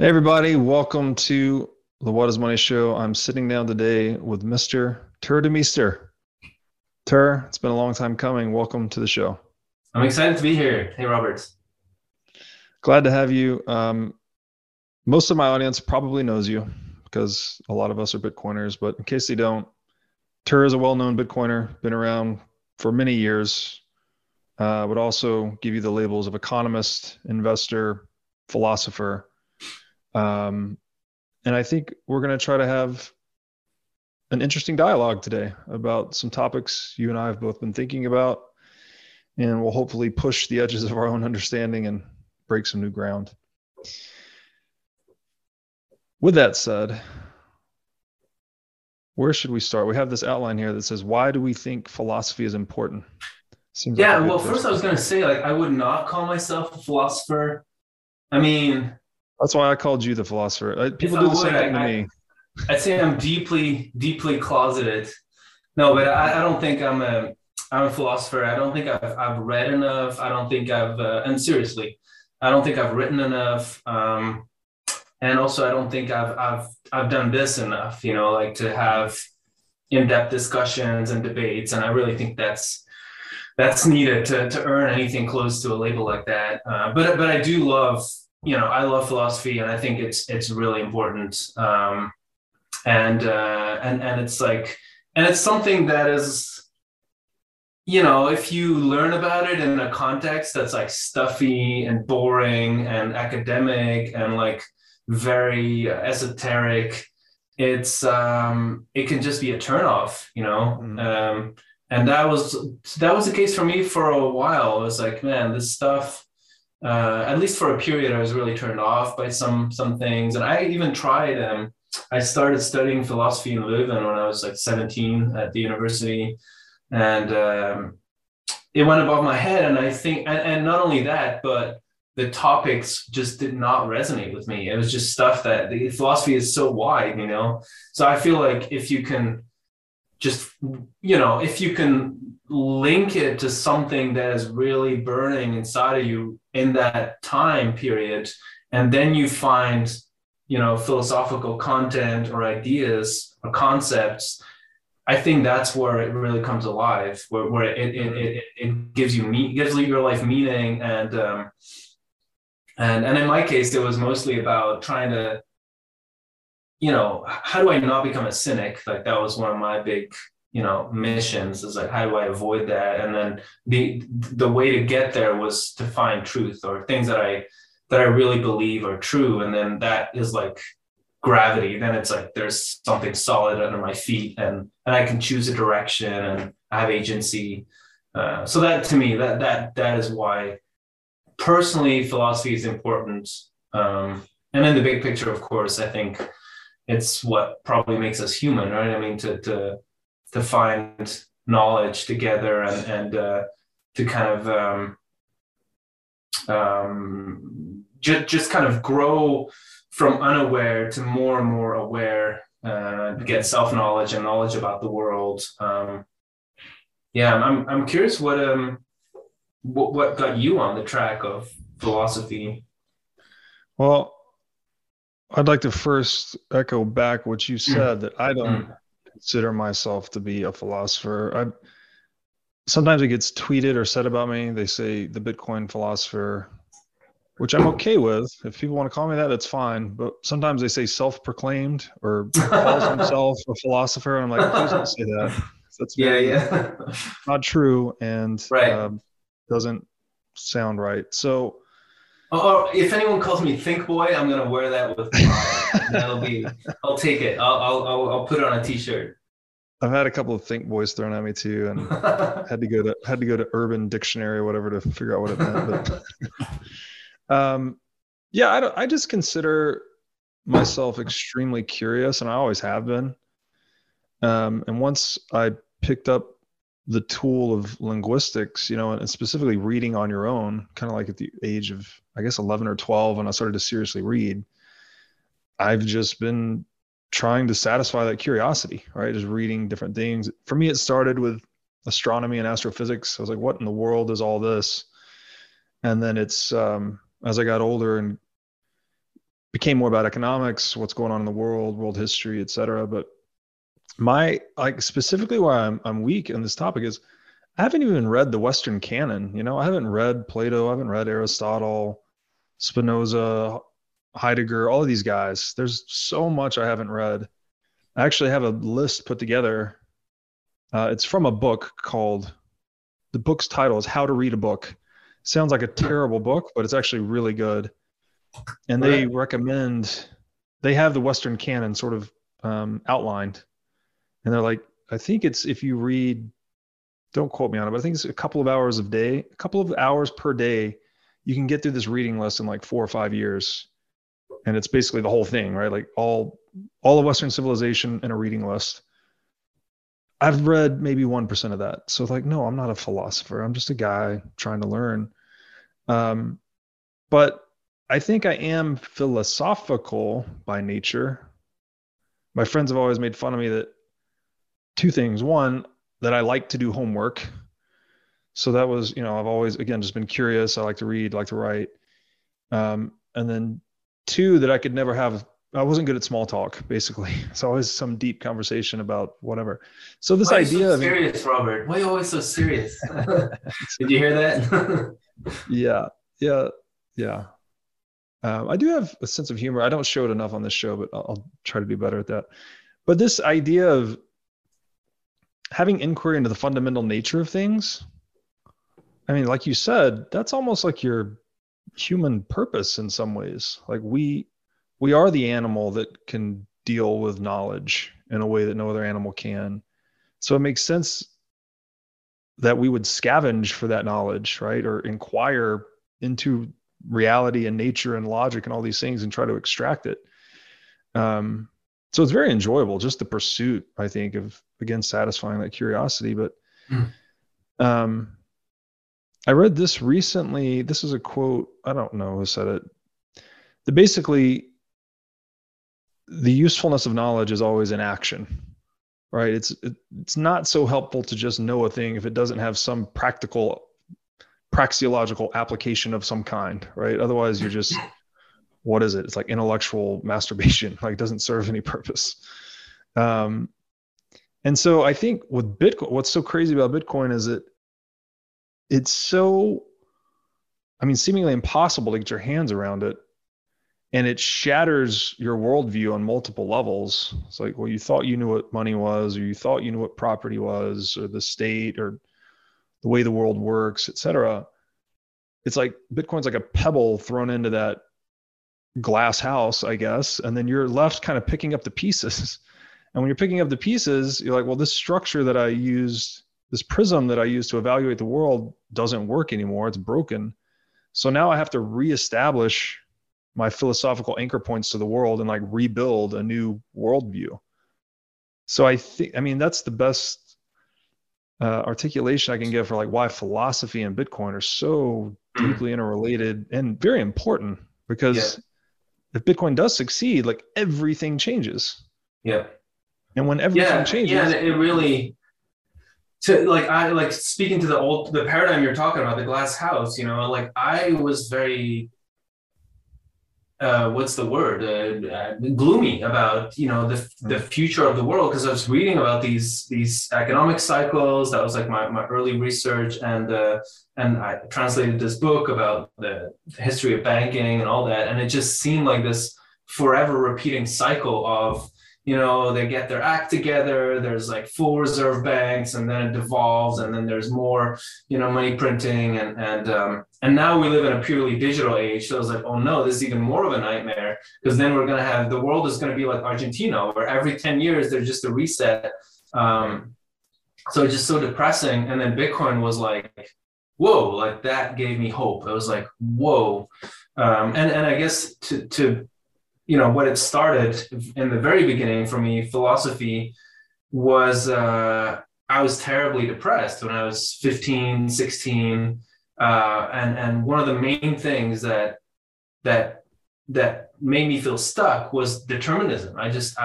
Hey everybody, welcome to the What Is Money Show. I'm sitting down today with Mr. Tuur Demeester. Tuur, it's been a long time coming. Welcome to the show. I'm excited to be here. Hey, Robert. Glad to have you. Most of my audience probably knows you because a lot of us are Bitcoiners, but in case they don't, Tuur is a well-known Bitcoiner, been around for many years. Would also give you the labels of economist, investor, philosopher. And I think we're going to try to have an interesting dialogue today about some topics you and I have both been thinking about, and we'll hopefully push the edges of our own understanding and break some new ground. With that said, where should we start? We have this outline here that says, why do we think philosophy is important? Seems yeah. Like well, first I was going to say, like, I would not call myself a philosopher. I mean, that's why I called you the philosopher. People do the same thing to me. I'd say I'm deeply, deeply closeted. No, but I don't think I'm a philosopher. I don't think I've read enough. I don't think and seriously, I don't think I've written enough. And also, I don't think I've done this enough, you know, like to have in-depth discussions and debates. And I really think that's needed to earn anything close to a label like that. But I do love, you know, I love philosophy, and I think it's really important. And it's like, and it's something that is, you know, if you learn about it in a context that's like stuffy and boring and academic and like very esoteric, it's, it can just be a turnoff, you know? Mm-hmm. And that was the case for me for a while. It was like, man, this stuff, at least for a period, I was really turned off by some things. And I even tried, I started studying philosophy in Leuven when I was like 17 at the university, and it went above my head. And I think, and not only that, but the topics just did not resonate with me. It was just stuff that the philosophy is so wide, you know? So I feel like if you can just, you know, if you can link it to something that is really burning inside of you in that time period, and then you find, you know, philosophical content or ideas or concepts, I think that's where it really comes alive, where it gives you gives your life meaning. And in my case, it was mostly about trying to, you know, how do I not become a cynic? Like that was one of my big, you know, missions, is like, how do I avoid that? And then the way to get there was to find truth, or things that I really believe are true. And then that is like gravity. Then it's like, there's something solid under my feet, and I can choose a direction, and I have agency. So that, to me, that is why personally philosophy is important. And in the big picture, of course, I think it's what probably makes us human, right? I mean, to find knowledge together, and to kind of just kind of grow from unaware to more and more aware, to get self-knowledge and knowledge about the world. I'm curious what got you on the track of philosophy. Well, I'd like to first echo back what you said, that I don't consider myself to be a philosopher. Sometimes it gets tweeted or said about me. They say the Bitcoin philosopher, which I'm okay with. If people want to call me that, that's fine. But sometimes they say self-proclaimed, or calls himself a philosopher. And I'm like, please don't say that. That's not true, and right. Doesn't sound right. So. Or if anyone calls me Think Boy, I'm gonna wear that with pride. I'll take it. I'll put it on a T-shirt. I've had a couple of Think Boys thrown at me too, and had to go to Urban Dictionary or whatever to figure out what it meant. But, I just consider myself extremely curious, and I always have been. And once I picked up the tool of linguistics, you know, and specifically reading on your own, kind of like at the age of, I guess, 11 or 12, when I started to seriously read, I've just been trying to satisfy that curiosity, right? Just reading different things. For me, it started with astronomy and astrophysics. I was like, what in the world is all this? And then it's, as I got older and became more about economics, what's going on in the world, world history, et cetera. But my, like, specifically why I'm weak in this topic is I haven't even read the Western canon. You know, I haven't read Plato. I haven't read Aristotle, Spinoza, Heidegger, all of these guys. There's so much I haven't read. I actually have a list put together. It's from a book called, the book's title is How to Read a Book. Sounds like a terrible book, but it's actually really good. And they recommend, they have the Western canon sort of outlined. And they're like, I think it's, if you read, don't quote me on it, but I think it's a couple of hours per day, you can get through this reading list in like 4 or 5 years. And it's basically the whole thing, right? Like all of Western civilization in a reading list. I've read maybe 1% of that. So like, no, I'm not a philosopher. I'm just a guy trying to learn. But I think I am philosophical by nature. My friends have always made fun of me that two things. One, that I like to do homework. So that was, you know, I've always, again, just been curious. I like to read, like to write. And then two, that I could never have, I wasn't good at small talk, basically. It's always some deep conversation about whatever. So this idea of serious, Robert, why are you always so serious? Did you hear that? Yeah. I do have a sense of humor. I don't show it enough on this show, but I'll try to do better at that. But this idea of having inquiry into the fundamental nature of things, I mean, like you said, that's almost like your human purpose in some ways. Like we are the animal that can deal with knowledge in a way that no other animal can. So it makes sense that we would scavenge for that knowledge, right? Or inquire into reality and nature and logic and all these things and try to extract it. So it's very enjoyable, just the pursuit, I think, of, again, satisfying that curiosity. But I read this recently. This is a quote. I don't know who said it. That basically, the usefulness of knowledge is always in action, right? It's not so helpful to just know a thing if it doesn't have some practical praxeological application of some kind, right? Otherwise you're just, what is it? It's like intellectual masturbation, like it doesn't serve any purpose. And so I think with Bitcoin, what's so crazy about Bitcoin is that it's so, I mean, seemingly impossible to get your hands around it. And it shatters your worldview on multiple levels. It's like, well, you thought you knew what money was, or you thought you knew what property was, or the state, or the way the world works, et cetera. It's like Bitcoin's like a pebble thrown into that glass house, I guess. And then you're left kind of picking up the pieces. And when you're picking up the pieces, you're like, well, this structure that I used, this prism that I used to evaluate the world doesn't work anymore. It's broken. So now I have to reestablish my philosophical anchor points to the world and like rebuild a new worldview. So I mean, that's the best articulation I can give for like why philosophy and Bitcoin are so deeply interrelated and very important, because if Bitcoin does succeed, like everything changes. Yeah. And when everything changes. Yeah, and it really, speaking to the paradigm you're talking about, the glass house, you know, like I was very, gloomy about, you know, the future of the world, because I was reading about these economic cycles. That was like my early research, and I translated this book about the history of banking and all that, and it just seemed like this forever repeating cycle of, you know, they get their act together, there's like full reserve banks, and then it devolves, and then there's more, you know, money printing, and now we live in a purely digital age. So I was like, oh no, this is even more of a nightmare, because then we're going to have, the world is going to be like Argentina, where every 10 years there's just a reset. So it's just so depressing. And then Bitcoin was like, whoa, like that gave me hope. I was like, whoa. And I guess to you know, what it started in the very beginning for me, philosophy was, I was terribly depressed when I was 15, 16. And one of the main things that made me feel stuck was determinism. I was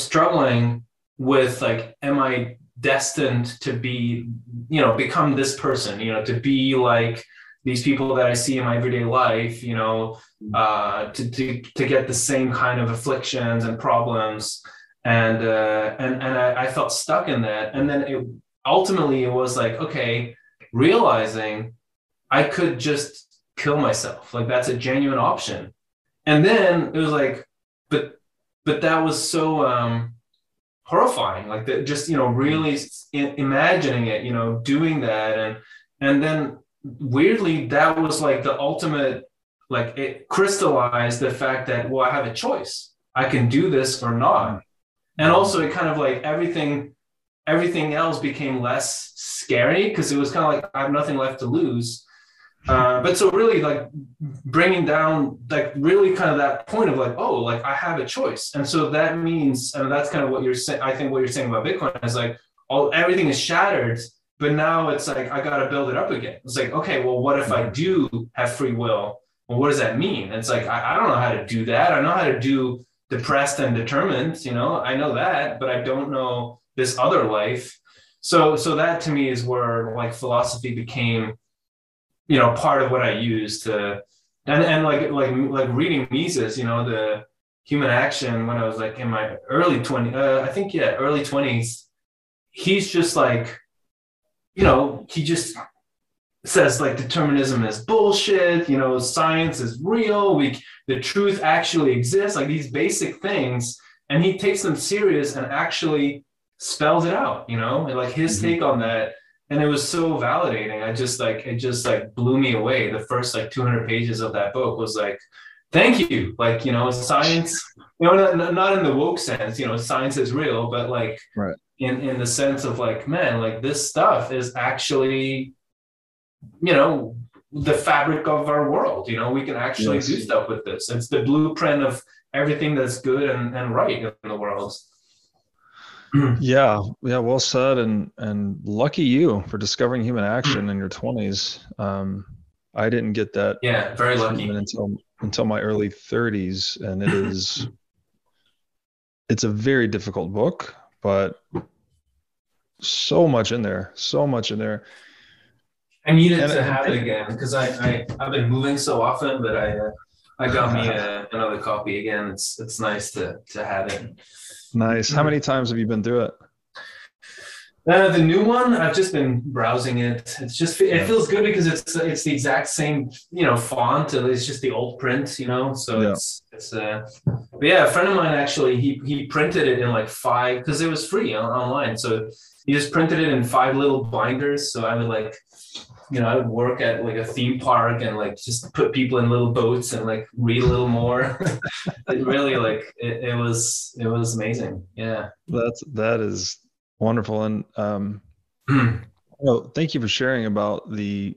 struggling with like, am I destined to be, you know, become this person, you know, to be like these people that I see in my everyday life, you know, to get the same kind of afflictions and problems. And I felt stuck in that. And then ultimately it was like, okay, realizing I could just kill myself. Like, that's a genuine option. And then it was like, but that was so horrifying. Like, that, just, you know, really imagining it, you know, doing that. And then weirdly, that was like the ultimate, like, it crystallized the fact that, well, I have a choice. I can do this or not. And also it kind of like everything else became less scary, because it was kind of like, I have nothing left to lose. But so really, like, bringing down, like, really kind of that point of like, oh, like, I have a choice. And so that means, and that's kind of what you're saying, I think what you're saying about Bitcoin is like, everything is shattered, but now it's like, I got to build it up again. It's like, okay, well, what if I do have free will? Well, what does that mean? And it's like, I don't know how to do that. I know how to do depressed and determined, you know, I know that, but I don't know this other life. So that to me is where, like, philosophy became, you know, part of what I used to, and like reading Mises, you know, the Human Action, when I was like in my early 20s, he's just like, you know, he just says like, determinism is bullshit, you know, science is real, the truth actually exists, like these basic things. And he takes them serious and actually spells it out, you know, and like his take on that. And it was so validating. It just blew me away. The first like 200 pages of that book was like, thank you. Like, you know, science, you know, not in the woke sense, you know, science is real, but like right. in the sense of like, man, like this stuff is actually, you know, the fabric of our world, you know, we can actually yes. do stuff with this. It's the blueprint of everything that's good and right in the world. Yeah, well said, and lucky you for discovering Human Action in your 20s. I didn't get that. Yeah, very lucky. Until my early 30s, and it's a very difficult book, but so much in there. I needed to have it again, because I've been moving so often, but I got me another copy again. It's nice to have it. Nice. How many times have you been through it? The new one, I've just been browsing it. It's just, it feels good because it's the exact same, you know, font. It's just the old print, you know. So but yeah, a friend of mine actually, he printed it in like 5, because it was free online. So he just printed it in 5 little binders. So I would like, you know, I would work at like a theme park and like just put people in little boats and like read a little more. It really, like, it was amazing. Yeah. That is wonderful. And, well, thank you for sharing about the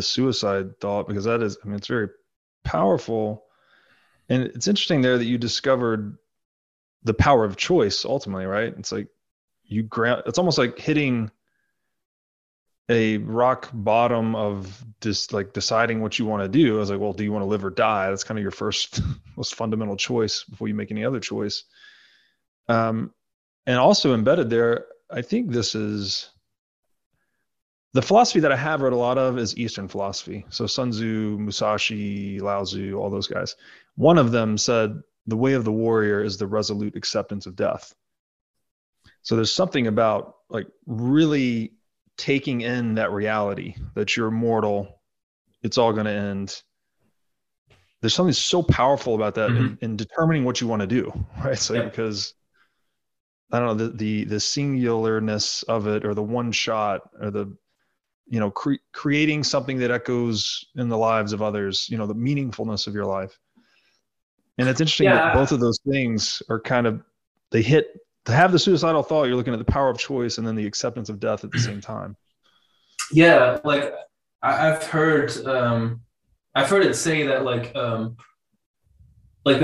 suicide thought, because that is, I mean, it's very powerful. And it's interesting there that you discovered the power of choice ultimately, right? It's like it's almost like hitting a rock bottom of just like deciding what you want to do. I was like, well, do you want to live or die? That's kind of your first most fundamental choice before you make any other choice. And also embedded there, I think this is the philosophy that I have read a lot of is Eastern philosophy. So Sun Tzu, Musashi, Lao Tzu, all those guys. One of them said, the way of the warrior is the resolute acceptance of death. So there's something about like really taking in that reality that you're mortal, it's all going to end. There's something so powerful about that in determining what you want to do, right? So because I don't know, the singularness of it, or the one shot, or the, you know, creating something that echoes in the lives of others, you know, the meaningfulness of your life. And it's interesting that both of those things are kind of, they hit. To have the suicidal thought, you're looking at the power of choice, and then the acceptance of death at the same time. Yeah, like I've heard it say that like the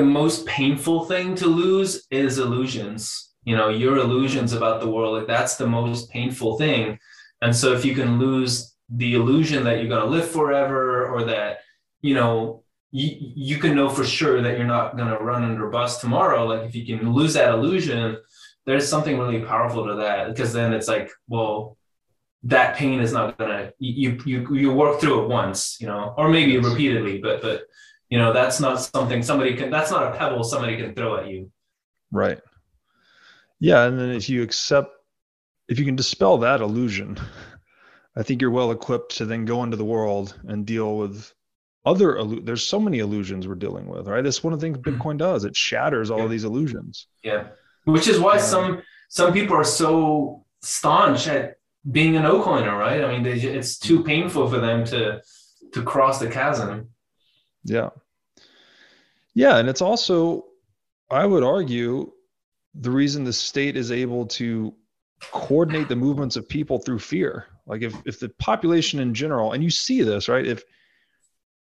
most painful thing to lose is illusions. You know, your illusions about the world, like that's the most painful thing. And so if you can lose the illusion that you're going to live forever, or that, you know, you can know for sure that you're not going to run under a bus tomorrow. Like if you can lose that illusion, there's something really powerful to that, because then it's like, well, that pain is not gonna, you work through it once, you know, or maybe repeatedly, but you know, that's not something somebody can, that's not a pebble somebody can throw at you. Right. Yeah. And then if you can dispel that illusion, I think you're well equipped to then go into the world and deal with other there's so many illusions we're dealing with, right? That's one of the things Bitcoin does. It shatters all of these illusions. Yeah. Which is why some people are so staunch at being a no-coiner, right? I mean, it's too painful for them to cross the chasm. Yeah. Yeah. And it's also, I would argue, the reason the state is able to coordinate the movements of people through fear. Like if the population in general, and you see this, right? If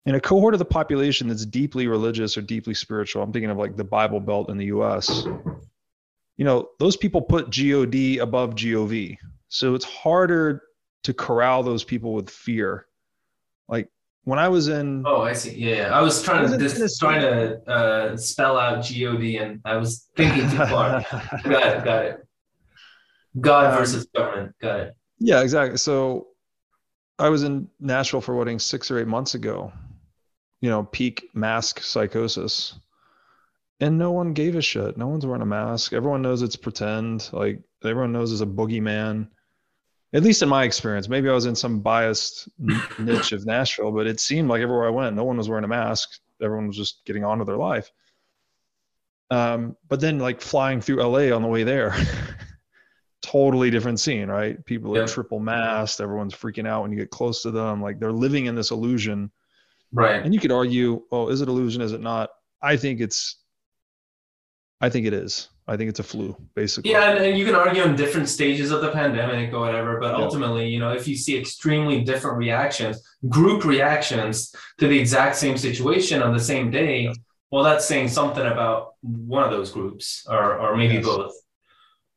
in a cohort of the population that's deeply religious or deeply spiritual, I'm thinking of like the Bible Belt in the US, you know, those people put God above GOV. So it's harder to corral those people with fear. Like when I was in... Oh, I see. Yeah. I was trying to spell out God, and I was thinking too far. Got it. God versus government. Got it. Yeah, exactly. So I was in Nashville for wedding 6 or 8 months ago, you know, peak mask psychosis, and no one gave a shit. No one's wearing a mask. Everyone knows it's pretend. Like everyone knows it's a boogeyman, at least in my experience. Maybe I was in some biased niche of Nashville, but it seemed like everywhere I went, no one was wearing a mask. Everyone was just getting on with their life. But then like flying through LA on the way there, totally different scene, right? People are triple masked. Everyone's freaking out when you get close to them. Like they're living in this illusion. Right. And you could argue, oh, is it illusion? Is it not? I think it is. I think it's a flu, basically. Yeah. And you can argue in different stages of the pandemic or whatever, but ultimately, you know, if you see extremely different reactions, group reactions to the exact same situation on the same day, well, that's saying something about one of those groups or maybe both.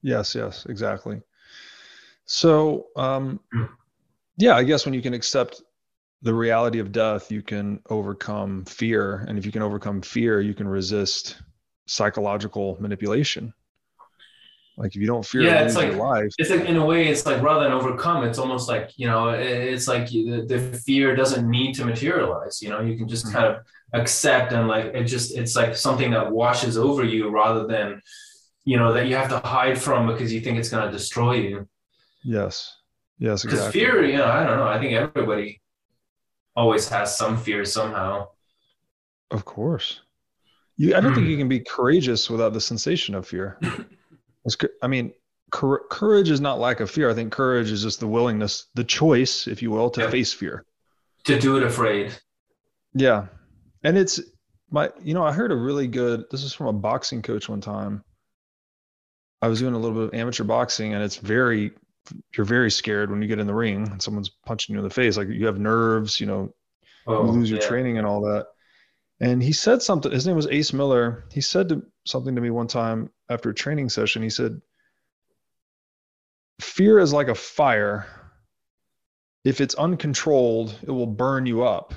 Yes, exactly. So, yeah, I guess when you can accept the reality of death, you can overcome fear. And if you can overcome fear, you can resist psychological manipulation. Like if you don't fear it's like, your life. It's like, in a way, it's like rather than overcome, it's almost like, you know, it's like the fear doesn't need to materialize. You know, you can just kind of accept and like, it's like something that washes over you rather than, you know, that you have to hide from because you think it's going to destroy you. Yes, exactly. Because fear, you know, I don't know. I think everybody always has some fear somehow. Of course. I don't think you can be courageous without the sensation of fear. I mean, courage is not lack of fear. I think courage is just the willingness, the choice, if you will, to face fear. To do it afraid. Yeah. And it's I heard a really good, this is from a boxing coach one time. I was doing a little bit of amateur boxing, and you're very scared when you get in the ring and someone's punching you in the face. Like you have nerves, you know, you lose your training and all that. And he said something, his name was Ace Miller. He said something to me one time after a training session. He said, fear is like a fire. If it's uncontrolled, it will burn you up,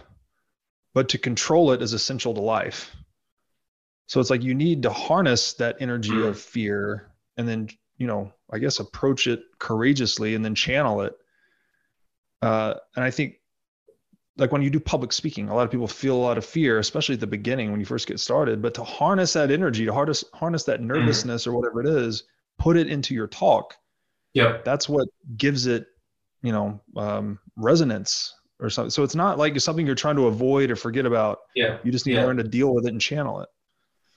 but to control it is essential to life. So it's like, you need to harness that energy of fear. And then, you know, I guess approach it courageously and then channel it. And I think like when you do public speaking, a lot of people feel a lot of fear, especially at the beginning when you first get started, but to harness that energy, to harness that nervousness or whatever it is, put it into your talk. Yeah. That's what gives it, you know, resonance or something. So it's not like it's something you're trying to avoid or forget about. Yeah. You just need to learn to deal with it and channel it.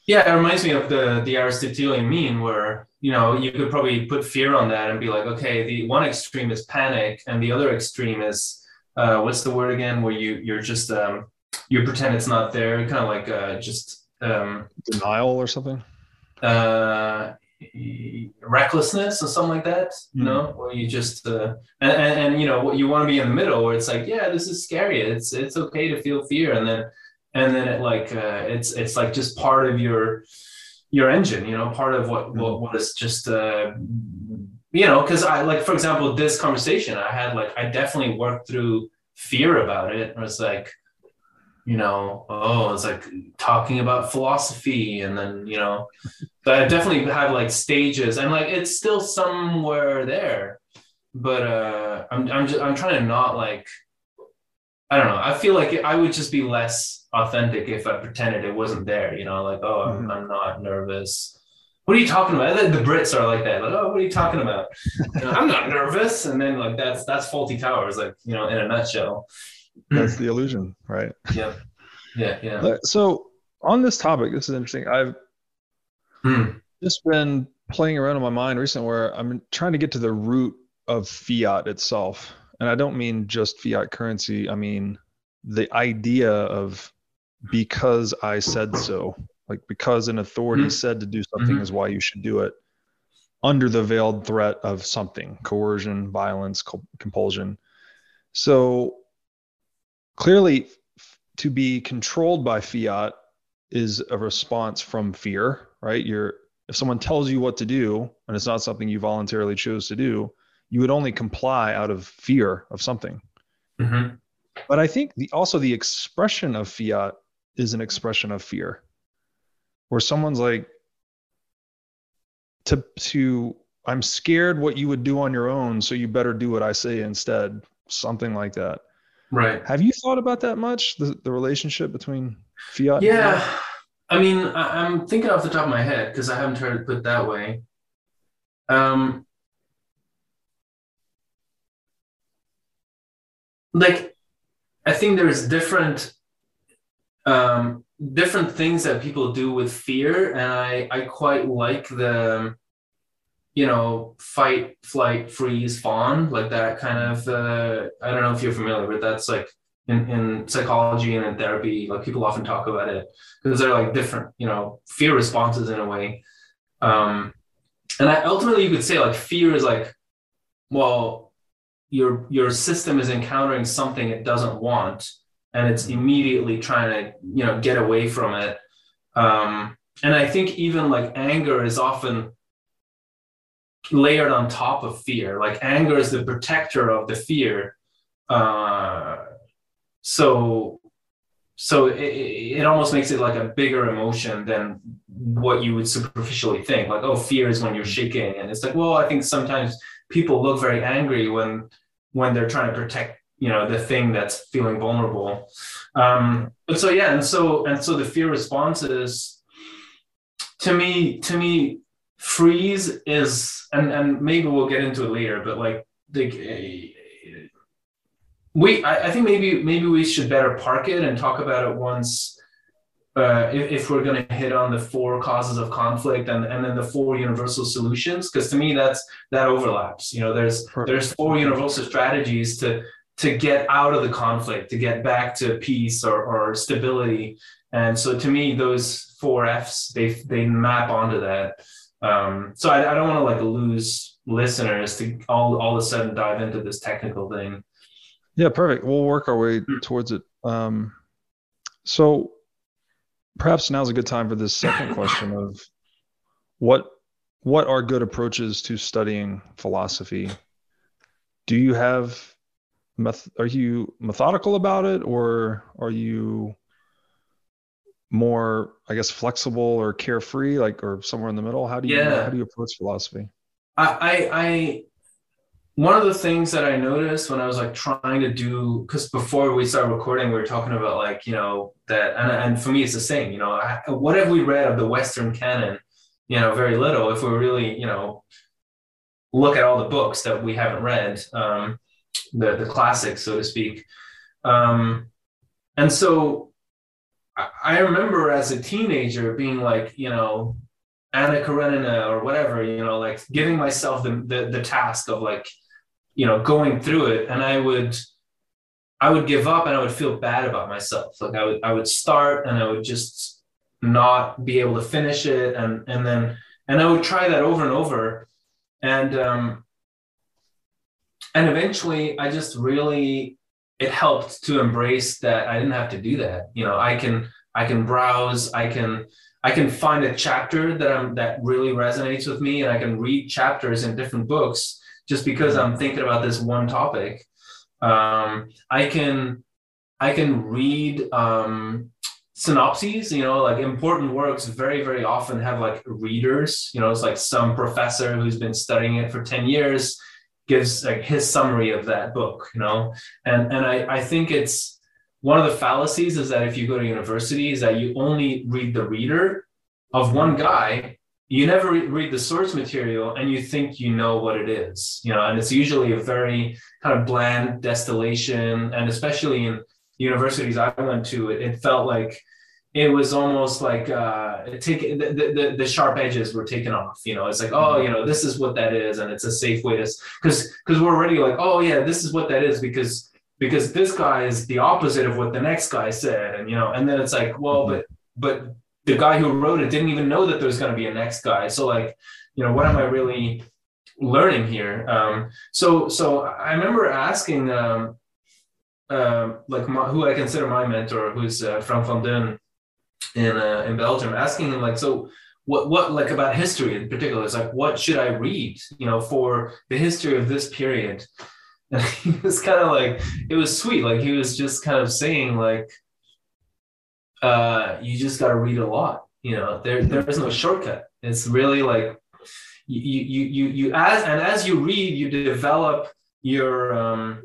Yeah, it reminds me of the Aristotelian meme where, you know, you could probably put fear on that and be like, okay, the one extreme is panic and the other extreme is, what's the word again, where you're just, you pretend it's not there, kind of like denial or something? Recklessness or something like that, you know, where you just, and you know, you want to be in the middle where it's like, yeah, this is scary. It's okay to feel fear. And then it like it's like just part of your engine, you know, part of what is just you know, because I like, for example, this conversation I had, like I definitely worked through fear about it. I was like, you know, it's like talking about philosophy, and then you know, but I definitely had like stages, and like it's still somewhere there. But I'm trying to not, like, I don't know. I feel like I would just be less authentic if I pretended it wasn't there, you know, like, oh, I'm not nervous. What are you talking about? The Brits are like that. Like, oh, what are you talking about? You know, I'm not nervous. And then, like, that's Fawlty Towers, like, you know, in a nutshell. That's the illusion, right? Yeah. Yeah. Yeah. So on this topic, this is interesting. I've just been playing around in my mind recently where I'm trying to get to the root of fiat itself. And I don't mean just fiat currency. I mean, the idea of because I said so. Like, because an authority said to do something is why you should do it, under the veiled threat of something, coercion, violence, compulsion. So clearly, to be controlled by fiat is a response from fear, right? If someone tells you what to do and it's not something you voluntarily chose to do, you would only comply out of fear of something. Mm-hmm. But I think also the expression of fiat is an expression of fear, where someone's like, I'm scared what you would do on your own, so you better do what I say instead, something like that. Right. Have you thought about that much, the relationship between fiat? Yeah. And fiat? I mean, I'm thinking off the top of my head because I haven't tried to put it that way. Like, I think there's different things that people do with fear, and I quite like the, you know, fight, flight, freeze, fawn, like that kind of, I don't know if you're familiar, but that's like in psychology and in therapy, like people often talk about it because they're like different, you know, fear responses in a way. And ultimately you could say like fear is like, well, your system is encountering something it doesn't want, and it's immediately trying to, you know, get away from it. And I think even like anger is often layered on top of fear. Like anger is the protector of the fear. So it almost makes it like a bigger emotion than what you would superficially think. Like, oh, fear is when you're shaking. And it's like, well, I think sometimes people look very angry when they're trying to protect, you know, the thing that's feeling vulnerable. But so, yeah. And so the fear responses, to me, freeze is, and maybe we'll get into it later, but like, I think maybe we should better park it and talk about it once, if we're going to hit on the four causes of conflict and then the four universal solutions. Cause to me, that overlaps, you know, there's four universal strategies to get out of the conflict, to get back to peace or stability. And so to me, those four F's, they map onto that. So I don't want to like lose listeners to all of a sudden dive into this technical thing. Yeah, perfect. We'll work our way towards it. So perhaps now's a good time for this second question of what are good approaches to studying philosophy? Do you have are you methodical about it, or are you more, I guess, flexible or carefree, like, or somewhere in the middle? How do you approach philosophy? I one of the things that I noticed when I was like trying to do, because before we started recording, we were talking about like, you know, that, and for me, it's the same, you know, what have we read of the Western canon? You know, very little, if we really, you know, look at all the books that we haven't read, the classics, so to speak. And so I remember as a teenager being like, you know, Anna Karenina or whatever, you know, like giving myself the task of like, you know, going through it. And I would give up and I would feel bad about myself. Like I would start and I would just not be able to finish it. And then I would try that over and over. And eventually I just really, it helped to embrace that I didn't have to do that. You know, I can browse, I can find a chapter that really resonates with me, and I can read chapters in different books just because I'm thinking about this one topic. I can read synopses, you know, like important works very, very often have like readers, you know, it's like some professor who's been studying it for 10 years. gives like his summary of that book, you know? And I think it's one of the fallacies is that if you go to university is that you only read the reader of one guy, you never read the source material and you think you know what it is, you know, and it's usually a very kind of bland distillation. And especially in universities I went to, it felt like it was almost like the sharp edges were taken off, you know, it's like, oh, you know, this is what that is. And it's a safe way to, because we're already like, oh yeah, this is what that is because this guy is the opposite of what the next guy said. And, you know, and then it's like, well, but the guy who wrote it didn't even know that there's going to be a next guy. So like, you know, what am I really learning here? So I remember asking, who I consider my mentor, who's Frank van Dun in Belgium, asking him like, so what like about history in particular, it's like, what should I read, you know, for the history of this period? And he was kind of like, it was sweet. Like he was just kind of saying like, you just got to read a lot, you know, there is no shortcut. It's really like as you read, you develop your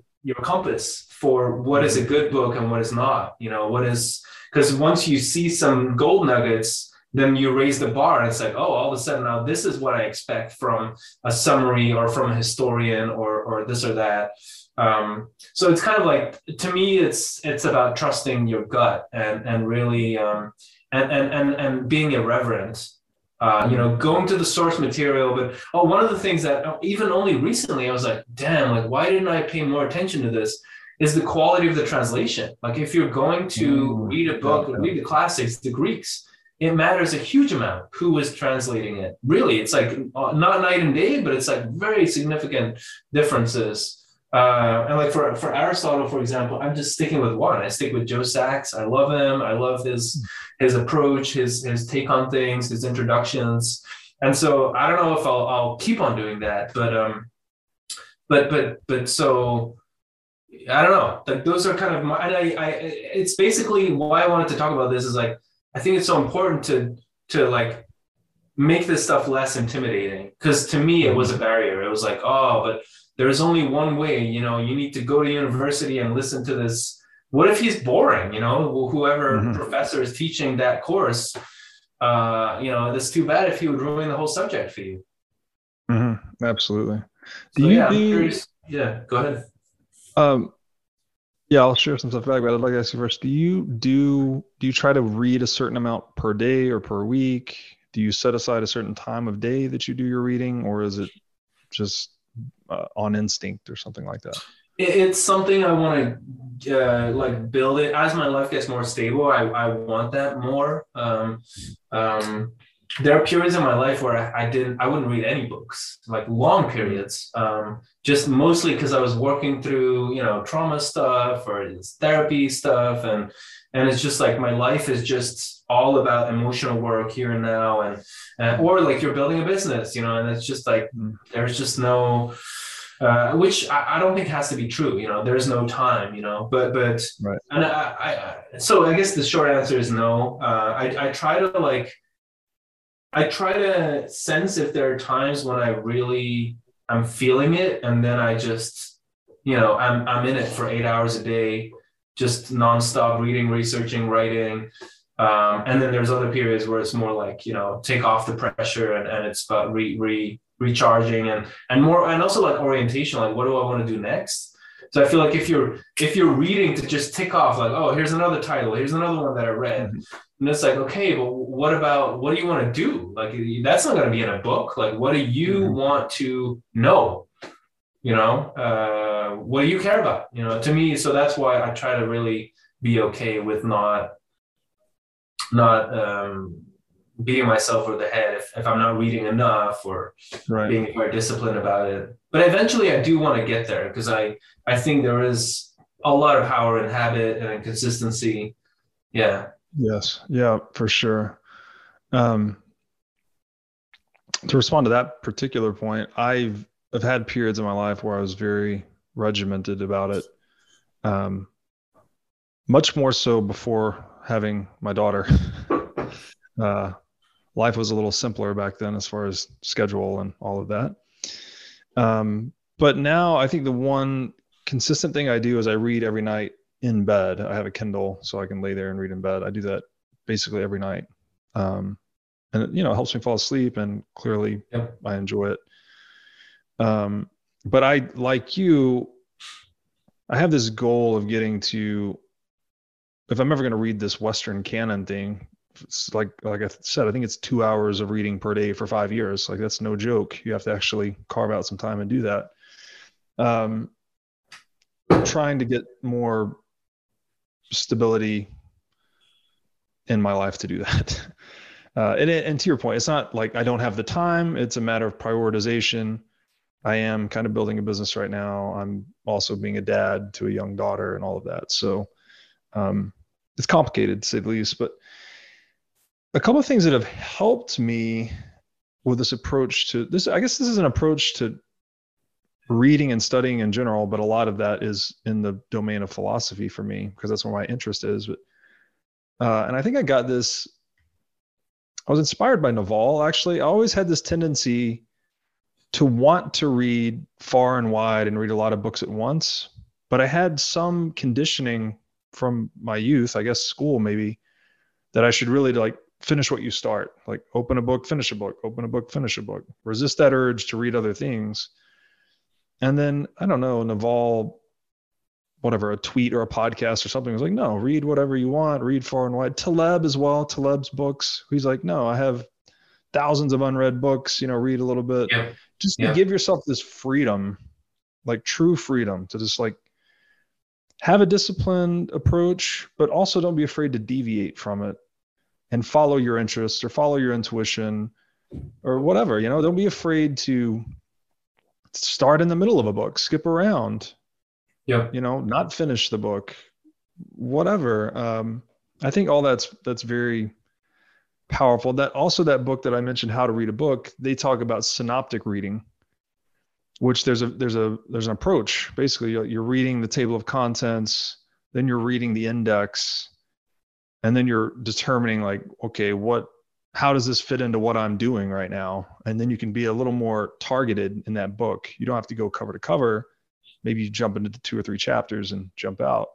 compass for what is a good book and what is not, you know, what is, because once you see some gold nuggets, then you raise the bar and it's like, oh, all of a sudden now this is what I expect from a summary or from a historian or this or that. So it's kind of like, to me, it's about trusting your gut and really, and being irreverent, you know, going to the source material. But, oh, one of the things that even only recently I was like, damn, like, why didn't I pay more attention to this? Is the quality of the translation. Like if you're going to read a book or read the classics, the Greeks, it matters a huge amount who was translating it. Really, it's like not night and day, but it's like very significant differences. And like for Aristotle, for example, I'm just sticking with one. I stick with Joe Sachs. I love him. I love his approach, his take on things, his introductions. And so I don't know if I'll keep on doing that, but so. I don't know. Like those are kind of my. It's basically why I wanted to talk about this. Is like I think it's so important to like make this stuff less intimidating. Because to me, it was a barrier. It was like, oh, but there is only one way. You know, you need to go to university and listen to this. What if he's boring? You know, whoever professor is teaching that course. You know, it's too bad if he would ruin the whole subject for you. Mm-hmm. Absolutely. I'm curious. Yeah, go ahead. Yeah, I'll share some stuff back, but I'd like to ask you first, do you try to read a certain amount per day or per week? Do you set aside a certain time of day that you do your reading, or is it just on instinct or something like that? It's something I want to like build it as my life gets more stable. I want that more. There are periods in my life where I wouldn't read any books, like long periods, just mostly because I was working through, you know, trauma stuff or therapy stuff. And it's just like, my life is just all about emotional work here and now. And or like you're building a business, you know, and it's just like, there's just no, which I don't think has to be true. You know, there's no time, you know, but, right. And so I guess the short answer is no. I try to like, sense if there are times when I really am feeling it, and then I just, you know, I'm in it for 8 hours a day, just nonstop reading, researching, writing. And then there's other periods where it's more like, you know, take off the pressure and it's about recharging and more, and also like orientation, like what do I want to do next? So I feel like if you're reading to just tick off, like, oh, here's another title, here's another one that I read. And it's like, okay, but what do you want to do? Like, that's not going to be in a book. Like, what do you want to know? You know, what do you care about? You know, to me, so that's why I try to really be okay with not beating myself over the head if I'm not reading enough or being very disciplined about it. But eventually I do want to get there because I think there is a lot of power in habit and in consistency. Yeah. Yes. Yeah, for sure. To respond to that particular point, I've had periods in my life where I was very regimented about it. Much more so before having my daughter. Life was a little simpler back then as far as schedule and all of that. But now I think the one consistent thing I do is I read every night in bed. I have a Kindle so I can lay there and read in bed. I do that basically every night. And it, you know, helps me fall asleep, and clearly I enjoy it. But I, like you, I have this goal of getting to, if I'm ever going to read this Western canon thing, it's like I said, I think it's 2 hours of reading per day for 5 years. Like, that's no joke. You have to actually carve out some time and do that. I'm trying to get more stability in my life to do that. And to your point, it's not like I don't have the time. It's a matter of prioritization. I am kind of building a business right now. I'm also being a dad to a young daughter and all of that. So it's complicated, to say the least. But a couple of things that have helped me with this approach to this, I guess this is an approach to reading and studying in general, but a lot of that is in the domain of philosophy for me, because that's where my interest is. But, and I think I got this, I was inspired by Naval, actually. I always had this tendency to want to read far and wide and read a lot of books at once. But I had some conditioning from my youth, I guess school maybe, that I should really like finish what you start, like open a book, finish a book, open a book, finish a book, resist that urge to read other things. And then, I don't know, Naval, whatever, a tweet or a podcast or something was like, no, read whatever you want, read far and wide. Taleb as well, Taleb's books. He's like, no, I have thousands of unread books, you know, read a little bit. Yeah. Just to give yourself this freedom, like true freedom to just like have a disciplined approach, but also don't be afraid to deviate from it and follow your interests or follow your intuition or whatever, you know, don't be afraid to start in the middle of a book, skip around, you know, not finish the book, whatever. I think all that's very powerful. That also, that book that I mentioned, How to Read a Book, they talk about synoptic reading, which there's an approach. Basically, you're reading the table of contents, then you're reading the index, and then you're determining like, okay, how does this fit into what I'm doing right now? And then you can be a little more targeted in that book. You don't have to go cover to cover. Maybe you jump into 2 or 3 chapters and jump out.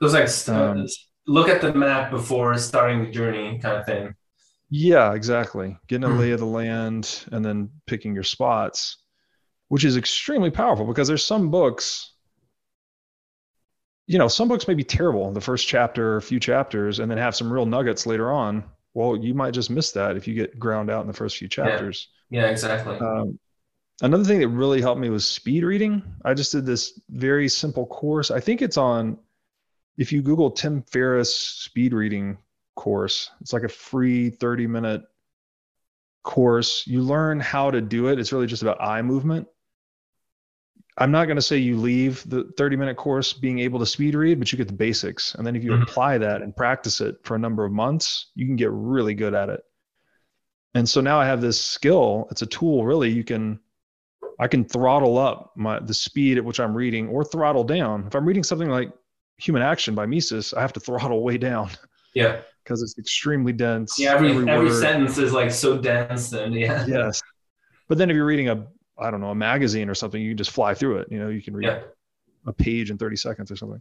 It was like look at the map before starting the journey kind of thing. Yeah, exactly. Getting a lay of the land and then picking your spots, which is extremely powerful because there's some books, you know, some books may be terrible in the first chapter or a few chapters and then have some real nuggets later on. Well, you might just miss that if you get ground out in the first few chapters. Yeah, exactly. Another thing that really helped me was speed reading. I just did this very simple course. I think it's on, if you Google Tim Ferriss speed reading course, it's like a free 30-minute course. You learn how to do it. It's really just about eye movement. I'm not going to say you leave the 30-minute course being able to speed read, but you get the basics. And then if you apply that and practice it for a number of months, you can get really good at it. And so now I have this skill. It's a tool, really. I can throttle up the speed at which I'm reading, or throttle down. If I'm reading something like Human Action by Mises, I have to throttle way down. Yeah. Because it's extremely dense. Yeah, every sentence is like so dense. And Yes. But then if you're reading a magazine or something, you can just fly through it. You know, you can read a page in 30 seconds or something.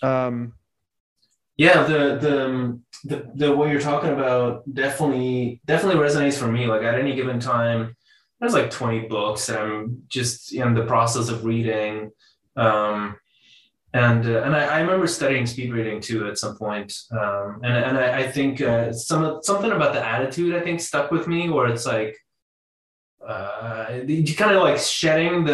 The what you're talking about definitely resonates for me. Like at any given time, there's like 20 books and I'm just in the process of reading. And I remember studying speed reading too at some point. And I think something about the attitude, I think, stuck with me, where it's like you kind of like shedding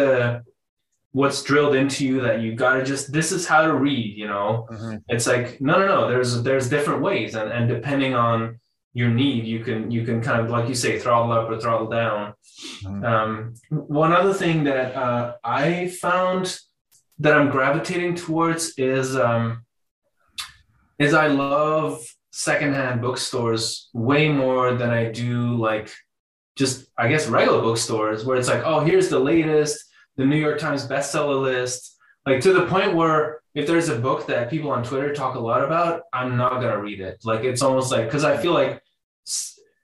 what's drilled into you that you got to just, this is how to read, you know. It's like, no, there's different ways. And depending on your need, you can kind of, like you say, throttle up or throttle down. One other thing that I found that I'm gravitating towards is I love secondhand bookstores way more than I do like just, I guess, regular bookstores, where it's like, oh, here's the latest, the New York Times bestseller list, like to the point where if there's a book that people on Twitter talk a lot about, I'm not going to read it. Like, it's almost like, because I feel like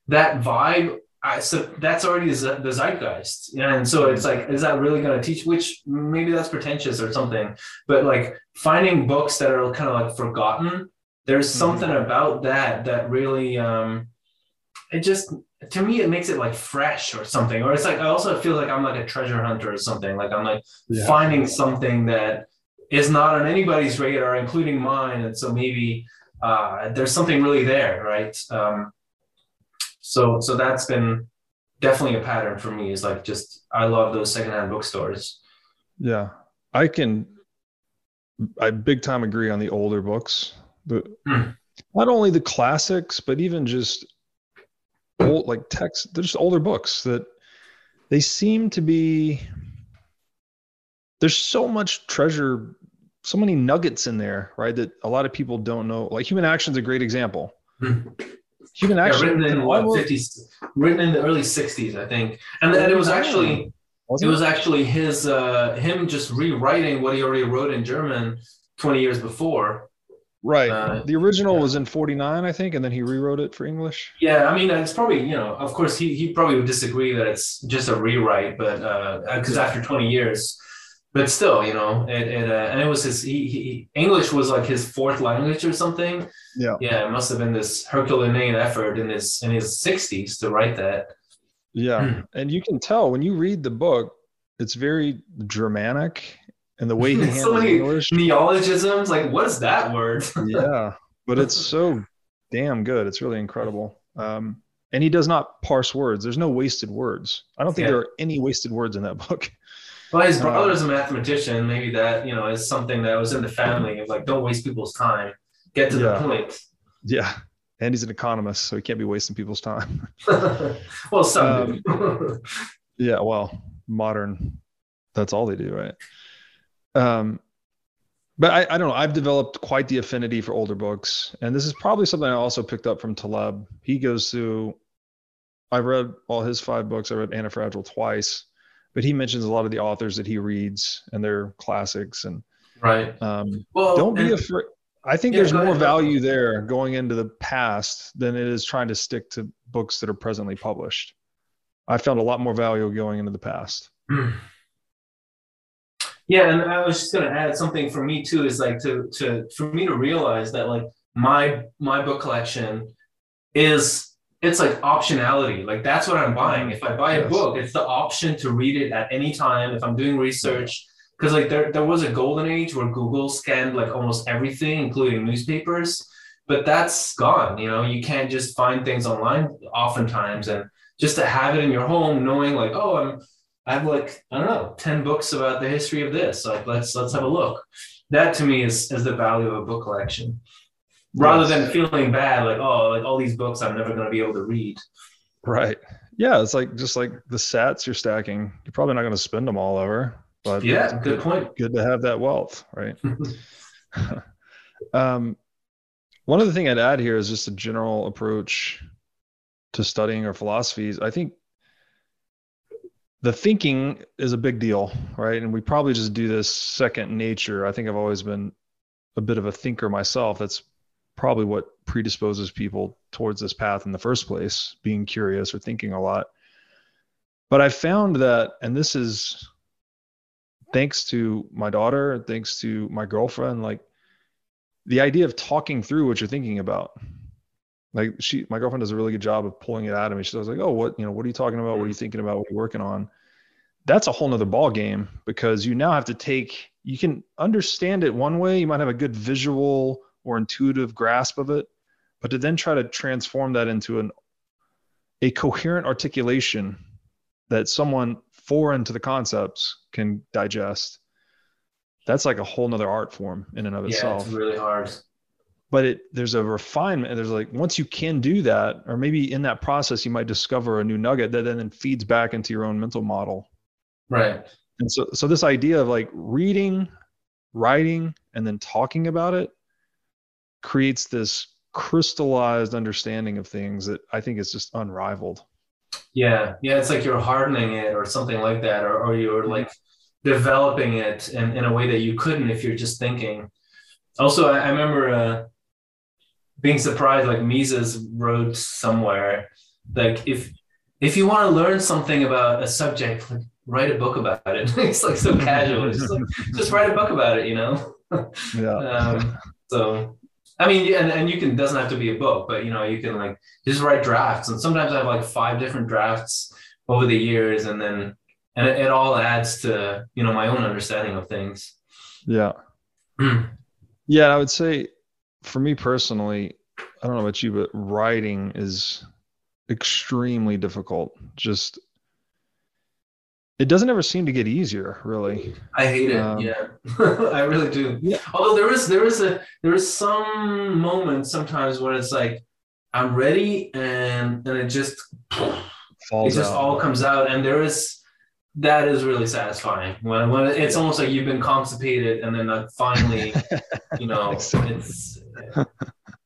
that vibe, So that's already the zeitgeist. And so it's like, is that really going to teach? Which maybe that's pretentious or something, but like finding books that are kind of like forgotten, there's something about that really, it just, to me, it makes it like fresh or something. Or it's like, I also feel like I'm like a treasure hunter or something. Like I'm like finding something that is not on anybody's radar, including mine. And so maybe there's something really there. Right. So that's been definitely a pattern for me, is like, just, I love those secondhand bookstores. Yeah. I big time agree on the older books, but not only the classics, but even just old, like text, they're just older books that they seem to be, there's so much treasure, so many nuggets in there, right? That a lot of people don't know. Like Human Action is a great example. Human Action, written in the early 60s, I think. And it was actually his, him just rewriting what he already wrote in German 20 years before. Right. The original was in 49, I think, and then he rewrote it for English. Yeah, I mean, it's probably, you know, of course, he probably would disagree that it's just a rewrite, but because after 20 years, but still, you know, and it was his, English was like his fourth language or something. Yeah. Yeah, it must have been this Herculean effort in his 60s to write that. Yeah, and you can tell when you read the book, it's very Germanic. And the way he handles English, neologisms, like what is that word? Yeah, but it's so damn good. It's really incredible. And he does not parse words. There's no wasted words. I don't think there are any wasted words in that book. Well, his brother's a mathematician. Maybe that, you know, is something that was in the family. It's like, don't waste people's time. Get to the point. Yeah, and he's an economist, so he can't be wasting people's time. Well, some do. Yeah, well, modern. That's all they do, right? But I don't know, I've developed quite the affinity for older books. And this is probably something I also picked up from Taleb. He goes through, I read all his 5 books. I read Antifragile twice, but he mentions a lot of the authors that he reads and their classics. And right. Don't be afraid. I think there's more value there going into the past than it is trying to stick to books that are presently published. I found a lot more value going into the past. Yeah, and I was just going to add something for me too, is like for me to realize that like my book collection it's like optionality. Like that's what I'm buying. If I buy a book, it's the option to read it at any time if I'm doing research. Because like there was a golden age where Google scanned like almost everything, including newspapers, but that's gone. You know, you can't just find things online oftentimes, and just to have it in your home, knowing like, oh, I have like, I don't know, 10 books about the history of this. Like, let's have a look. That to me is the value of a book collection, rather than feeling bad. Like, oh, like all these books I'm never going to be able to read. Right. Yeah. It's like, just like the sats you're stacking, you're probably not going to spend them all over, but yeah, good point. Good to have that wealth. Right. One other thing I'd add here is just a general approach to studying or philosophies. I think the thinking is a big deal, right? And we probably just do this second nature. I think I've always been a bit of a thinker myself. That's probably what predisposes people towards this path in the first place, being curious or thinking a lot. But I found that, and this is thanks to my daughter, thanks to my girlfriend, like the idea of talking through what you're thinking about. Like my girlfriend does a really good job of pulling it out of me. She's always like, oh, what are you talking about? What are you thinking about? What are you working on? That's a whole nother ball game, because you now have to you can understand it one way. You might have a good visual or intuitive grasp of it, but to then try to transform that into a coherent articulation that someone foreign to the concepts can digest. That's like a whole nother art form in and of itself. Yeah, it's really hard. But there's a refinement. There's like, once you can do that, or maybe in that process, you might discover a new nugget that then feeds back into your own mental model. Right. And so this idea of like reading, writing, and then talking about it creates this crystallized understanding of things that I think is just unrivaled. Yeah. Yeah. It's like you're hardening it or something like that, or you're like developing it in a way that you couldn't if you're just thinking. Also, I remember being surprised, like Mises wrote somewhere, like if if you want to learn something about a subject, like, write a book about it. It's like so casual. It's like, just write a book about it, you know? Yeah. So, I mean, and you can, doesn't have to be a book, but, you know, you can like just write drafts. And sometimes I have like 5 different drafts over the years. And then, and it all adds to, you know, my own understanding of things. Yeah. Yeah. I would say for me personally, I don't know about you, but writing is extremely difficult. Just, it doesn't ever seem to get easier, really. I hate it. Yeah, I really do. Yeah. Although there is some moment sometimes when it's like I'm ready and it just falls. It just out. All comes out, and that is really satisfying when it's almost like you've been constipated and then finally, you know, it's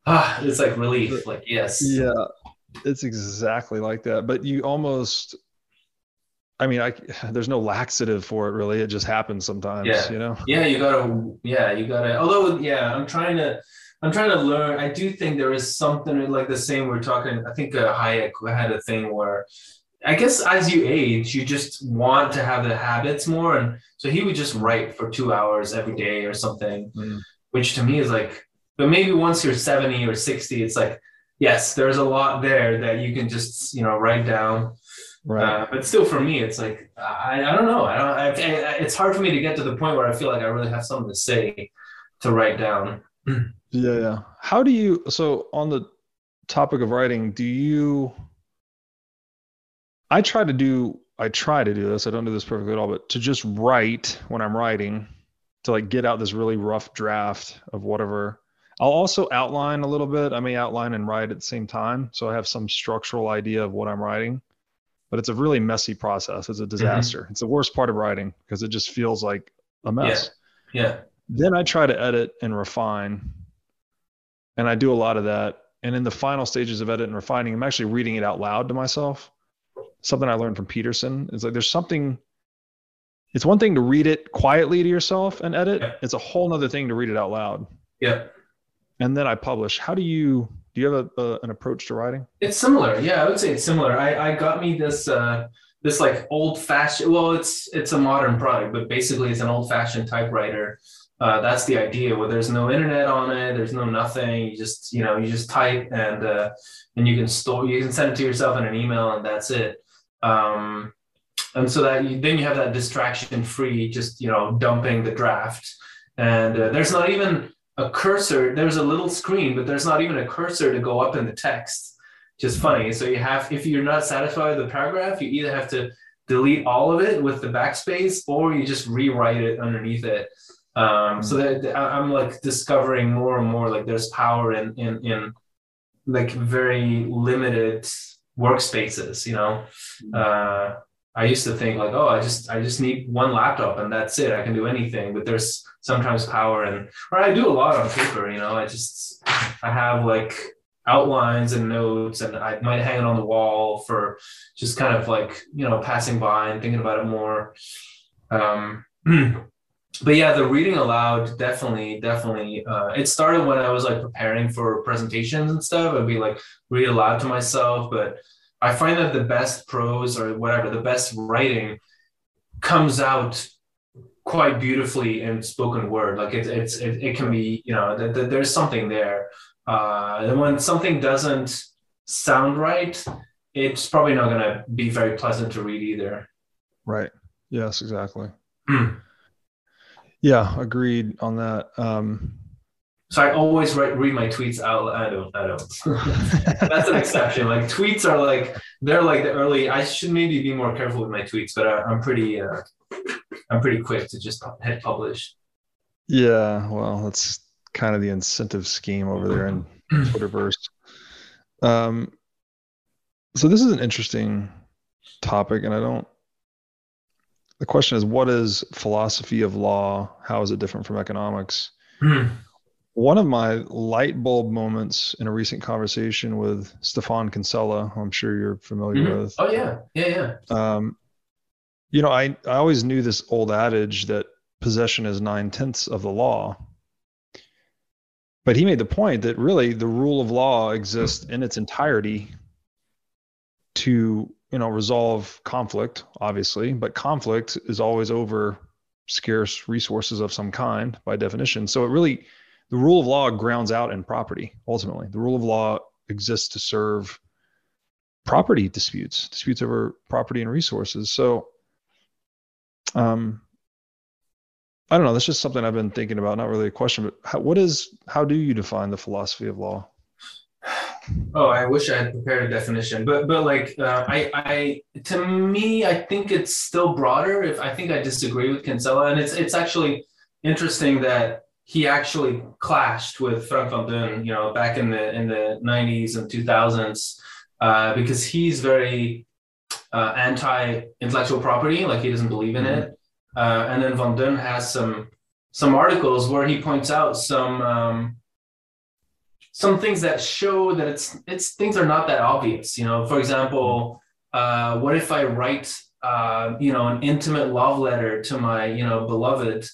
like relief. Like, yes. Yeah, it's exactly like that. But you almost. I mean, there's no laxative for it, really. It just happens sometimes, yeah. You know? Yeah, you gotta, although, yeah, I'm trying to learn. I do think there is something like the same we're talking, I think Hayek had a thing where, I guess as you age, you just want to have the habits more. And so he would just write for 2 hours every day or something, which to me is like, but maybe once you're 70 or 60, it's like, yes, there's a lot there that you can just, you know, write down. Right. But still, for me, it's like I don't know. It's hard for me to get to the point where I feel like I really have something to say to write down. Yeah. How do you? So on the topic of writing, do you? I try to do this. I don't do this perfectly at all, but to just write when I'm writing, to like get out this really rough draft of whatever. I'll also outline a little bit. I may outline and write at the same time, so I have some structural idea of what I'm writing. But it's a really messy process. It's a disaster. Mm-hmm. It's the worst part of writing because it just feels like a mess. Yeah. Then I try to edit and refine. And I do a lot of that. And in the final stages of edit and refining, I'm actually reading it out loud to myself. Something I learned from Peterson. It's like there's something. It's one thing to read it quietly to yourself and edit. Yeah. It's a whole other thing to read it out loud. Yeah. And then I publish. How do you... Do you have an approach to writing? It's similar. Yeah, I would say it's similar. I got me this like old-fashioned, well, it's a modern product, but basically it's an old-fashioned typewriter. That's the idea, where there's no internet on it. There's no nothing. You just type and you can send it to yourself in an email and that's it. And so that then you have that distraction-free, just, you know, dumping the draft. And there's not even... a cursor, there's a little screen, but there's not even a cursor to go up in the text, which is funny. So if you're not satisfied with the paragraph, you either have to delete all of it with the backspace or you just rewrite it underneath it. So that I'm like discovering more and more, like there's power in like very limited workspaces, you know? I used to think like, oh, I just need one laptop and that's it. I can do anything, but there's sometimes power or I do a lot on paper, you know, I have like outlines and notes and I might hang it on the wall for just kind of like, you know, passing by and thinking about it more. But yeah, the reading aloud, definitely. It started when I was like preparing for presentations and stuff. I'd be like read aloud to myself, but I find that the best prose or whatever, the best writing comes out quite beautifully in spoken word. Like it can be, you know, there's something there. And when something doesn't sound right, it's probably not going to be very pleasant to read either. Right. Yes, exactly. Yeah. Agreed on that. So I always read my tweets out. I don't. That's an exception. Like tweets are like, they're like the early, I should maybe be more careful with my tweets, but I'm pretty quick to just hit publish. Yeah. Well, that's kind of the incentive scheme over there in Twitterverse. So this is an interesting topic and the question is, what is philosophy of law? How is it different from economics? One of my light bulb moments in a recent conversation with Stefan Kinsella, who I'm sure you're familiar with. Oh yeah. You know, I always knew this old adage that possession is 9/10 of the law, but he made the point that really the rule of law exists in its entirety to resolve conflict, obviously, but conflict is always over scarce resources of some kind by definition. So it really, the rule of law grounds out in property. Ultimately, the rule of law exists to serve property disputes over property and resources. So, I don't know. That's just something I've been thinking about. Not really a question, but how do you define the philosophy of law? Oh, I wish I had prepared a definition, but to me, I think it's still broader. I think I disagree with Kinsella, and it's actually interesting that he actually clashed with Frank van Dun, back in the 90s and 2000s, because he's very anti-intellectual property, like he doesn't believe in it. And then Van Dun has some articles where he points out some things that show that it's things are not that obvious. For example, what if I write an intimate love letter to my beloved,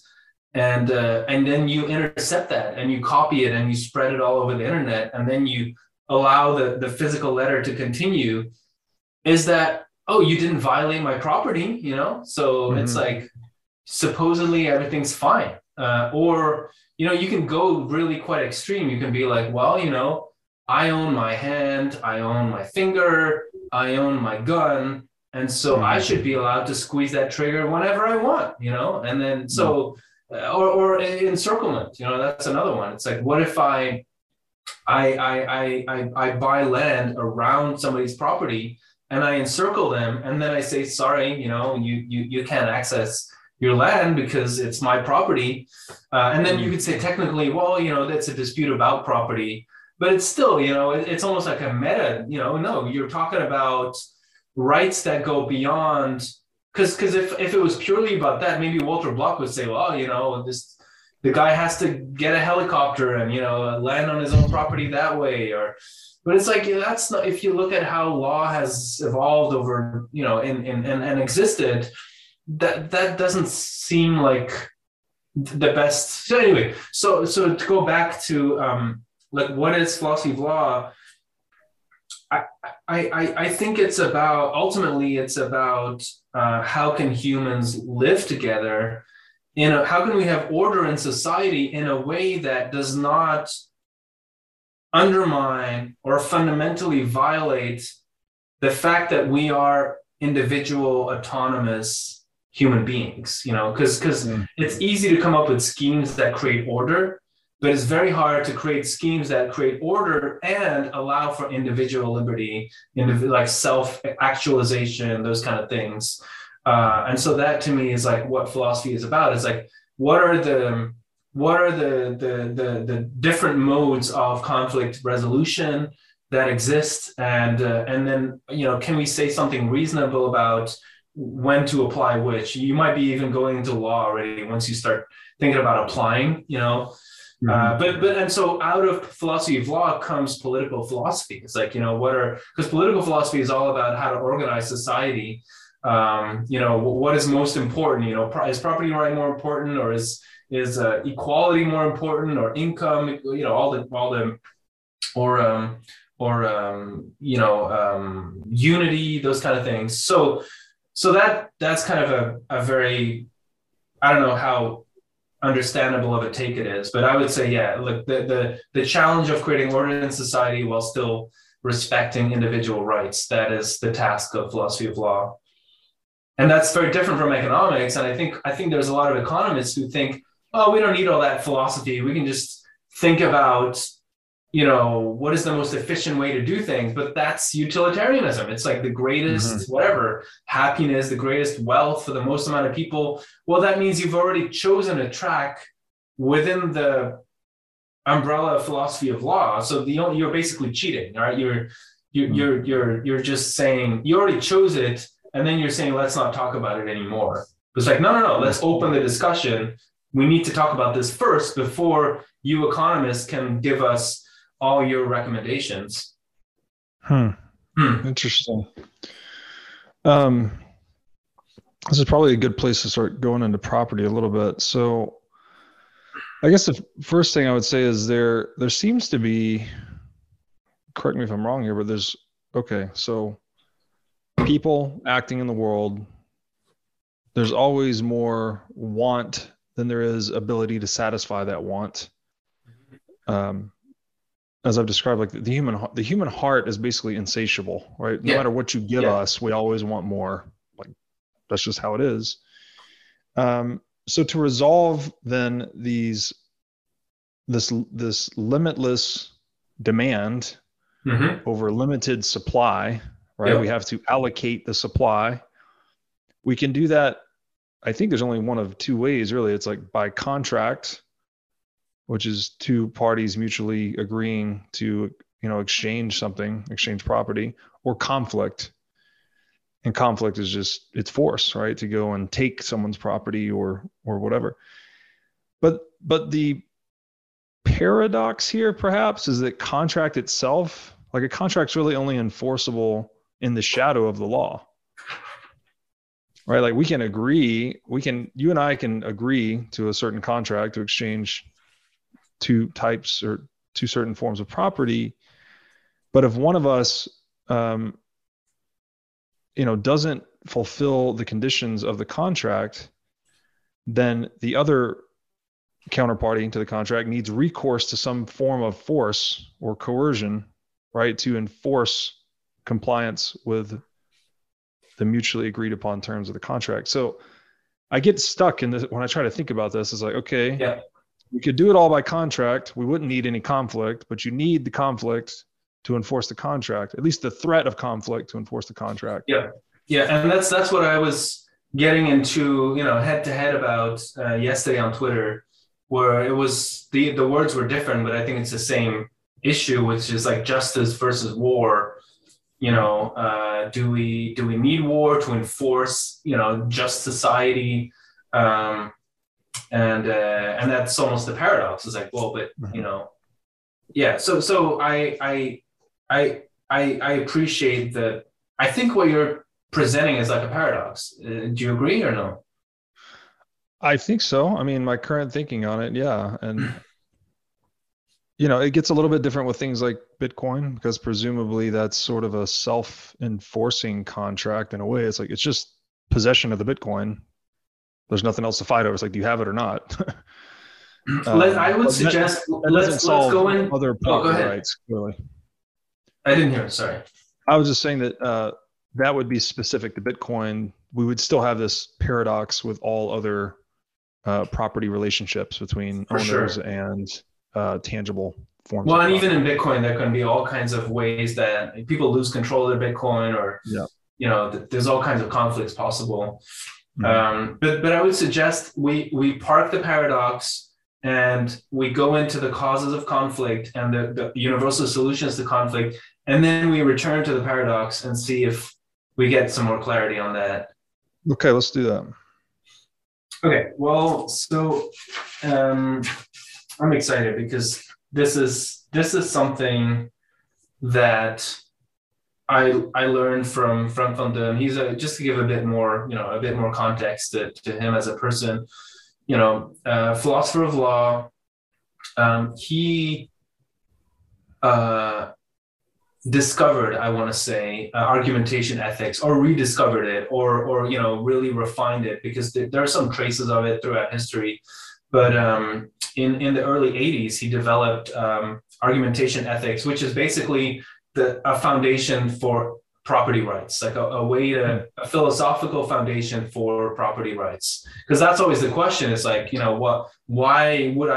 and then you intercept that and you copy it and you spread it all over the internet, and then you allow the physical letter to continue? Is that, oh, you didn't violate my property? So it's like, supposedly everything's fine. Or, you can go really quite extreme. You can be like, well, I own my hand, I own my finger, I own my gun. And so I should be allowed to squeeze that trigger whenever I want, and then so, or encirclement, that's another one. It's like, what if I buy land around somebody's property and I encircle them, and then I say, sorry, you can't access your land because it's my property. And then you could say technically, well, that's a dispute about property, but it's still, it's almost like a meta, no, you're talking about rights that go beyond, because if it was purely about that, maybe Walter Block would say, well, the guy has to get a helicopter and, land on his own property that way, or... But it's like, that's not, if you look at how law has evolved over, and existed, that doesn't seem like the best. So anyway, so to go back to what is philosophy of law? I think it's about how can humans live together? How can we have order in society in a way that does not undermine or fundamentally violate the fact that we are individual, autonomous human beings, because it's easy to come up with schemes that create order, but it's very hard to create schemes that create order and allow for individual liberty, like self-actualization, those kind of things. And so that to me is like what philosophy is about. It's like, what are the different modes of conflict resolution that exist? And then, can we say something reasonable about when to apply which? You might be even going into law already once you start thinking about applying, and so out of philosophy of law comes political philosophy. It's like, because political philosophy is all about how to organize society. What is most important? Is property right more important, or is equality more important, or income, or unity, those kind of things. So that's kind of a very, I don't know how understandable of a take it is, but I would say, yeah, look, the challenge of creating order in society while still respecting individual rights, that is the task of philosophy of law. And that's very different from economics. And I think there's a lot of economists who think, oh, we don't need all that philosophy. We can just think about, what is the most efficient way to do things, but that's utilitarianism. It's like the greatest, happiness, the greatest wealth for the most amount of people. Well, that means you've already chosen a track within the umbrella of philosophy of law. So you're basically cheating, right? You're just saying you already chose it. And then you're saying, let's not talk about it anymore. It's like, no, let's open the discussion. We need to talk about this first before you economists can give us all your recommendations. Interesting. This is probably a good place to start going into property a little bit. So I guess the first thing I would say is there seems to be, correct me if I'm wrong here, but there's, okay, so people acting in the world, there's always more want than there is ability to satisfy that want. As I've described, like the human heart is basically insatiable, right? No matter what you give us, we always want more. Like that's just how it is. So to resolve then this limitless demand over limited supply, right? Yeah. We have to allocate the supply. We can do that. I think there's only one of two ways, really. It's like by contract, which is two parties mutually agreeing to, you know, exchange property, or conflict. And conflict is just, it's force, right? To go and take someone's property or whatever. But the paradox here perhaps is that contract itself, like a contract's really only enforceable in the shadow of the law, right? Like we can agree, you and I can agree to a certain contract to exchange two types or two certain forms of property. But if one of us, doesn't fulfill the conditions of the contract, then the other counterparty to the contract needs recourse to some form of force or coercion, right, to enforce compliance with the mutually agreed upon terms of the contract. So I get stuck in this when I try to think about this. It's like, okay, we could do it all by contract. We wouldn't need any conflict, but you need the conflict to enforce the contract, at least the threat of conflict to enforce the contract. Yeah. Yeah. And that's what I was getting into, head to head about yesterday on Twitter, where it was the words were different, but I think it's the same issue, which is like justice versus war. Do we need war to enforce, just society? And that's almost the paradox. It's like, well, but So I appreciate that. I think what you're presenting is like a paradox. Do you agree or no? I think so. I mean, my current thinking on it, yeah. And, it gets a little bit different with things like Bitcoin, because presumably that's sort of a self-enforcing contract in a way. It's like, it's just possession of the Bitcoin. There's nothing else to fight over. It's like, do you have it or not? I would suggest let's go in. Other property rights, clearly. I didn't hear it. Sorry. I was just saying that that would be specific to Bitcoin. We would still have this paradox with all other property relationships between owners and tangible forms. Well, and even in Bitcoin, there can be all kinds of ways that people lose control of their Bitcoin, or there's all kinds of conflicts possible. Mm-hmm. But I would suggest we park the paradox. And we go into the causes of conflict and the universal solutions to conflict. And then we return to the paradox and see if we get some more clarity on that. Okay, let's do that. Okay, well, so I'm excited because this is something that I learned from Frank van Dun. He's just to give a bit more context to him as a person. Philosopher of law, he discovered, I want to say, argumentation ethics, or rediscovered it, or really refined it, because there are some traces of it throughout history. But in the early 80s, he developed argumentation ethics, which is basically a foundation for property rights, like a philosophical foundation for property rights. Because that's always the question. It's like, why would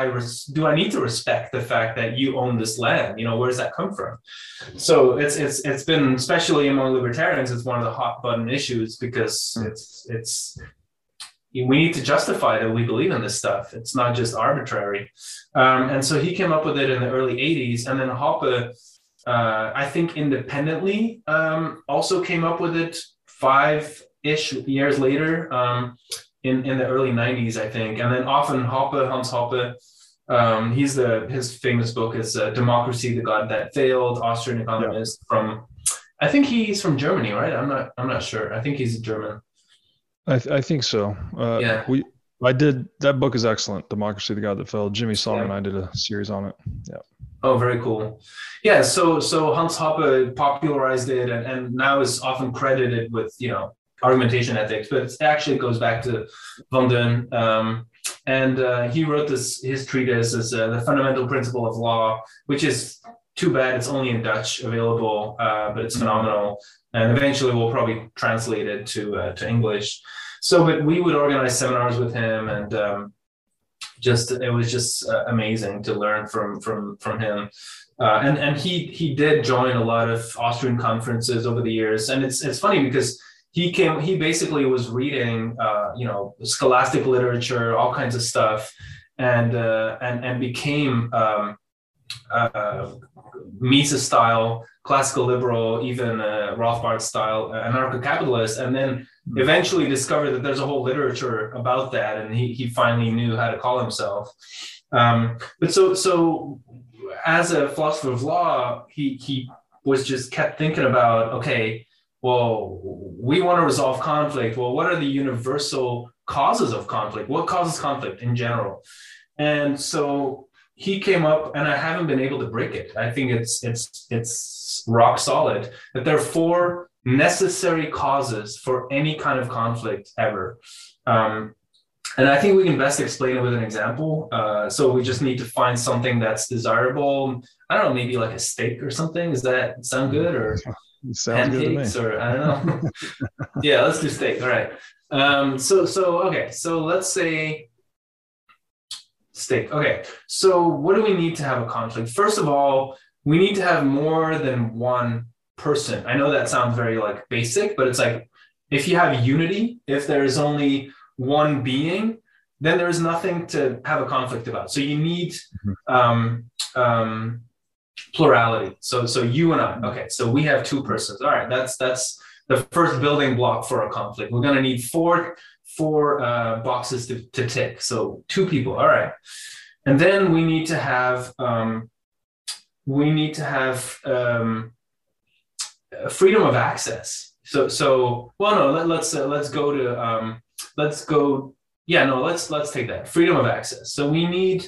do I need to respect the fact that you own this land? Where does that come from? So it's been, especially among libertarians, it's one of the hot button issues, because we need to justify that we believe in this stuff. It's not just arbitrary. And so he came up with it in the early 80s, and then Hoppe, I think independently, also came up with it 5-ish years later, in the early 90s, I think. And then often Hans Hoppe, his famous book is Democracy, the God That Failed, Austrian economist from, I think he's from Germany, right? I'm not sure. I think he's German. I think so. That book is excellent. Democracy, the God That Failed. Jimmy Song and I did a series on it. Yeah. Oh, very cool. Yeah, so Hans Hoppe popularized it, and now is often credited with, you know, argumentation ethics, but it actually goes back to Van Dun. And he wrote his treatise as the fundamental principle of law, which is too bad it's only in Dutch available, but it's phenomenal. And eventually we'll probably translate it to English. So, but we would organize seminars with him, and it was just amazing to learn from him. And he did join a lot of Austrian conferences over the years. And it's funny because he basically was reading, scholastic literature, all kinds of stuff, and became Mises style, classical liberal, even Rothbard style anarcho-capitalist, and then eventually discovered that there's a whole literature about that, and he finally knew how to call himself. But so as a philosopher of law, he was just kept thinking about, okay, well, we want to resolve conflict. Well, what are the universal causes of conflict? What causes conflict in general? And so he came up, and I haven't been able to break it. I think it's rock solid that there are four necessary causes for any kind of conflict ever. And I think we can best explain it with an example. So we just need to find something that's desirable. I don't know, maybe like a steak or something. Does that sound good? Or pancakes, or I don't know. Yeah, let's do steak. All right. Okay. So let's say steak. Okay. So what do we need to have a conflict? First of all, we need to have more than one person. I know that sounds very like basic, but it's like, if you have unity, if there is only one being, then there is nothing to have a conflict about. So you need plurality. So you and I. Okay, so we have two persons. All right, that's the first building block for a conflict. We're going to need four boxes to tick. So two people. All right, and then we need to have freedom of access. Let's take that freedom of access. So we need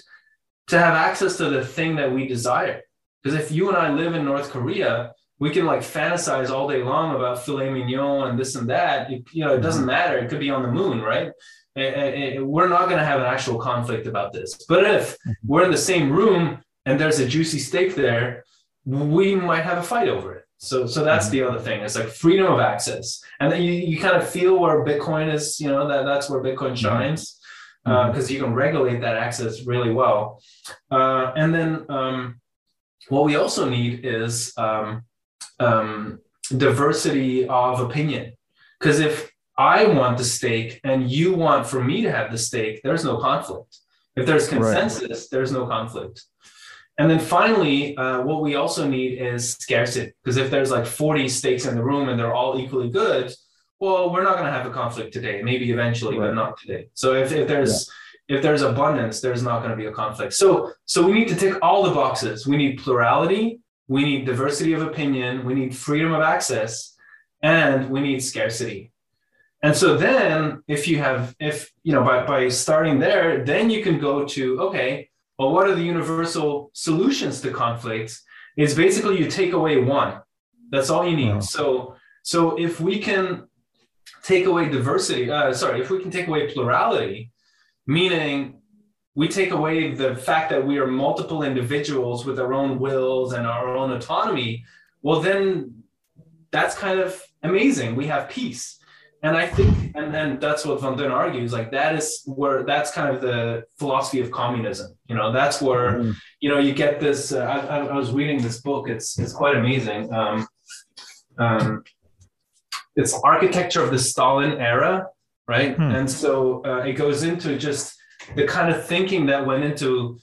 to have access to the thing that we desire. Because if you and I live in North Korea, we can like fantasize all day long about filet mignon and this and that. It doesn't matter. It could be on the moon, right? We're not going to have an actual conflict about this. But if we're in the same room and there's a juicy steak there, we might have a fight over it. So that's the other thing. It's like freedom of access. And then you kind of feel where Bitcoin is, that's where Bitcoin shines, because you can regulate that access really well. And then what we also need is diversity of opinion. Because if I want the steak and you want for me to have the steak, there's no conflict. If there's consensus, there's no conflict. And then finally, what we also need is scarcity. Because if there's like 40 steaks in the room and they're all equally good, well, we're not going to have a conflict today. Maybe eventually, but not today. So if there's abundance, there's not going to be a conflict. So we need to tick all the boxes. We need plurality. We need diversity of opinion. We need freedom of access, and we need scarcity. And so then, by starting there, then you can go to, okay, well, what are the universal solutions to conflicts? It's basically you take away one. That's all you need. Wow. So if we can take away plurality, meaning we take away the fact that we are multiple individuals with our own wills and our own autonomy, well, then that's kind of amazing. We have peace. And I think, and that's what Van Dun argues, like that's kind of the philosophy of communism. That's where, you get this, I was reading this book. It's quite amazing. It's Architecture of the Stalin Era. Right. And so it goes into just the kind of thinking that went into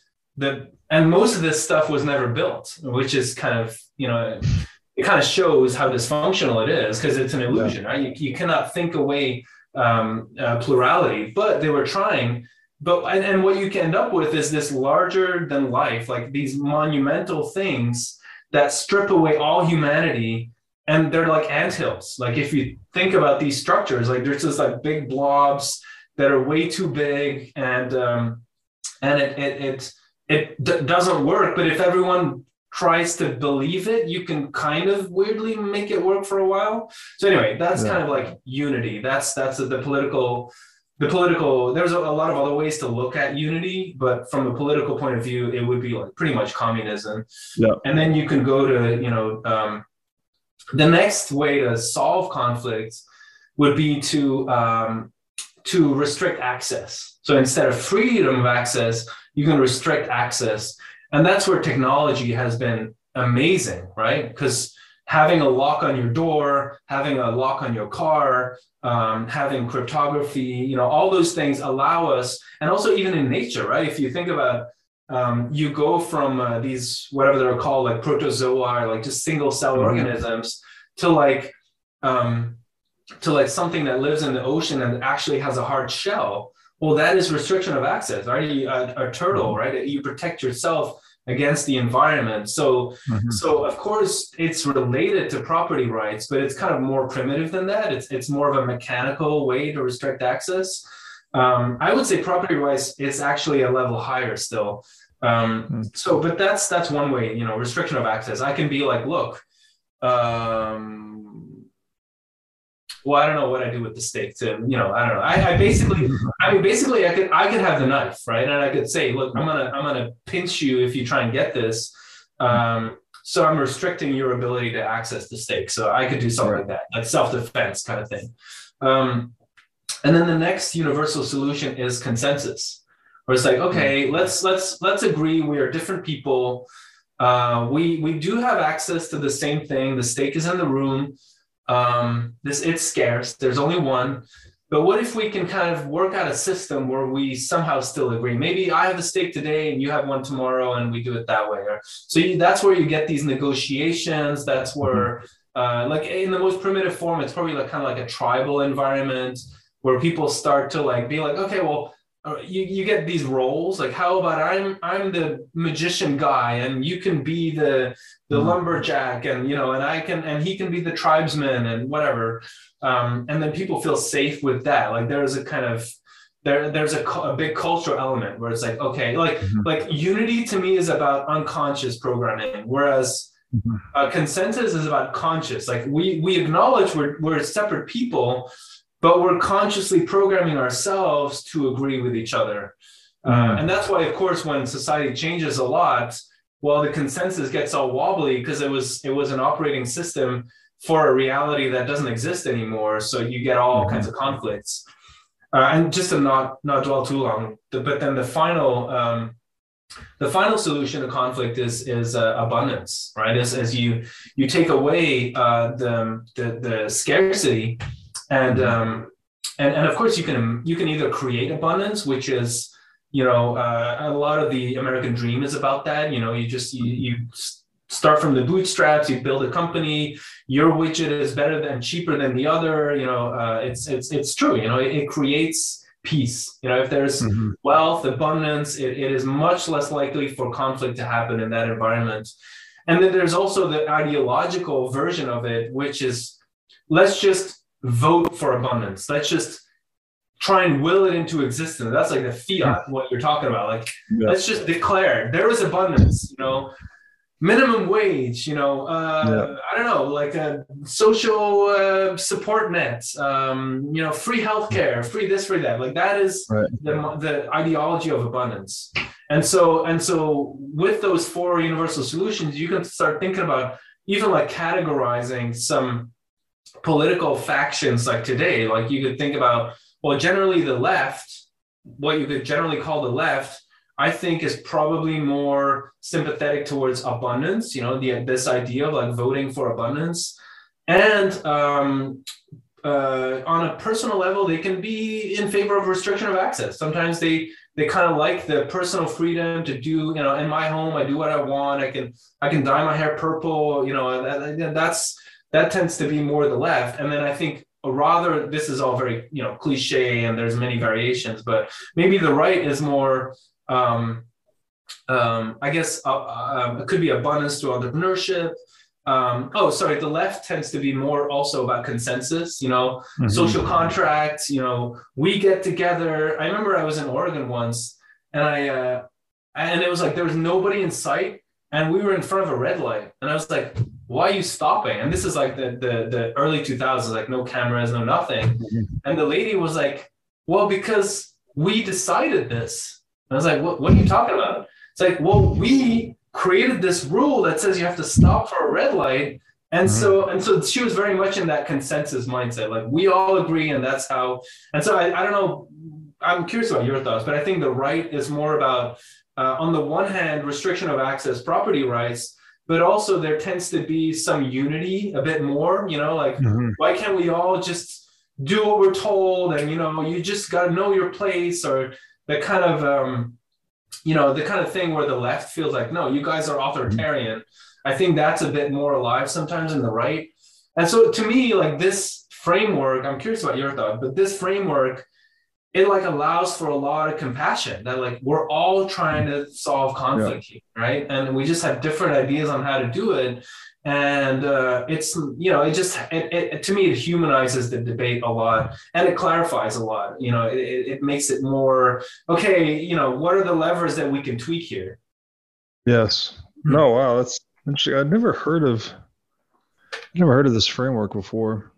and most of this stuff was never built, which is kind of, it kind of shows how dysfunctional it is, because it's an illusion, right? You cannot think away plurality, but they were trying. And what you can end up with is this larger than life, like these monumental things that strip away all humanity. And they're like anthills. Like if you think about these structures, like there's just like big blobs that are way too big, and it it doesn't work. But if everyone tries to believe it, you can kind of weirdly make it work for a while. So anyway, that's kind of like unity. That's the political. The political, there's a lot of other ways to look at unity, but from a political point of view, it would be like pretty much communism. Yeah. And then you can go to, you know, the next way to solve conflicts would be to restrict access. So instead of freedom of access, you can restrict access. And that's where technology has been amazing, right? Because having a lock on your door, having a lock on your car, having cryptography, you know, all those things allow us, and also even in nature, right? If you think about, you go from these, whatever they're called, like protozoa, or like just single cell organisms to like something that lives in the ocean and actually has a hard shell. Well, that is restriction of access, right? A turtle, right? You protect yourself against the environment. So, so of course it's related to property rights, but it's kind of more primitive than that. It's more of a mechanical way to restrict access. I would say property rights is actually a level higher still. So, but that's one way, you know, restriction of access. I can be like, look, well, I don't know what I do with the steak to, you know, I don't know. I mean, basically I could have the knife, right? And I could say, look, I'm going to pinch you if you try and get this. So I'm restricting your ability to access the steak. So I could do something like that, like self-defense kind of thing. And then the next universal solution is consensus, where it's like, okay, let's agree. We are different people. We do have access to the same thing. The steak is in the room. It's scarce. There's only one. But what if we can kind of work out a system where we somehow still agree? Maybe I have a steak today and you have one tomorrow, and we do it that way. So that's where you get these negotiations. That's where, like in the most primitive form, it's probably like kind of like a tribal environment where people start to like be like, okay, well, you get these roles. Like, how about I'm the magician guy, and you can be the lumberjack, and you know, and I can, and he can be the tribesman, and whatever. And then people feel safe with that. Like, there's a kind of there's a big cultural element where it's like, okay, like like unity to me is about unconscious programming, whereas consensus is about conscious. Like, we acknowledge we're separate people, but we're consciously programming ourselves to agree with each other. And that's why, of course, when society changes a lot, well, the consensus gets all wobbly because it was an operating system for a reality that doesn't exist anymore. So you get all kinds of conflicts. And just to not dwell too long, but then the final solution to conflict is abundance, right? As you take away the scarcity. And of course you can either create abundance, which is, you know, a lot of the American dream is about that. You know, you start from the bootstraps, you build a company, your widget is better than cheaper than the other, you know, it's true, you know, it creates peace. You know, if there's wealth, abundance, it is much less likely for conflict to happen in that environment. And then there's also the ideological version of it, which is, let's just vote for abundance. Let's just try and will it into existence. That's like the fiat, what you're talking about. Like, let's just declare there is abundance, you know, minimum wage, you know, I don't know, like a social support net, you know, free healthcare, free this, free that. Like, that is the ideology of abundance. And so with those four universal solutions, you can start thinking about even like categorizing some political factions. Like today, like you could think about, well, generally the left, what you could generally call the left, I think is probably more sympathetic towards abundance, you know, this idea of like voting for abundance. And on a personal level, they can be in favor of restriction of access. Sometimes they kind of like the personal freedom to do, you know, in my home, I do what I want. I can dye my hair purple, you know, and that tends to be more the left. And then I think rather, this is all very, you know, cliche and there's many variations, but maybe the right is more, I guess, it could be abundance to entrepreneurship. The left tends to be more also about consensus, you know, social contracts, you know, we get together. I remember I was in Oregon once and And it was like, there was nobody in sight. And we were in front of a red light. And I was like, why are you stopping? And this is like the early 2000s, like no cameras, no nothing. And the lady was like, well, because we decided this. And I was like, what are you talking about? It's like, well, we created this rule that says you have to stop for a red light. And so she was very much in that consensus mindset. Like we all agree and that's how. And so I don't know, I'm curious about your thoughts, but I think the right is more about, on the one hand, restriction of access, property rights, but also there tends to be some unity a bit more, you know, like why can't we all just do what we're told? And, you know, you just got to know your place, or the kind of, you know, the kind of thing where the left feels like, no, you guys are authoritarian. I think that's a bit more alive sometimes in the right. And so to me, like this framework, I'm curious about your thought, but this framework, it like allows for a lot of compassion that like we're all trying to solve conflict here, right? And we just have different ideas on how to do it. And it's, you know, it to me, it humanizes the debate a lot, and it clarifies a lot, you know, it makes it more, okay, you know, what are the levers that we can tweak here? Yes. No, wow. That's interesting. I've never heard of this framework before.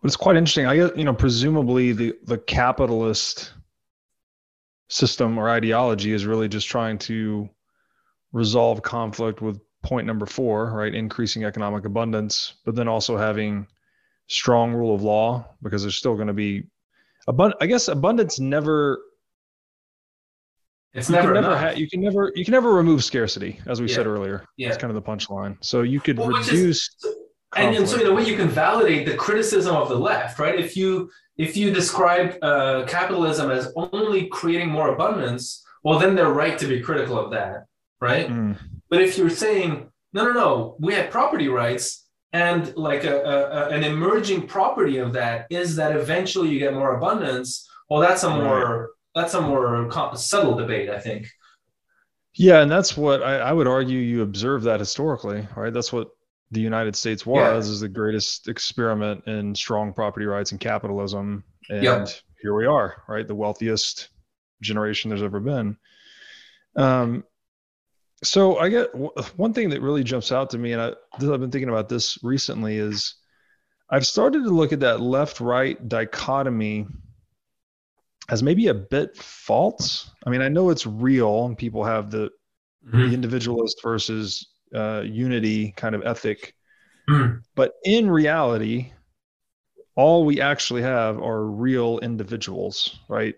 But it's quite interesting. I guess, you know, presumably the capitalist system or ideology is really just trying to resolve conflict with point number 4, right? Increasing economic abundance, but then also having strong rule of law, because there's still going to be abundance. I guess abundance never. It's never enough. You can never remove scarcity, as we said earlier. Yeah. That's kind of the punchline. So you could reduce. Conflict. And so in a way you can validate the criticism of the left, right? If you describe capitalism as only creating more abundance, well, then they're right to be critical of that, right? But if you're saying, no, we have property rights, and like an emerging property of that is that eventually you get more abundance, well, that's a more subtle debate, I think. Yeah, and that's what I would argue you observe that historically, right? That's what the United States is the greatest experiment in strong property rights and capitalism. And here we are, right? The wealthiest generation there's ever been. So I get one thing that really jumps out to me, and I've been thinking about this recently, is I've started to look at that left-right dichotomy as maybe a bit false. I mean, I know it's real, and people have the individualist versus unity kind of ethic, but in reality, all we actually have are real individuals, right?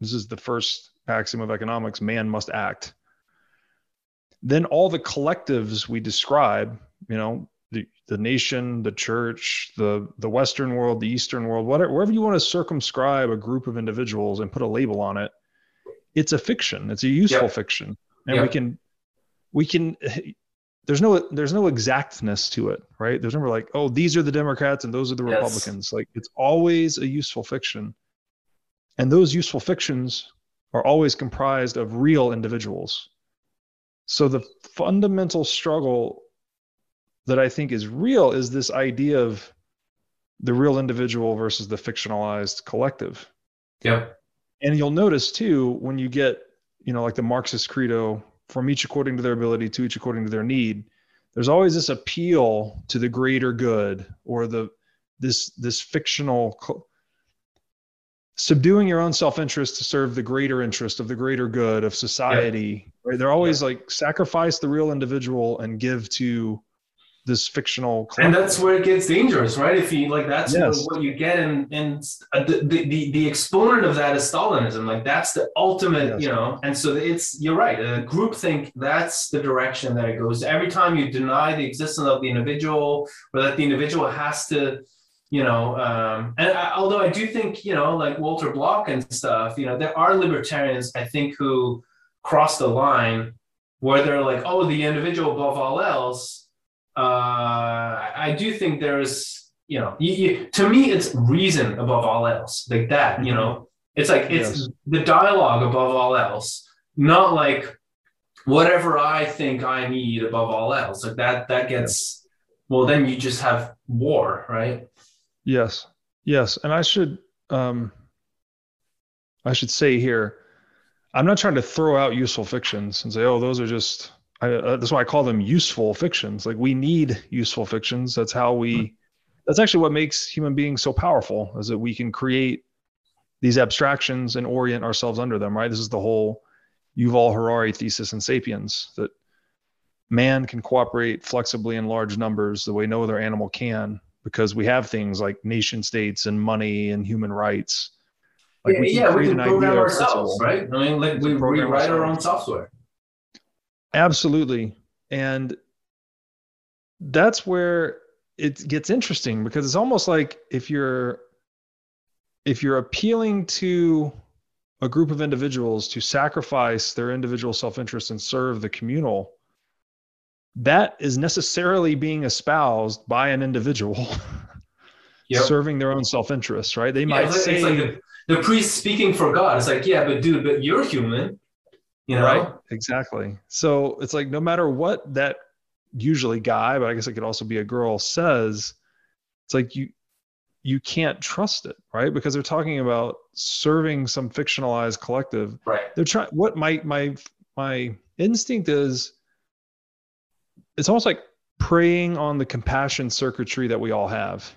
This is the first axiom of economics: man must act. Then all the collectives we describe, you know, the nation, the church, the Western world, the Eastern world, whatever, wherever you want to circumscribe a group of individuals and put a label on it, it's a fiction. It's a useful fiction, and we can. There's no exactness to it, right? There's never like, oh, these are the Democrats and those are the Republicans. Like, it's always a useful fiction. And those useful fictions are always comprised of real individuals. So the fundamental struggle that I think is real is this idea of the real individual versus the fictionalized collective. Yeah. And you'll notice too, when you get, you know, like the Marxist credo, from each according to their ability, to each according to their need, there's always this appeal to the greater good, or this fictional subduing your own self-interest to serve the greater interest of the greater good of society. Yeah. Right? They're always like, sacrifice the real individual and give to this fictional collective. And that's where it gets dangerous, right? If you like, that's what you get, and the exponent of that is Stalinism. Like, that's the ultimate, you know. And so you're right. Groupthink, that's the direction that it goes. Every time you deny the existence of the individual, or that the individual has to, you know. Although I do think, you know, like Walter Block and stuff, you know, there are libertarians, I think, who cross the line where they're like, oh, the individual above all else. I do think there is, you know, to me, it's reason above all else, like that, you know, it's like, it's the dialogue above all else, not like whatever I think I need above all else. Like that gets, well, then you just have war, right? Yes. Yes. And I should say here, I'm not trying to throw out useful fictions and say, oh, those are just, that's why I call them useful fictions. Like, we need useful fictions. That's how we, that's actually what makes human beings so powerful, is that we can create these abstractions and orient ourselves under them, right? This is the whole Yuval Harari thesis in Sapiens, that man can cooperate flexibly in large numbers the way no other animal can, because we have things like nation states and money and human rights. Like, yeah, we can program ourselves, right? I mean, like, we write our own software. Absolutely. And that's where it gets interesting, because it's almost like if you're appealing to a group of individuals to sacrifice their individual self-interest and serve the communal, that is necessarily being espoused by an individual serving their own self-interest, right? They might say... It's like the priest speaking for God. It's like, yeah, but dude, but you're human, you know? Right, exactly. So it's like, no matter what that usually guy, but I guess it could also be a girl, says, it's like you can't trust it, right? Because they're talking about serving some fictionalized collective. Right. They're trying. What my instinct is, it's almost like preying on the compassion circuitry that we all have.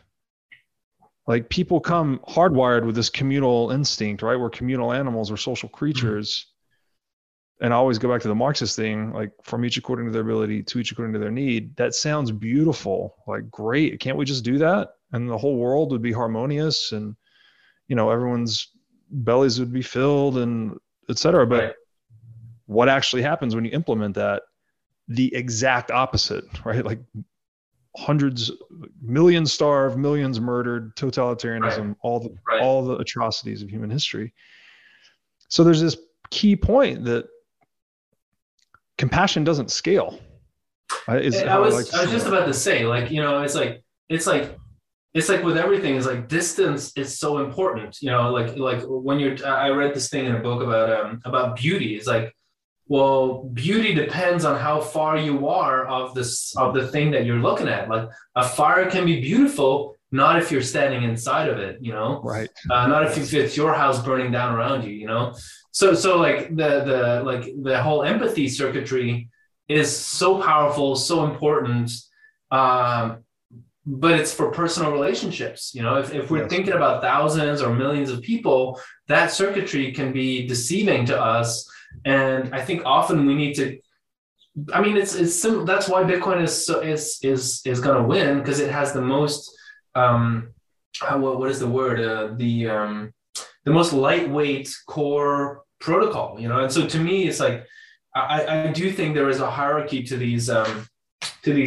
Like, people come hardwired with this communal instinct, right? We're communal animals, we're social creatures. Mm-hmm. And I always go back to the Marxist thing, like, from each according to their ability to each according to their need. That sounds beautiful, like, great. Can't we just do that? And the whole world would be harmonious, and, you know, everyone's bellies would be filled, and et cetera. But What actually happens when you implement that? The exact opposite, right? Like, hundreds, millions starved, millions murdered, totalitarianism, all the atrocities of human history. So there's this key point that compassion doesn't scale. I was just about to say, like, you know, it's like with everything, it's like distance is so important, you know, like when I read this thing in a book about beauty. It's like, well, beauty depends on how far you are of the thing that you're looking at. Like, a fire can be beautiful, not if you're standing inside of it, you know, right? Not if it's your house burning down around you, you know? So like the whole empathy circuitry is so powerful, so important. But it's for personal relationships. You know, if we're thinking about thousands or millions of people, that circuitry can be deceiving to us. And I think often we need to, I mean, it's simple. That's why Bitcoin is going to win, because it has the most, what is the word? The most lightweight core protocol, you know? And so to me, it's like, I do think there is a hierarchy to these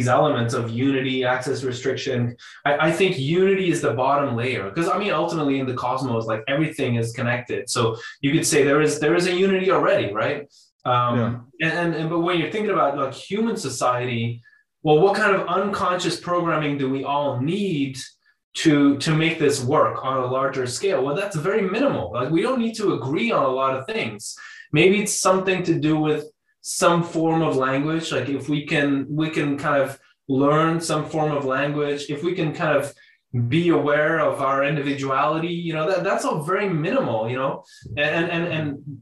elements of unity, access restriction. I think unity is the bottom layer, because I mean, ultimately in the cosmos, like, everything is connected. So you could say there is a unity already, right? But when you're thinking about, like, human society, well, what kind of unconscious programming do we all need to make this work on a larger scale? Well, that's very minimal. Like, we don't need to agree on a lot of things. Maybe it's something to do with some form of language. Like, if we can kind of learn some form of language, if we can kind of be aware of our individuality, you know, that's all very minimal, you know,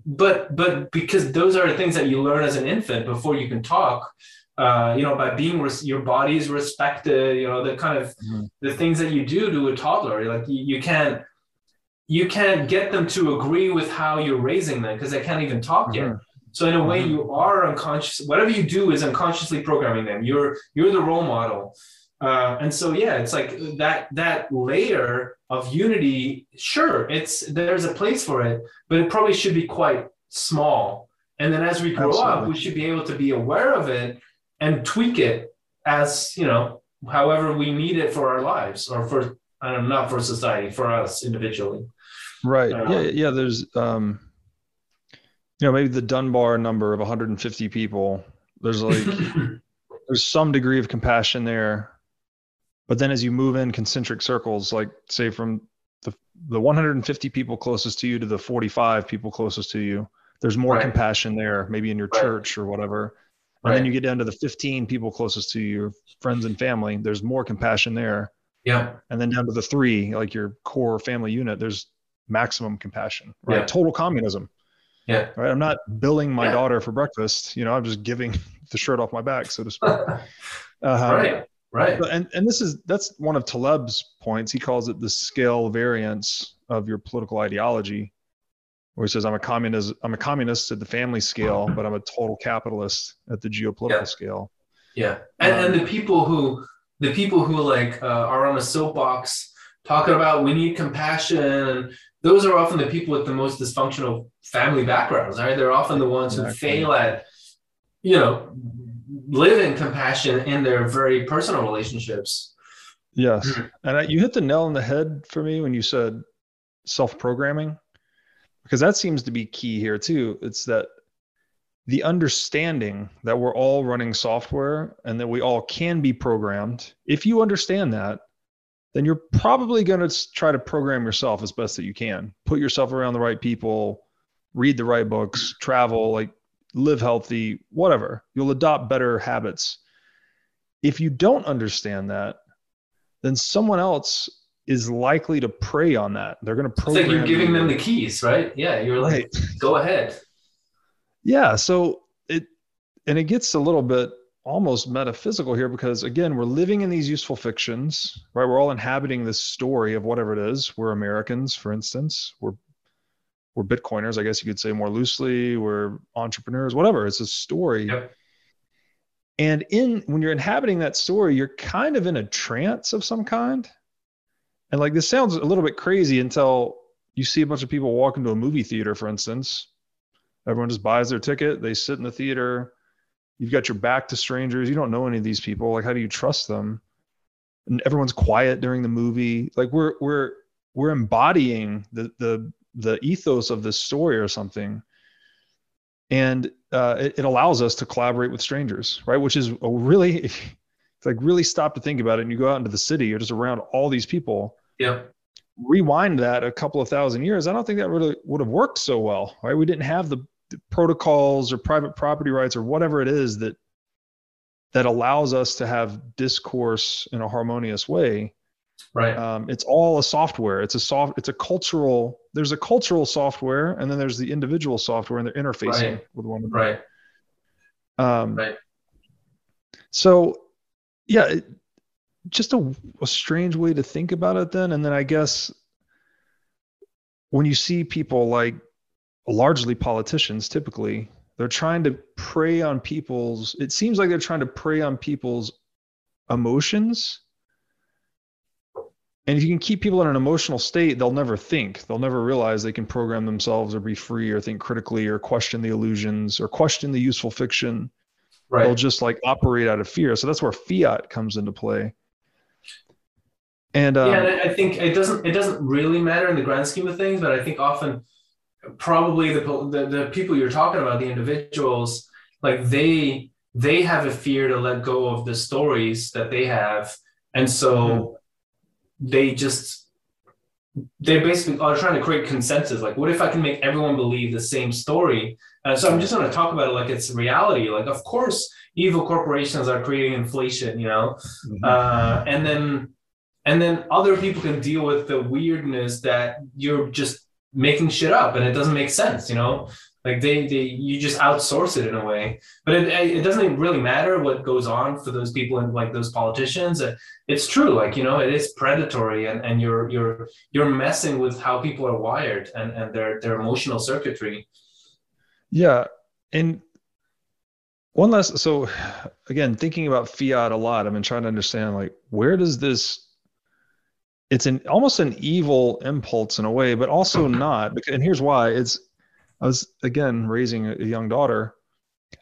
but because those are the things that you learn as an infant before you can talk, you know, by being your body's respected, you know, the kind of the things that you do to a toddler, like, you can't get them to agree with how you're raising them, because they can't even talk yet. So in a way, you are unconscious. Whatever you do is unconsciously programming them. You're the role model, and so it's like that layer of unity. Sure, there's a place for it, but it probably should be quite small. And then as we grow up, we should be able to be aware of it and tweak it as, you know, however we need it for our lives, or for, I don't know, not for society, for us individually. Right. There's. You know, maybe the Dunbar number of 150 people, there's like, there's some degree of compassion there. But then as you move in concentric circles, like, say from the 150 people closest to you to the 45 people closest to you, there's more compassion there, maybe in your church or whatever. And then you get down to the 15 people closest to you, your friends and family, there's more compassion there. Yeah. And then down to the 3, like your core family unit, there's maximum compassion, right? Yeah. Total communism. Yeah. Right. I'm not billing my daughter for breakfast. You know, I'm just giving the shirt off my back, so to speak. Right. Right. And that's one of Taleb's points. He calls it the scale variance of your political ideology, where he says, I'm a communist at the family scale, but I'm a total capitalist at the geopolitical scale. Yeah. And the people who like are on a soapbox talking about we need compassion, those are often the people with the most dysfunctional family backgrounds, right? They're often the ones who fail at, you know, living compassion in their very personal relationships. Yes. And you hit the nail on the head for me when you said self-programming, because that seems to be key here too. It's that the understanding that we're all running software and that we all can be programmed. If you understand that, then you're probably going to try to program yourself as best that you can. Put yourself around the right people, read the right books, travel, like live healthy, whatever. You'll adopt better habits. If you don't understand that, then someone else is likely to prey on that. They're going to program. It's like you're giving them the keys, right? Yeah, you're like, go ahead. Yeah, so it gets a little bit almost metaphysical here, because again, we're living in these useful fictions, right? We're all inhabiting this story of whatever it is. We're Americans, for instance. We're Bitcoiners, I guess you could say more loosely. We're entrepreneurs, whatever. It's a story. Yep. And when you're inhabiting that story, you're kind of in a trance of some kind. And like, this sounds a little bit crazy until you see a bunch of people walk into a movie theater, for instance. Everyone just buys their ticket. They sit in the theater. You've got your back to strangers. You don't know any of these people. Like, how do you trust them? And everyone's quiet during the movie. Like, we're embodying the ethos of this story or something. And it allows us to collaborate with strangers, right? Which is really stop to think about it. And you go out into the city, you're just around all these people. Yeah. Rewind that a couple of thousand years, I don't think that really would have worked so well, right? We didn't have the protocols or private property rights or whatever it is that allows us to have discourse in a harmonious way. Right. It's all a software. There's a cultural software, and then there's the individual software, and they're interfacing with one another. Right. So yeah, just a strange way to think about it then. And then I guess when you see people like largely politicians, typically, they're trying to prey on people's, it seems like they're trying to prey on people's emotions. And if you can keep people in an emotional state, they'll never think. They'll never realize they can program themselves or be free or think critically or question the illusions or question the useful fiction. Right. They'll just like operate out of fear. So that's where fiat comes into play. And and I think it doesn't really matter in the grand scheme of things, but I think often probably the people you're talking about, the individuals, like they have a fear to let go of the stories that they have, and so they basically are trying to create consensus. Like, what if I can make everyone believe the same story? So I'm just going to talk about it like it's reality. Like, of course, evil corporations are creating inflation, you know, and then other people can deal with the weirdness that you're just making shit up and it doesn't make sense, you know, like you just outsource it in a way. But it doesn't really matter what goes on for those people and like those politicians. It's true, like, you know, it is predatory, and you're messing with how people are wired and their emotional circuitry. Yeah. And one last, so again, thinking about fiat a lot, I've been trying to understand, like, where does this, it's almost an evil impulse in a way, but also not. And here's why. I was, again, raising a young daughter.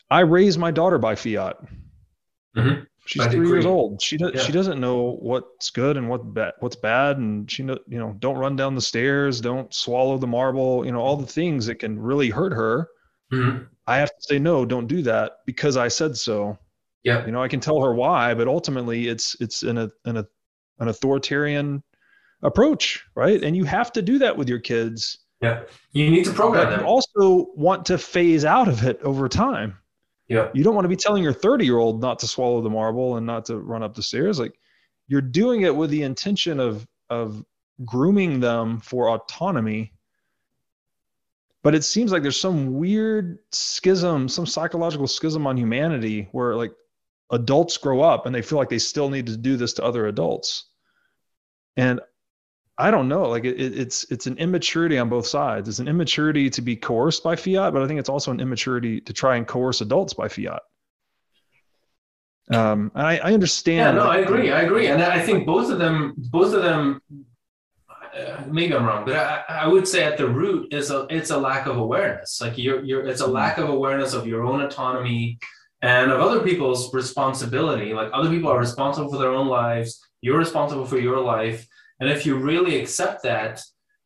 I raised my daughter by fiat. Mm-hmm. She's 3 years old. She doesn't know what's good and what's bad. And she, you know, don't run down the stairs, don't swallow the marble, you know, all the things that can really hurt her. Mm-hmm. I have to say, no, don't do that because I said so. Yeah. You know, I can tell her why, but ultimately it's an authoritarian approach, right? And you have to do that with your kids. Yeah. You need to program them. You also want to phase out of it over time. Yeah. You don't want to be telling your 30-year-old not to swallow the marble and not to run up the stairs. Like, you're doing it with the intention of grooming them for autonomy. But it seems like there's some weird schism, some psychological schism on humanity where like adults grow up and they feel like they still need to do this to other adults. And I don't know, like it's an immaturity on both sides. It's an immaturity to be coerced by fiat, but I think it's also an immaturity to try and coerce adults by fiat. I understand. Yeah, no, I agree. And I think both of them, maybe I'm wrong, but I would say at the root it's a lack of awareness. Like it's a lack of awareness of your own autonomy and of other people's responsibility. Like other people are responsible for their own lives. You're responsible for your life. And if you really accept that,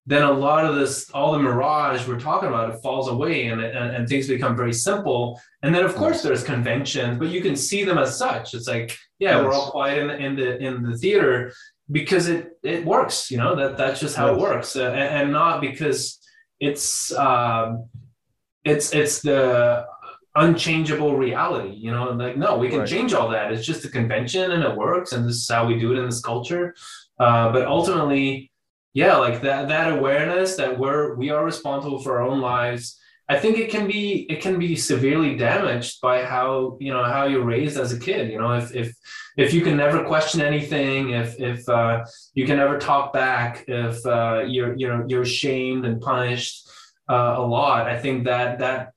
then a lot of this, all the mirage we're talking about, it falls away and things become very simple. And then of course there's conventions, but you can see them as such. It's like, yeah, we're all quiet in the theater because it works, you know, that's just how it works. And not because it's the unchangeable reality, you know, like, no, we can change all that. It's just a convention and it works. And this is how we do it in this culture. But ultimately, yeah, like that awareness that we are responsible for our own lives. I think it can be severely damaged by how you're raised as a kid. You know, if you can never question anything, if you can never talk back, if you're shamed and punished a lot. I think that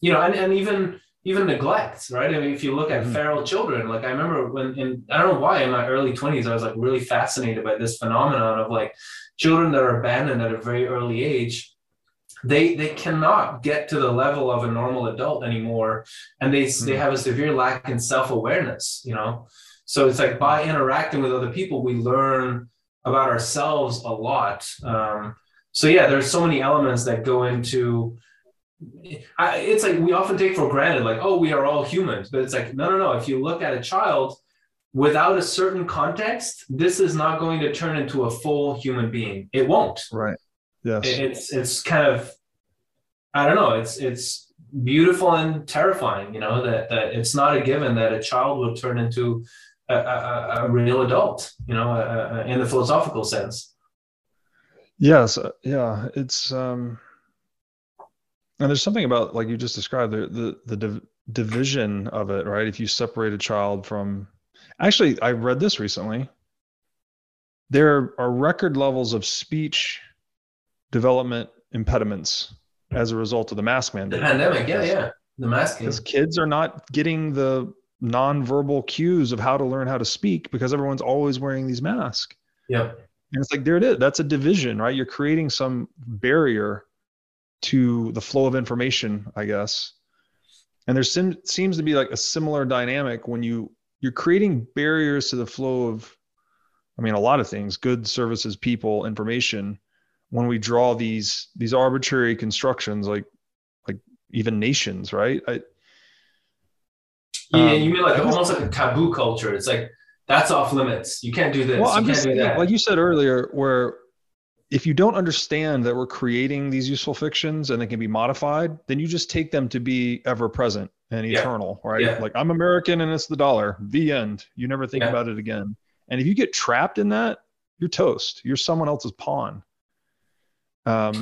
you know, and even neglect, right? I mean, if you look at feral children, like I remember I don't know why in my early 20s, I was like really fascinated by this phenomenon of like children that are abandoned at a very early age. They cannot get to the level of a normal adult anymore. And they have a severe lack in self-awareness, you know? So it's like by interacting with other people, we learn about ourselves a lot. So yeah, there's so many elements that go into, it's like we often take for granted, like, oh, we are all humans, but it's like, no. If you look at a child without a certain context, this is not going to turn into a full human being. It won't. Right. Yes. It's kind of, I don't know. It's beautiful and terrifying, you know, that it's not a given that a child will turn into a real adult, you know, in the philosophical sense. Yes. Yeah. It's, and there's something about, like you just described, the division of it, right? If you separate a child from, actually, I read this recently. There are record levels of speech development impediments as a result of the mask mandate. The pandemic, yeah. The mask. Because kids are not getting the nonverbal cues of how to learn how to speak because everyone's always wearing these masks. Yeah. And it's like, there it is. That's a division, right? You're creating some barrier to the flow of information, I guess. And there seems to be like a similar dynamic when you're creating barriers to the flow of, I mean, a lot of things, goods, services, people, information, when we draw these arbitrary constructions, like even nations, right? Yeah, you mean like almost like a taboo culture. It's like, that's off limits. You can't do this. Well, I'm just saying, like you said earlier, where if you don't understand that we're creating these useful fictions and they can be modified, then you just take them to be ever present and eternal, right? Yeah. Like I'm American and it's the dollar, the end. You never think about it again. And if you get trapped in that, you're toast. You're someone else's pawn. You're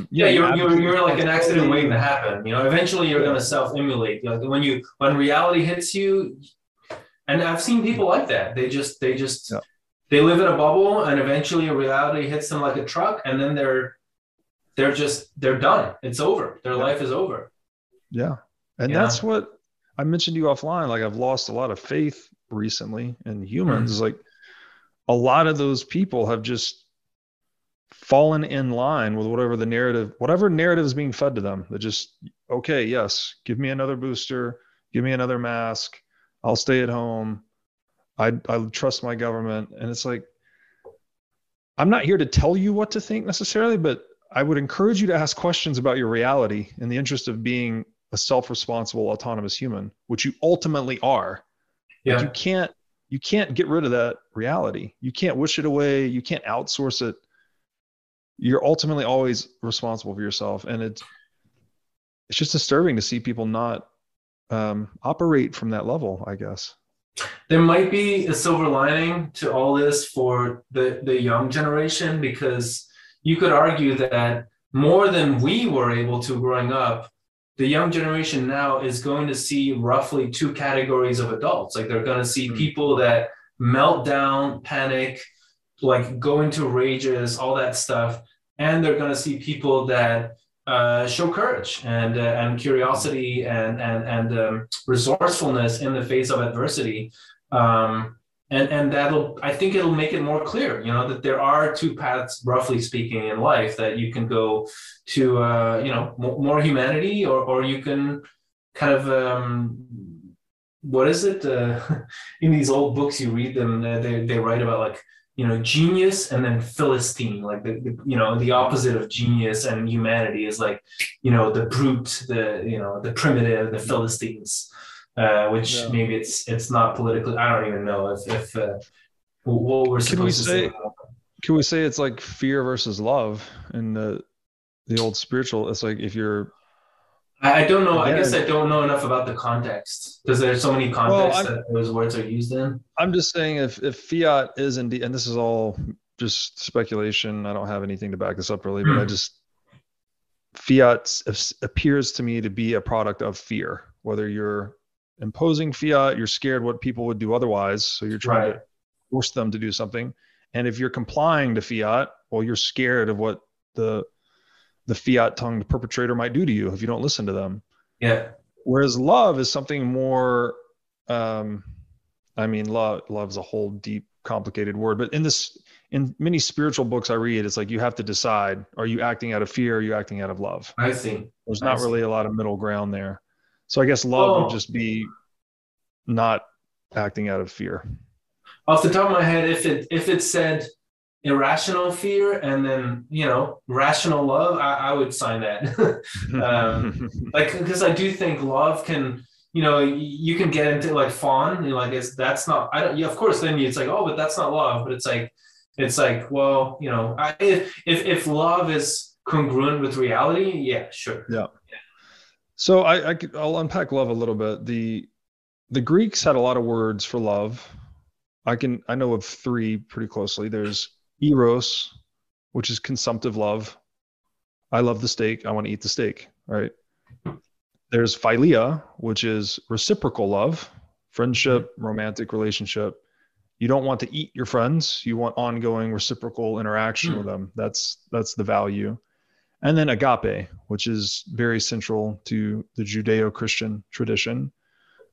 like an accident waiting to happen. You know, eventually you're going to self-immolate. Like when reality hits you, and I've seen people like that. They just they live in a bubble, and eventually reality hits them like a truck, and then they're done. It's over. Their life is over. Yeah, and that's what I mentioned to you offline. Like I've lost a lot of faith recently in humans. Mm-hmm. Like a lot of those people have just fallen in line with whatever narrative is being fed to them. They just give me another booster, give me another mask, I'll stay at home. I trust my government. And it's like, I'm not here to tell you what to think necessarily, but I would encourage you to ask questions about your reality in the interest of being a self-responsible, autonomous human, which you ultimately are. Yeah. Like you can't get rid of that reality. You can't wish it away. You can't outsource it. You're ultimately always responsible for yourself. And it's just disturbing to see people not operate from that level, I guess. There might be a silver lining to all this for the young generation, because you could argue that more than we were able to growing up. The young generation now is going to see roughly two categories of adults. Like they're going to see people that melt down, panic, like go into rages, all that stuff. And they're going to see people that show courage and curiosity and resourcefulness in the face of adversity. And that'll, I think it'll make it more clear, you know, that there are two paths, roughly speaking, in life that you can go to, you know, more humanity, or you can kind of, what is it? In these old books, you read them, they write about like, you know, genius and then Philistine, like the you know, the opposite of genius and humanity is like, you know, the brute, the, you know, the primitive, the Philistines. Which yeah. Maybe it's not politically. I don't even know if what we're supposed to say. Can we say it's like fear versus love in the old spiritual? It's like if you're. I don't know. I guess I don't know enough about the context because there's so many contexts that those words are used in. I'm just saying if fiat is indeed, and this is all just speculation. I don't have anything to back this up really, but I just fiat appears to me to be a product of fear, whether you're imposing fiat, you're scared what people would do otherwise, so you're trying to force them to do something. And if you're complying to fiat, well, you're scared of what the fiat-tongued perpetrator might do to you if you don't listen to them. Yeah. Whereas love is something more. I mean, love's a whole deep, complicated word. But in many spiritual books I read, it's like you have to decide: are you acting out of fear? Or are you acting out of love? I see. There's not really a lot of middle ground there. So I guess love would just be not acting out of fear. Off the top of my head, if it said irrational fear and then, you know, rational love, I would sign that. Like, because I do think love can, you know, you can get into like fawn and like, that's not, I don't, yeah, of course, then it's like, oh, but that's not love. But it's like, well, you know, if love is congruent with reality, yeah, sure. Yeah. So I'll unpack love a little bit. The Greeks had a lot of words for love. I know of three pretty closely. There's eros, which is consumptive love. I love the steak. I want to eat the steak, right? There's philia, which is reciprocal love, friendship, romantic relationship. You don't want to eat your friends. You want ongoing reciprocal interaction with them. That's the value. And then agape, which is very central to the Judeo-Christian tradition,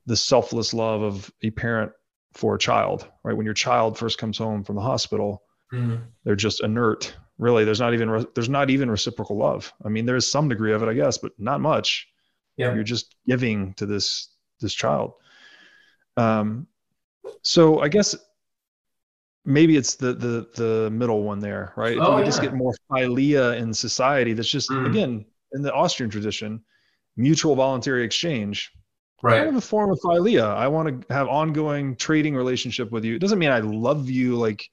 the selfless love of a parent for a child, right? When your child first comes home from the hospital, they're just inert. Really, there's not even reciprocal love. I mean, there is some degree of it, I guess, but not much. Yeah. You're just giving to this child. So I guess maybe it's the middle one there, right? Oh, we just get more philia in society. That's just, again, in the Austrian tradition, mutual voluntary exchange. Right. Kind of a form of philia. I want to have ongoing trading relationship with you. It doesn't mean I love you, like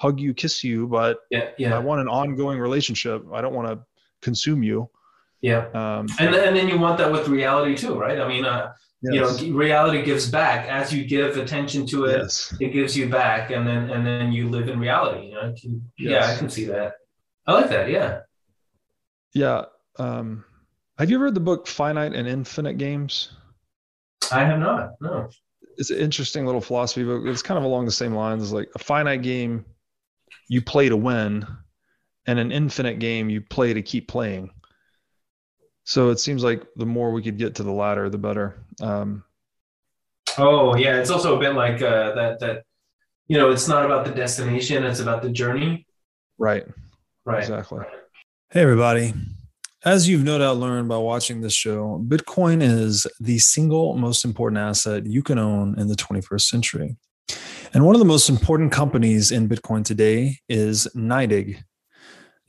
hug you, kiss you, but I want an ongoing relationship. I don't want to consume you. Yeah. And then you want that with reality too, right? I mean, you know, reality gives back. As you give attention to it, it gives you back, and then you live in reality. You know? Yeah, I can see that. I like that. Yeah. Yeah. Have you ever read the book Finite and Infinite Games? I have not. No. It's an interesting little philosophy book. It's kind of along the same lines. It's like a finite game you play to win, and an infinite game you play to keep playing. So it seems like the more we could get to the latter, the better. It's also a bit like that. You know, it's not about the destination; it's about the journey. Right. Right. Exactly. Hey, everybody! As you've no doubt learned by watching this show, Bitcoin is the single most important asset you can own in the 21st century, and one of the most important companies in Bitcoin today is NYDIG.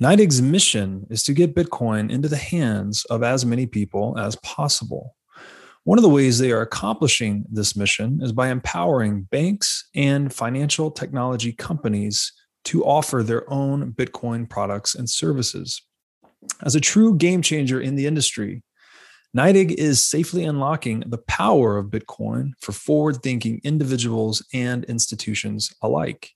NYDIG's mission is to get Bitcoin into the hands of as many people as possible. One of the ways they are accomplishing this mission is by empowering banks and financial technology companies to offer their own Bitcoin products and services. As a true game changer in the industry, NYDIG is safely unlocking the power of Bitcoin for forward-thinking individuals and institutions alike.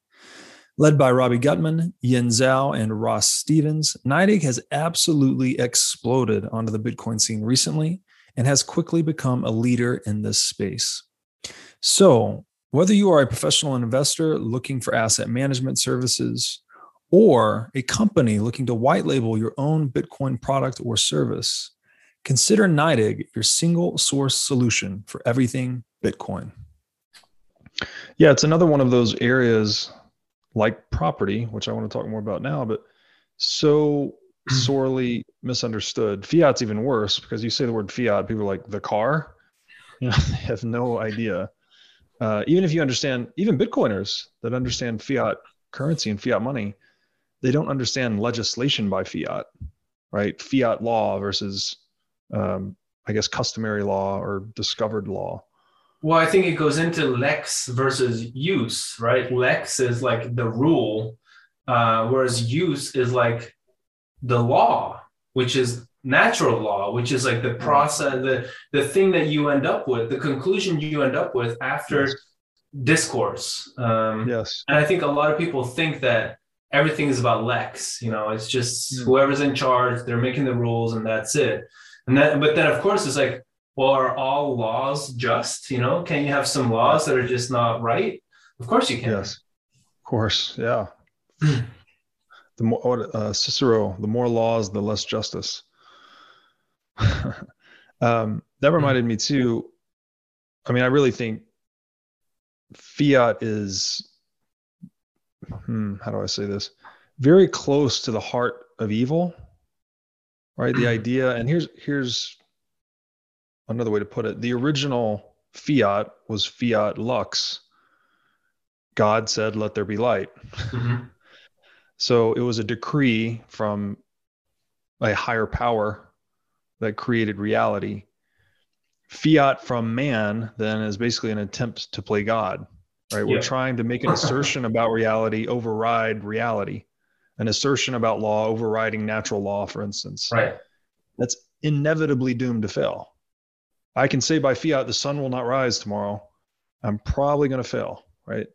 Led by Robbie Gutman, Yin Zhao, and Ross Stevens, NYDIG has absolutely exploded onto the Bitcoin scene recently and has quickly become a leader in this space. So, whether you are a professional investor looking for asset management services or a company looking to white label your own Bitcoin product or service, consider NYDIG your single source solution for everything Bitcoin. Yeah, it's another one of those areas like property, which I want to talk more about now, but so sorely misunderstood. Fiat's even worse because you say the word fiat, people are like the car, you know, they have no idea. Even if you understand, even Bitcoiners that understand fiat currency and fiat money, they don't understand legislation by fiat, right? Fiat law versus, I guess, customary law or discovered law. Well, I think it goes into lex versus use, right? Lex is like the rule, whereas use is like the law, which is natural law, which is like the process, the thing that you end up with, the conclusion you end up with after discourse. And I think a lot of people think that everything is about lex. You know, it's just whoever's in charge, they're making the rules, and that's it. And that, but then of course it's like, well, are all laws just, you know, can you have some laws that are just not right? Of course you can. Yes, of course. Yeah. The more, Cicero, the more laws, the less justice. That reminded me too. I mean, I really think fiat is, how do I say this? Very close to the heart of evil, right? The idea, and here's another way to put it, the original fiat was fiat lux. God said, let there be light. Mm-hmm. So it was a decree from a higher power that created reality. Fiat from man then is basically an attempt to play God, right? Yeah. We're trying to make an assertion about reality, override reality, an assertion about law, overriding natural law, for instance. Right. That's inevitably doomed to fail. I can say by fiat, the sun will not rise tomorrow. I'm probably going to fail, right?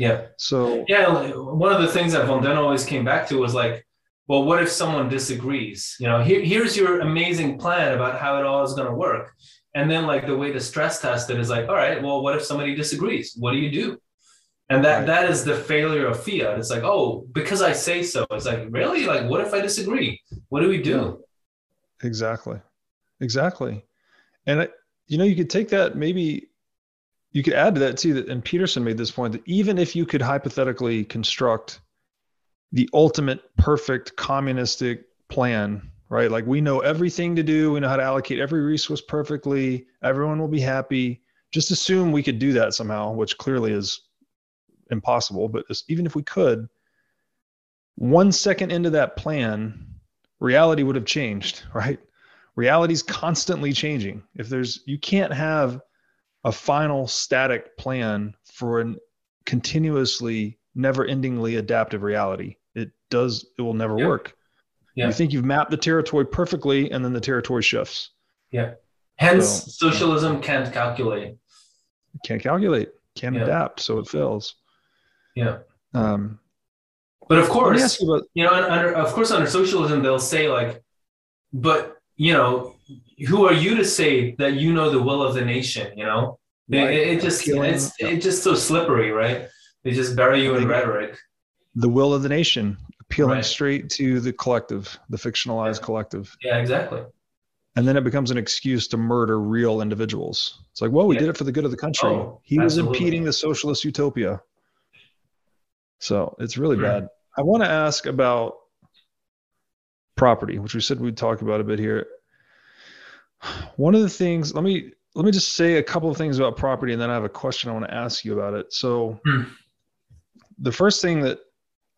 Yeah. So yeah, one of the things that Van Dun always came back to was like, well, what if someone disagrees? You know, here's your amazing plan about how it all is going to work. And then like the way to stress test it is like, all right, well, what if somebody disagrees? What do you do? And that is the failure of fiat. It's like, oh, because I say so. It's like, really? Like, what if I disagree? What do we do? Yeah. Exactly. And you know, you could take that, maybe you could add to that too, that, and Peterson made this point, that even if you could hypothetically construct the ultimate perfect communistic plan, right? Like we know everything to do, we know how to allocate every resource perfectly, everyone will be happy. Just assume we could do that somehow, which clearly is impossible, but even if we could, 1 second into that plan, reality would have changed, right? Reality's constantly changing. You can't have a final static plan for a continuously, never-endingly adaptive reality. It will never work. Yeah. You think you've mapped the territory perfectly, and then the territory shifts. Yeah. Hence, socialism can't calculate. Can't adapt, so it fails. Yeah. But of course, under socialism, they'll say like, but you know, who are you to say that you know the will of the nation? You know, it's just so slippery, right? They just bury you in rhetoric. The will of the nation, appealing straight to the collective, the fictionalized collective. Yeah, exactly. And then it becomes an excuse to murder real individuals. It's like, well, we did it for the good of the country. Oh, he was impeding the socialist utopia. So it's really bad. I want to ask about property, which we said we'd talk about a bit here. One of the things, let me just say a couple of things about property, and then I have a question I want to ask you about it. So the first thing that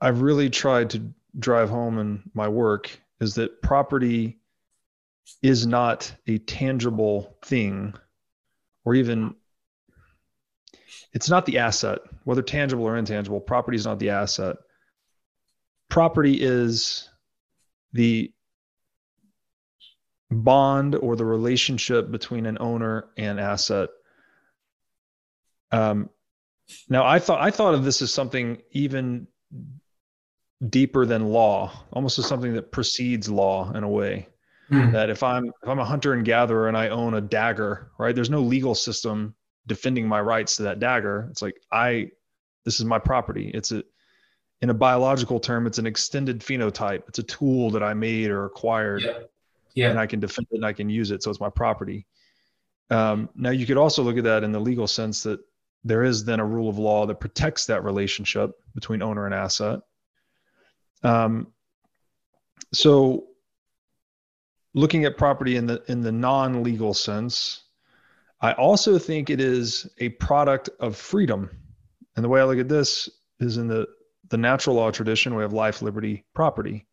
I've really tried to drive home in my work is that property is not a tangible thing, or even it's not the asset, whether tangible or intangible. Property is not the asset. Property is the bond or the relationship between an owner and asset. Now I thought of this as something even deeper than law, almost as something that precedes law in a way. That if I'm a hunter and gatherer and I own a dagger, right? There's no legal system defending my rights to that dagger. It's like, this is my property. In a biological term, it's an extended phenotype. It's a tool that I made or acquired, and I can defend it and I can use it. So it's my property. Now you could also look at that in the legal sense that there is then a rule of law that protects that relationship between owner and asset. So looking at property in the non-legal sense, I also think it is a product of freedom. And the way I look at this is in the natural law tradition, we have life, liberty, property.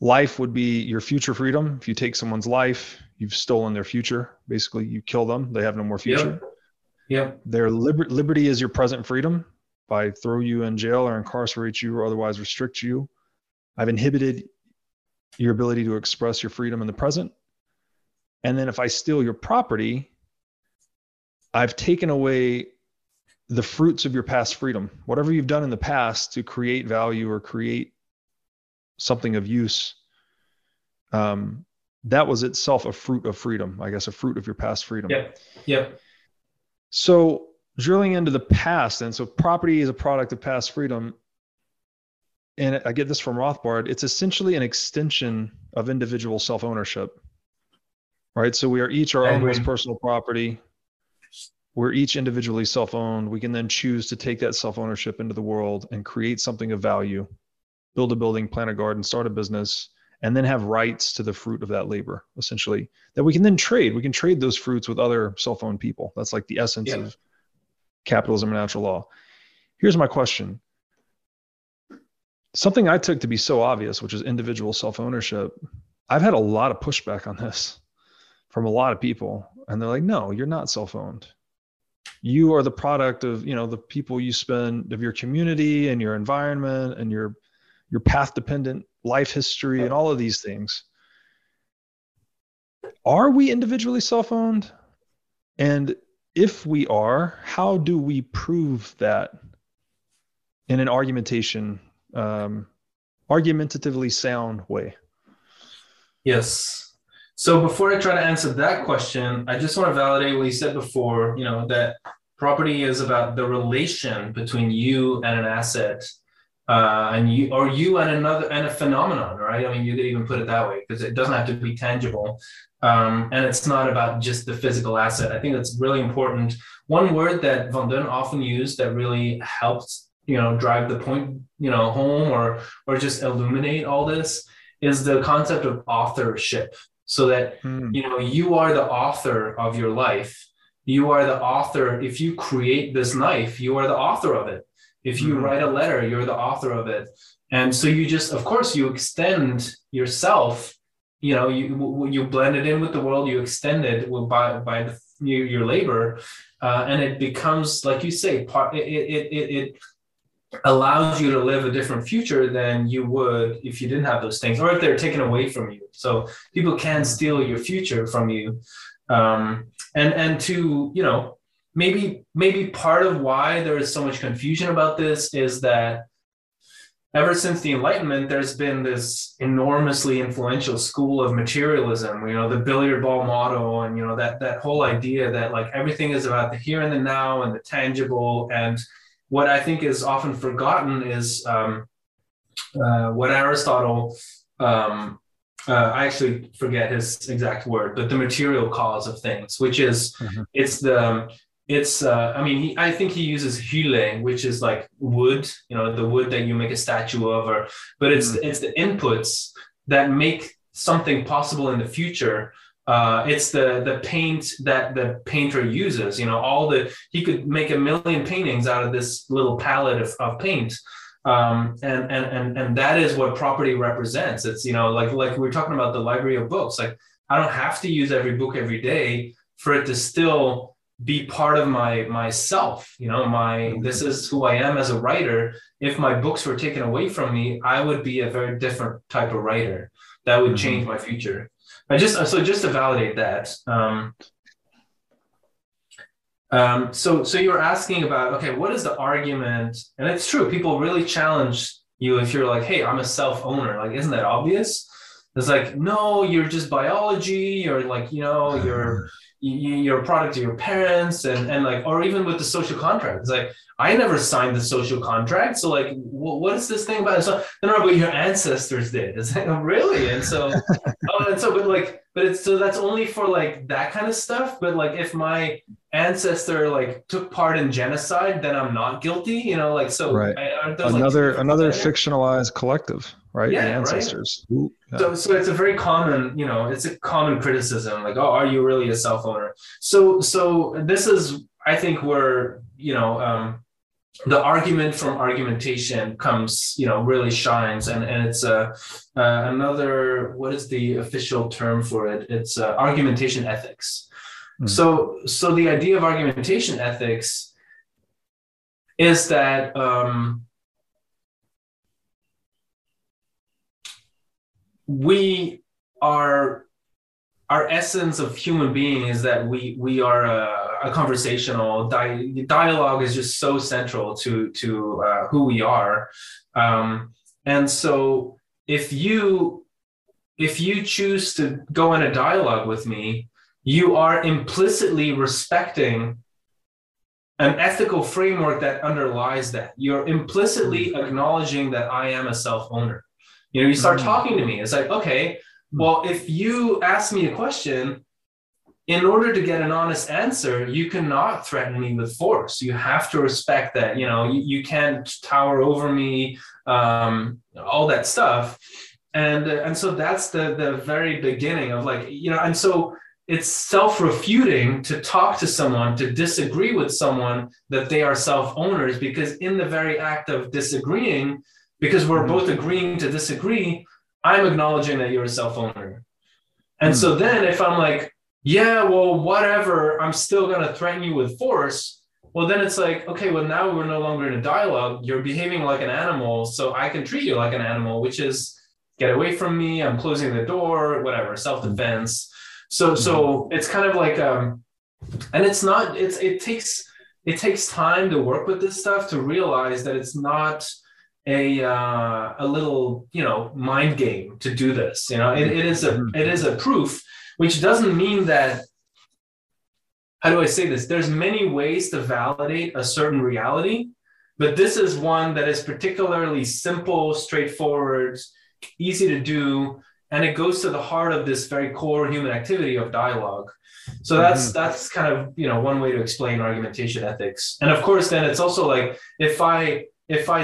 Life would be your future freedom. If you take someone's life, you've stolen their future. Basically, you kill them. They have no more future. Yeah. Their liberty is your present freedom. If I throw you in jail or incarcerate you or otherwise restrict you, I've inhibited your ability to express your freedom in the present. And then if I steal your property, I've taken away the fruits of your past freedom, whatever you've done in the past to create value or create something of use. That was itself a fruit of freedom, I guess, a fruit of your past freedom. Yeah. So drilling into the past, and so property is a product of past freedom. And I get this from Rothbard, it's essentially an extension of individual self-ownership, right? So we are each our own most personal property. We're each individually self-owned. We can then choose to take that self-ownership into the world and create something of value, build a building, plant a garden, start a business, and then have rights to the fruit of that labor, essentially, that we can then trade. We can trade those fruits with other self-owned people. That's like the essence of capitalism and natural law. Here's my question. Something I took to be so obvious, which is individual self-ownership, I've had a lot of pushback on this from a lot of people. And they're like, no, you're not self-owned. You are the product of, the people you spend, of your community and your environment and your path-dependent life history and all of these things. Are we individually self-owned? And if we are, how do we prove that in an argumentatively sound way? Yes. So before I try to answer that question, I just want to validate what you said before, that property is about the relation between you and an asset, and you and a phenomenon, right? I mean, you could even put it that way because it doesn't have to be tangible. And it's not about just the physical asset. I think that's really important. One word that Van Dun often used that really helped drive the point, home or just illuminate all this is the concept of authorship. So that, you are the author of your life. You are the author. If you create this knife, you are the author of it. If you write a letter, you're the author of it. And so you just, of course, you extend yourself, you blend it in with the world, you extend it by your labor. And it becomes, like you say, it allows you to live a different future than you would if you didn't have those things, or if they're taken away from you. So people can steal your future from you. And to, maybe part of why there is so much confusion about this is that ever since the Enlightenment, there's been this enormously influential school of materialism, the billiard ball model, and, that whole idea that like everything is about the here and the now and the tangible. And what I think is often forgotten is what Aristotle, I actually forget his exact word, but the material cause of things, which is, I think he uses hule, which is like wood, the wood that you make a statue of, but it's the inputs that make something possible in the future. It's the paint that the painter uses, he could make 1 million paintings out of this little palette of paint. And that is what property represents. It's, like we're talking about the library of books, like I don't have to use every book every day for it to still be part of myself, this is who I am as a writer. If my books were taken away from me, I would be a very different type of writer that would change my future. Just to validate that, So you were asking about, okay, what is the argument? And it's true, people really challenge you if you're like, hey, I'm a self-owner. Like, isn't that obvious? It's like, no, you're just biology, or like, you know, you're a product of your parents, and like, or even with the social contract. It's like, I never signed the social contract. So like, what is this thing about? So no, but your ancestors did. It's like, oh, really? And so, but it's, so that's only for like that kind of stuff. But like, if my ancestor like took part in genocide, then I'm not guilty, you know, like, so right. Another fictionalized collective, right? Yeah, the ancestors. Right? Ooh, yeah. So it's a very common, you know, it's a common criticism, like, oh, are you really a self-owner? So this is, I think, where, you know, the argument from argumentation comes, you know, really shines. And it's another, what is the official term for it? It's argumentation ethics. Mm-hmm. So the idea of argumentation ethics is that we are, our essence of human being is that we are a conversational dialogue is just so central to who we are, and so if you choose to go in a dialogue with me, you are implicitly respecting an ethical framework that underlies that. You're implicitly acknowledging that I am a self-owner. You know, you start talking to me. It's like, okay, well, if you ask me a question, in order to get an honest answer, you cannot threaten me with force. You have to respect that, you know, you can't tower over me, all that stuff. And so that's the very beginning of, like, you know, and so it's self-refuting to talk to someone, to disagree with someone that they are self-owners, because in the very act of disagreeing, because we're both agreeing to disagree, I'm acknowledging that you're a self-owner. And so then if I'm like, yeah, well, whatever, I'm still going to threaten you with force. Well, then it's like, okay, well, now we're no longer in a dialogue. You're behaving like an animal, so I can treat you like an animal, which is get away from me. I'm closing the door, whatever, self-defense. So it's kind of like, and it's not, it takes time to work with this stuff, to realize that it's not a little, you know, mind game to do this. You know, it is a proof, which doesn't mean that, how do I say this? There's many ways to validate a certain reality, but this is one that is particularly simple, straightforward, easy to do. And it goes to the heart of this very core human activity of dialogue. So that's kind of, you know, one way to explain argumentation ethics. And of course, then it's also like, if I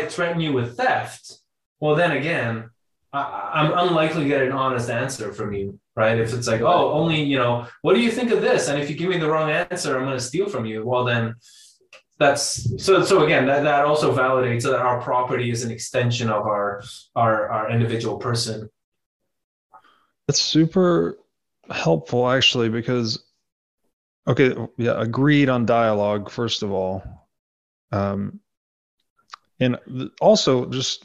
threaten you with theft, well, then again, I'm unlikely to get an honest answer from you, right? If it's like, oh, only, you know, what do you think of this? And if you give me the wrong answer, I'm going to steal from you. Well, then that's, so again, that also validates that our property is an extension of our individual person. That's super helpful, actually, because, okay, yeah, agreed on dialogue, first of all. And also, just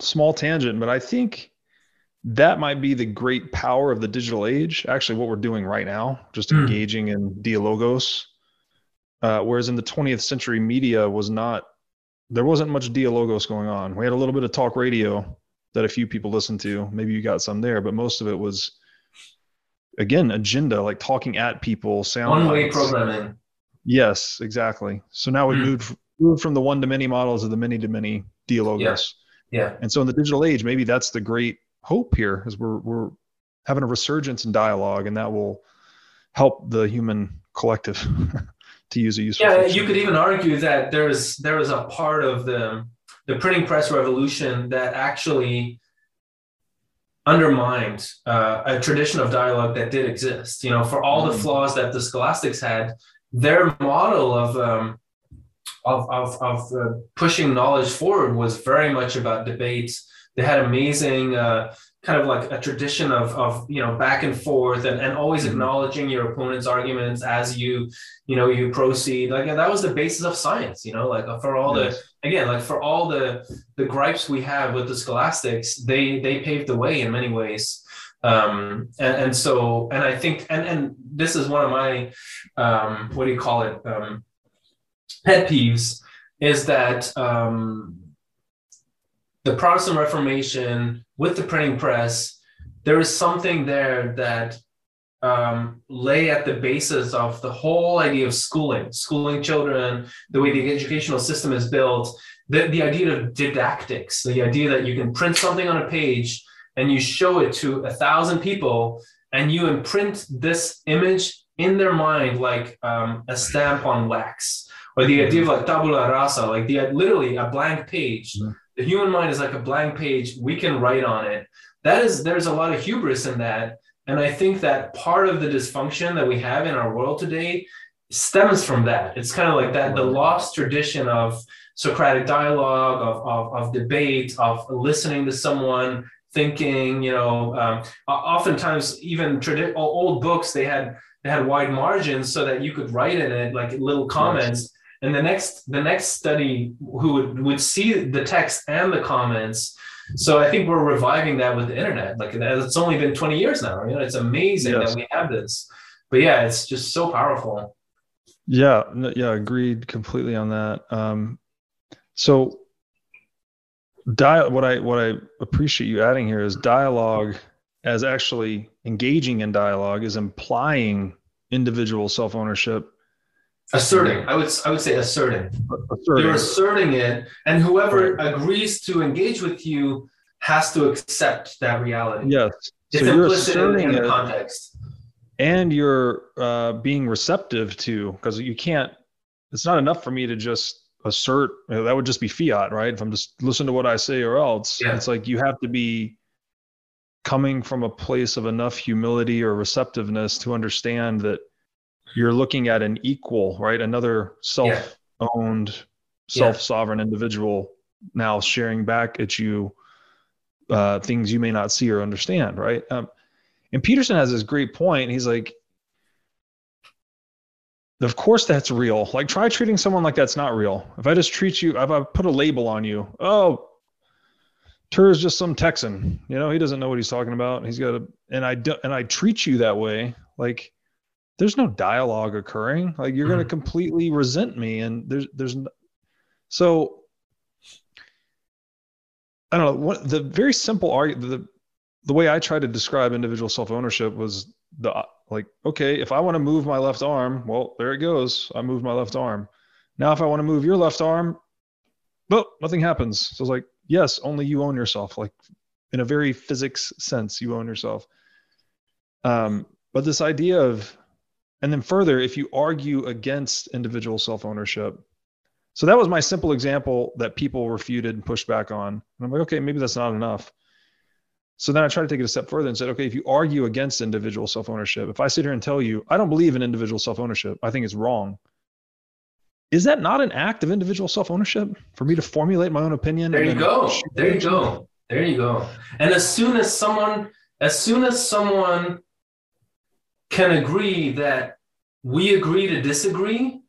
small tangent, but I think that might be the great power of the digital age. Actually, what we're doing right now, just engaging in dialogos. Whereas in the 20th century, media was not, there wasn't much dialogos going on. We had a little bit of talk radio that a few people listened to. Maybe you got some there, but most of it was, again, agenda, like talking at people, sound. One-way programming. Yes, exactly. So now we moved from the one-to-many models of the many-to-many dialogos. Yeah. And so in the digital age, maybe that's the great hope here, is we're having a resurgence in dialogue, and that will help the human collective to use a useful. Yeah, you could even argue that there is a part of the printing press revolution that actually undermined a tradition of dialogue that did exist. You know, for all the flaws that the scholastics had, their model of pushing knowledge forward was very much about debate. They had amazing kind of like a tradition of you know, back and forth and always acknowledging your opponent's arguments as you proceed. Like, that was the basis of science, you know, like for all the gripes we have with the scholastics, they paved the way in many ways. And so, and I think, and this is one of my, pet peeves is that the Protestant Reformation with the printing press, there is something there that lay at the basis of the whole idea of schooling children, the way the educational system is built, the idea of didactics, the idea that you can print something on a page and you show it to 1,000 people and you imprint this image in their mind like a stamp on wax, or the idea of like tabula rasa, like literally a blank page. Mm-hmm. The human mind is like a blank page. We can write on it. There's a lot of hubris in that. And I think that part of the dysfunction that we have in our world today stems from that. It's kind of like that, the lost tradition of Socratic dialogue, of debate, of listening to someone, thinking, oftentimes even old books, they had wide margins so that you could write in it like little comments. And the next study who would see the text and the comments. So I think we're reviving that with the internet. Like, it's only been 20 years now. It's amazing that we have this. But yeah, it's just so powerful. Yeah, agreed completely on that. So what I appreciate you adding here is dialogue, as actually engaging in dialogue, is implying individual self-ownership. Asserting, I would say asserting. You're asserting it, and whoever agrees to engage with you has to accept that reality. Yes, it's so implicit in the context, and you're being receptive to, because you can't. It's not enough for me to just assert. That would just be fiat, right? If I'm just listen to what I say or else, It's like you have to be coming from a place of enough humility or receptiveness to understand that. You're looking at an equal, right? Another self-owned, self-sovereign individual now sharing back at you things you may not see or understand, right? And Peterson has this great point. He's like, of course that's real. Like, try treating someone like that's not real. If I just treat you, if I put a label on you, oh, Tur's just some Texan. He doesn't know what he's talking about. And I treat you that way, like, there's no dialogue occurring. Like, you're going to completely resent me. And so I don't know what the very simple argument, the way I try to describe individual self-ownership was if I want to move my left arm, well, there it goes. I move my left arm. Now, if I want to move your left arm, but nothing happens. So it's like, yes, only you own yourself. Like, in a very physics sense, you own yourself. But this idea of, and then further, if you argue against individual self-ownership. So that was my simple example that people refuted and pushed back on. And I'm like, okay, maybe that's not enough. So then I tried to take it a step further and said, okay, if you argue against individual self-ownership, if I sit here and tell you, I don't believe in individual self-ownership, I think it's wrong. Is that not an act of individual self-ownership for me to formulate my own opinion? There you go. And as soon as someone can agree that we agree to disagree,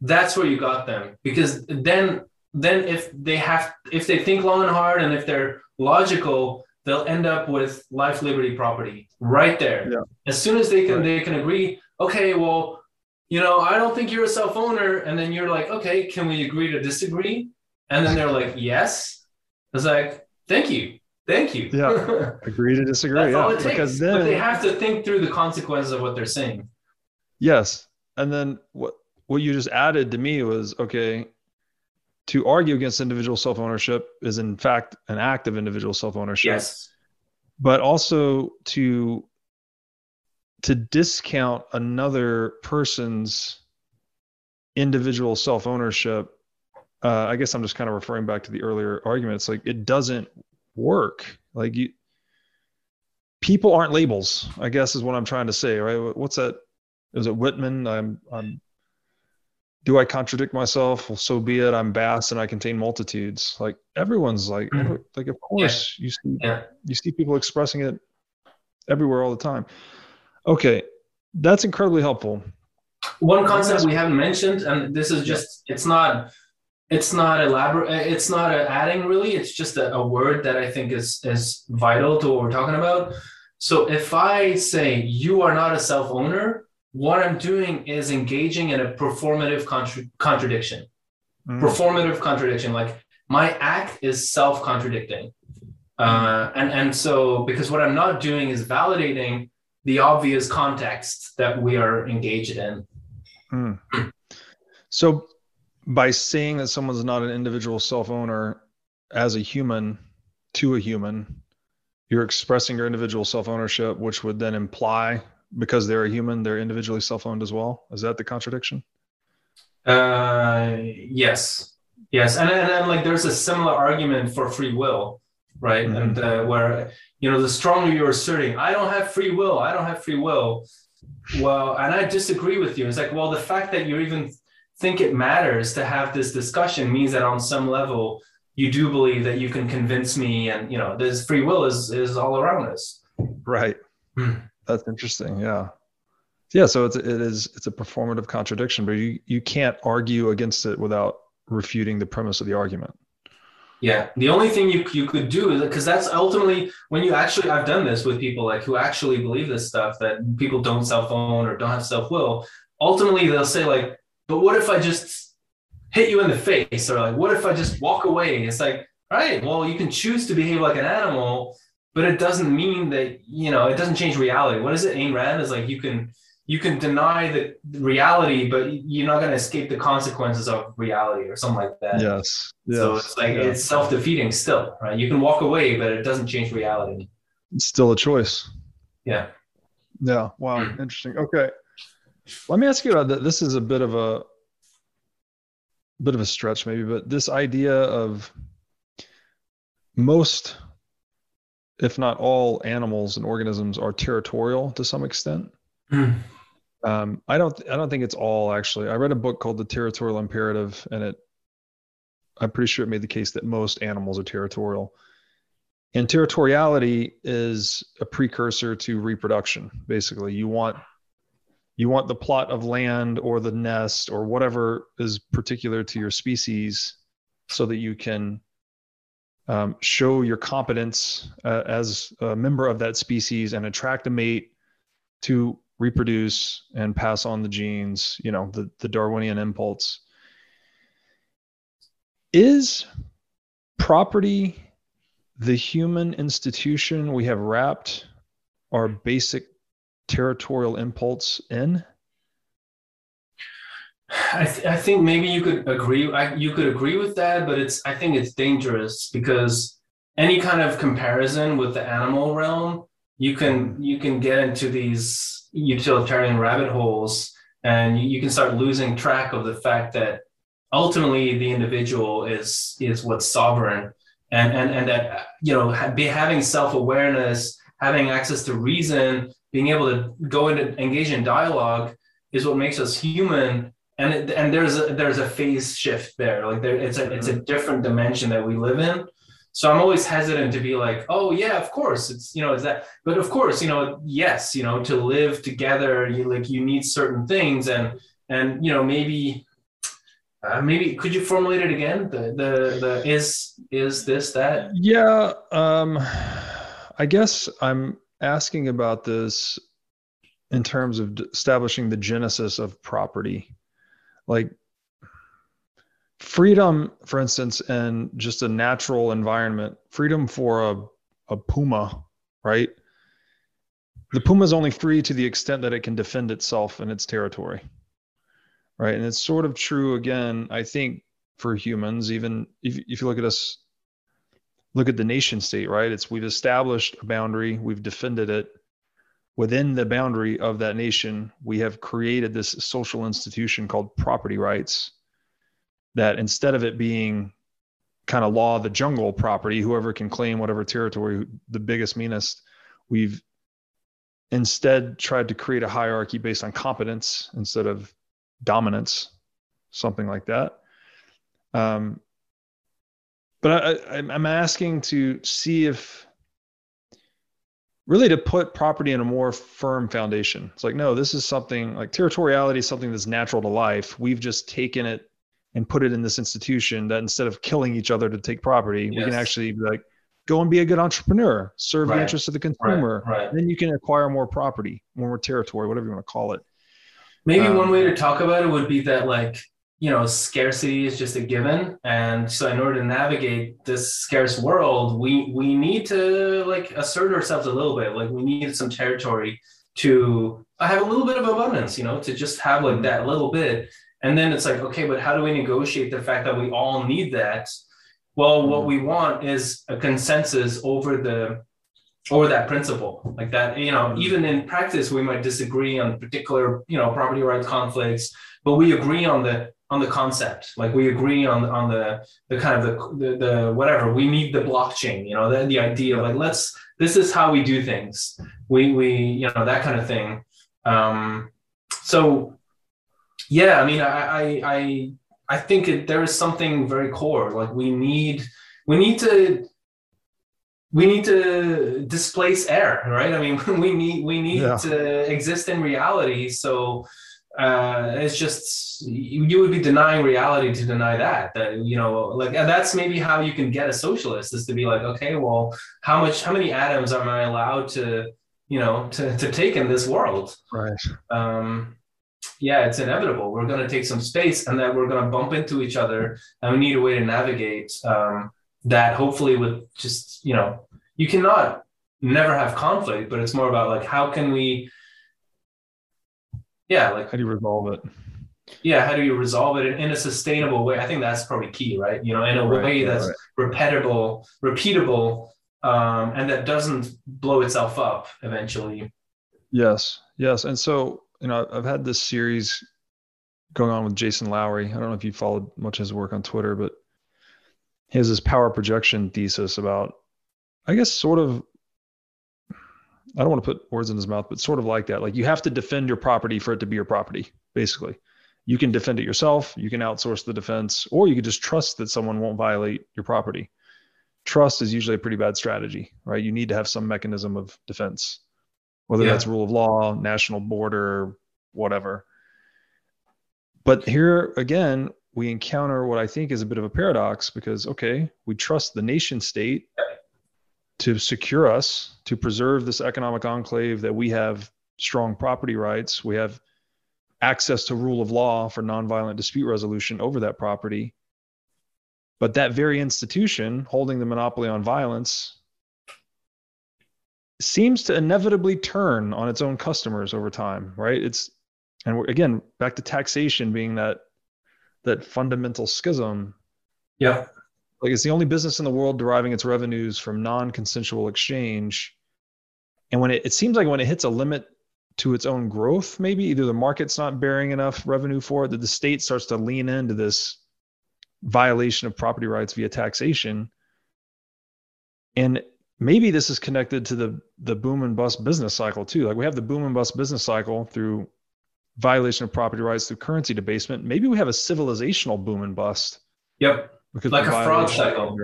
that's where you got them. Because then if they think long and hard and if they're logical, they'll end up with life, liberty, property right there. Yeah. As soon as they can agree, okay, well, I don't think you're a self-owner. And then you're like, okay, can we agree to disagree? And then they're like, yes. It's like, thank you. Yeah. Agree to disagree. That's all it takes. Because then, but they have to think through the consequences of what they're saying. Yes. And then what you just added to me was, okay, to argue against individual self-ownership is in fact an act of individual self-ownership. Yes. But also to discount another person's individual self-ownership. I guess I'm just kind of referring back to the earlier arguments. Like, it doesn't work. Like, people aren't labels, I guess is what I'm trying to say, right? What's that? Is it Whitman? Do I contradict myself? Well, so be it. I'm vast and I contain multitudes. Like, everyone's like, like, of course you see people expressing it everywhere all the time. Okay. That's incredibly helpful. One concept we haven't mentioned, and this is just, it's not elaborate. It's not an adding, really. It's just a word that I think is vital to what we're talking about. So if I say you are not a self-owner, what I'm doing is engaging in a performative contradiction. Mm-hmm. Performative contradiction, like my act is self-contradicting. And so, because what I'm not doing is validating the obvious context that we are engaged in. Mm. So by saying that someone's not an individual self-owner as a human to a human, you're expressing your individual self-ownership, which would then imply because they're a human, they're individually self-owned as well. Is that the contradiction? Yes. Yes. And then like there's a similar argument for free will, right? Mm-hmm. And where, you know, the stronger you're asserting, I don't have free will. Well, and I disagree with you. It's like, well, the fact that you even think it matters to have this discussion means that on some level, you do believe that you can convince me. And, you know, this free will is all around us. Right. Mm. That's interesting. Yeah. Yeah. So it's a performative contradiction, but you can't argue against it without refuting the premise of the argument. Yeah. The only thing you could do is, because that's ultimately when you actually, I've done this with people like who actually believe this stuff, that people don't self-own or don't have self-will. Ultimately they'll say like, but what if I just hit you in the face? Or like, what if I just walk away? It's like, all right, well, you can choose to behave like an animal, but it doesn't mean that, you know, it doesn't change reality. What is it? Ayn Rand is like, you can deny the reality, but you're not going to escape the consequences of reality or something like that. Yes. So it's like, it's self-defeating still, right? You can walk away, but it doesn't change reality. It's still a choice. Yeah. Yeah. Wow. Interesting. Okay. Let me ask you about that. This is a bit of a stretch maybe, but this idea of most, if not all, animals and organisms are territorial to some extent. Mm. I don't think it's all actually. I read a book called The Territorial Imperative, and I'm pretty sure it made the case that most animals are territorial. And territoriality is a precursor to reproduction. Basically, you want the plot of land or the nest or whatever is particular to your species so that you can show your competence as a member of that species and attract a mate to reproduce and pass on the genes, you know, the Darwinian impulse. Is property the human institution we have wrapped our basic territorial impulse in? I think maybe you could agree. You could agree with that, but I think it's dangerous because any kind of comparison with the animal realm, you can get into these utilitarian rabbit holes, and you can start losing track of the fact that ultimately the individual is what's sovereign, and that, you know, having self-awareness, having access to reason, being able to go into engage in dialogue is what makes us human. And there's a phase shift there. Like it's a different dimension that we live in. So I'm always hesitant to be like, oh yeah, of course it's, you know, is that, but of course, you know, yes, you know, to live together, you need certain things and, you know, maybe could you formulate it again? The is this, that? Yeah. I guess I'm asking about this in terms of establishing the genesis of property. Like freedom, for instance, in just a natural environment, freedom for a puma, right? The puma is only free to the extent that it can defend itself in its territory, right? And it's sort of true, again, I think, for humans. Even if you look at us, look at the nation state, right? We've established a boundary, we've defended it. Within the boundary of that nation, we have created this social institution called property rights that, instead of it being kind of law of the jungle property, whoever can claim whatever territory, the biggest, meanest, we've instead tried to create a hierarchy based on competence instead of dominance, something like that. But I'm asking to see if, really, to put property in a more firm foundation. It's like, no, this is something like territoriality is something that's natural to life. We've just taken it and put it in this institution that, instead of killing each other to take property, yes, we can actually be like, go and be a good entrepreneur, serve the interests of the consumer. Right. Then you can acquire more property, more territory, whatever you want to call it. Maybe one way to talk about it would be that, like, you know, scarcity is just a given. And so in order to navigate this scarce world, we need to, like, assert ourselves a little bit. Like, we need some territory to have a little bit of abundance, you know, to just have like that little bit. And then it's like, okay, but how do we negotiate the fact that we all need that? Well, what we want is a consensus over that principle, like that, you know, even in practice, we might disagree on particular, you know, property rights conflicts, but we agree on the concept, like we agree on the kind of the whatever, we need the blockchain, you know, the idea of like, this is how we do things. We, you know, that kind of thing. So yeah, I mean, I think there is something very core, like we need to displace air, right? I mean, we need to exist in reality. So it's just, you would be denying reality to deny that, you know, like, and that's maybe how you can get a socialist, is to be like, okay, well, how many atoms am I allowed to, you know, to take in this world? Right. Yeah, it's inevitable. We're going to take some space, and that we're going to bump into each other, and we need a way to navigate that, hopefully with just, you know, you cannot never have conflict, but it's more about like, how can we, yeah, like, how do you resolve it? Yeah, how do you resolve it in a sustainable way? I think that's probably key, right? You know, in a way that's repeatable, and that doesn't blow itself up eventually. Yes. And so, you know, I've had this series going on with Jason Lowry. I don't know if you followed much of his work on Twitter, but he has this power projection thesis about, I guess, sort of, I don't want to put words in his mouth, but sort of like that. Like, you have to defend your property for it to be your property, basically. You can defend it yourself, you can outsource the defense, or you can just trust that someone won't violate your property. Trust is usually a pretty bad strategy, right? You need to have some mechanism of defense, whether that's rule of law, national border, whatever. But here again, we encounter what I think is a bit of a paradox, because, okay, we trust the nation state to secure us, to preserve this economic enclave, that we have strong property rights, we have access to rule of law for nonviolent dispute resolution over that property. But that very institution holding the monopoly on violence seems to inevitably turn on its own customers over time, right? And again, back to taxation being that fundamental schism. Yeah. Like, it's the only business in the world deriving its revenues from non-consensual exchange. And when it seems like when it hits a limit to its own growth, maybe either the market's not bearing enough revenue for it, that the state starts to lean into this violation of property rights via taxation. And maybe this is connected to the boom and bust business cycle too. Like, we have the boom and bust business cycle through violation of property rights through currency debasement. Maybe we have a civilizational boom and bust. Yep. Like a fraud cycle.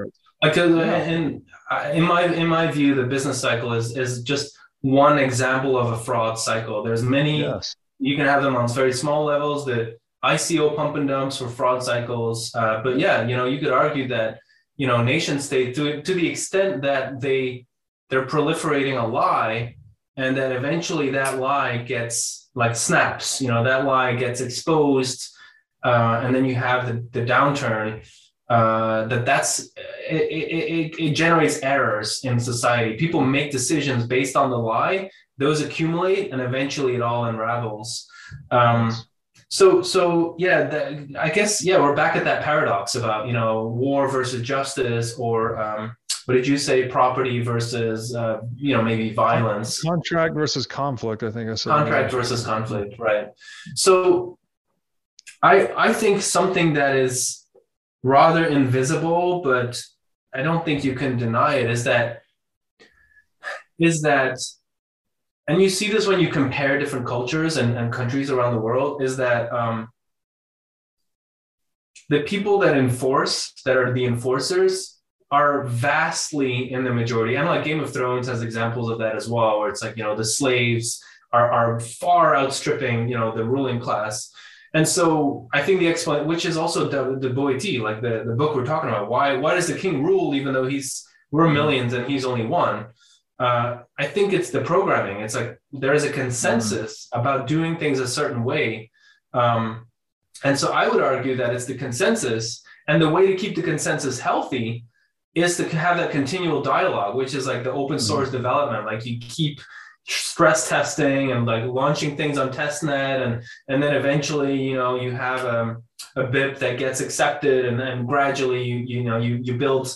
Like, in my view, the business cycle is just one example of a fraud cycle. There's many. Yes. You can have them on very small levels, the ICO pump and dumps or fraud cycles. But yeah, you know, you could argue that, you know, nation state, to the extent that they're proliferating a lie, and that eventually that lie gets, like, snaps, you know, that lie gets exposed, and then you have the downturn. It generates errors in society. People make decisions based on the lie. Those accumulate, and eventually it all unravels. So yeah, I guess, yeah, we're back at that paradox about, you know, war versus justice, or what did you say? Property versus, you know, maybe violence. Contract versus conflict, I think I said. Contract versus conflict, right. So I think something that is rather invisible, but I don't think you can deny it, is that, and you see this when you compare different cultures and countries around the world, is that the people that are the enforcers are vastly in the majority. And like Game of Thrones has examples of that as well, where it's like, you know, the slaves are far outstripping, you know, the ruling class. And so I think the explanation, which is also the Boétie, like the book we're talking about, why does the king rule even though we're millions and he's only one? I think it's the programming. It's like there is a consensus about doing things a certain way. And so I would argue that it's the consensus, and the way to keep the consensus healthy is to have that continual dialogue, which is like the open source development. Like you keep stress testing and like launching things on testnet, and then eventually, you know, you have a BIP that gets accepted, and then gradually you build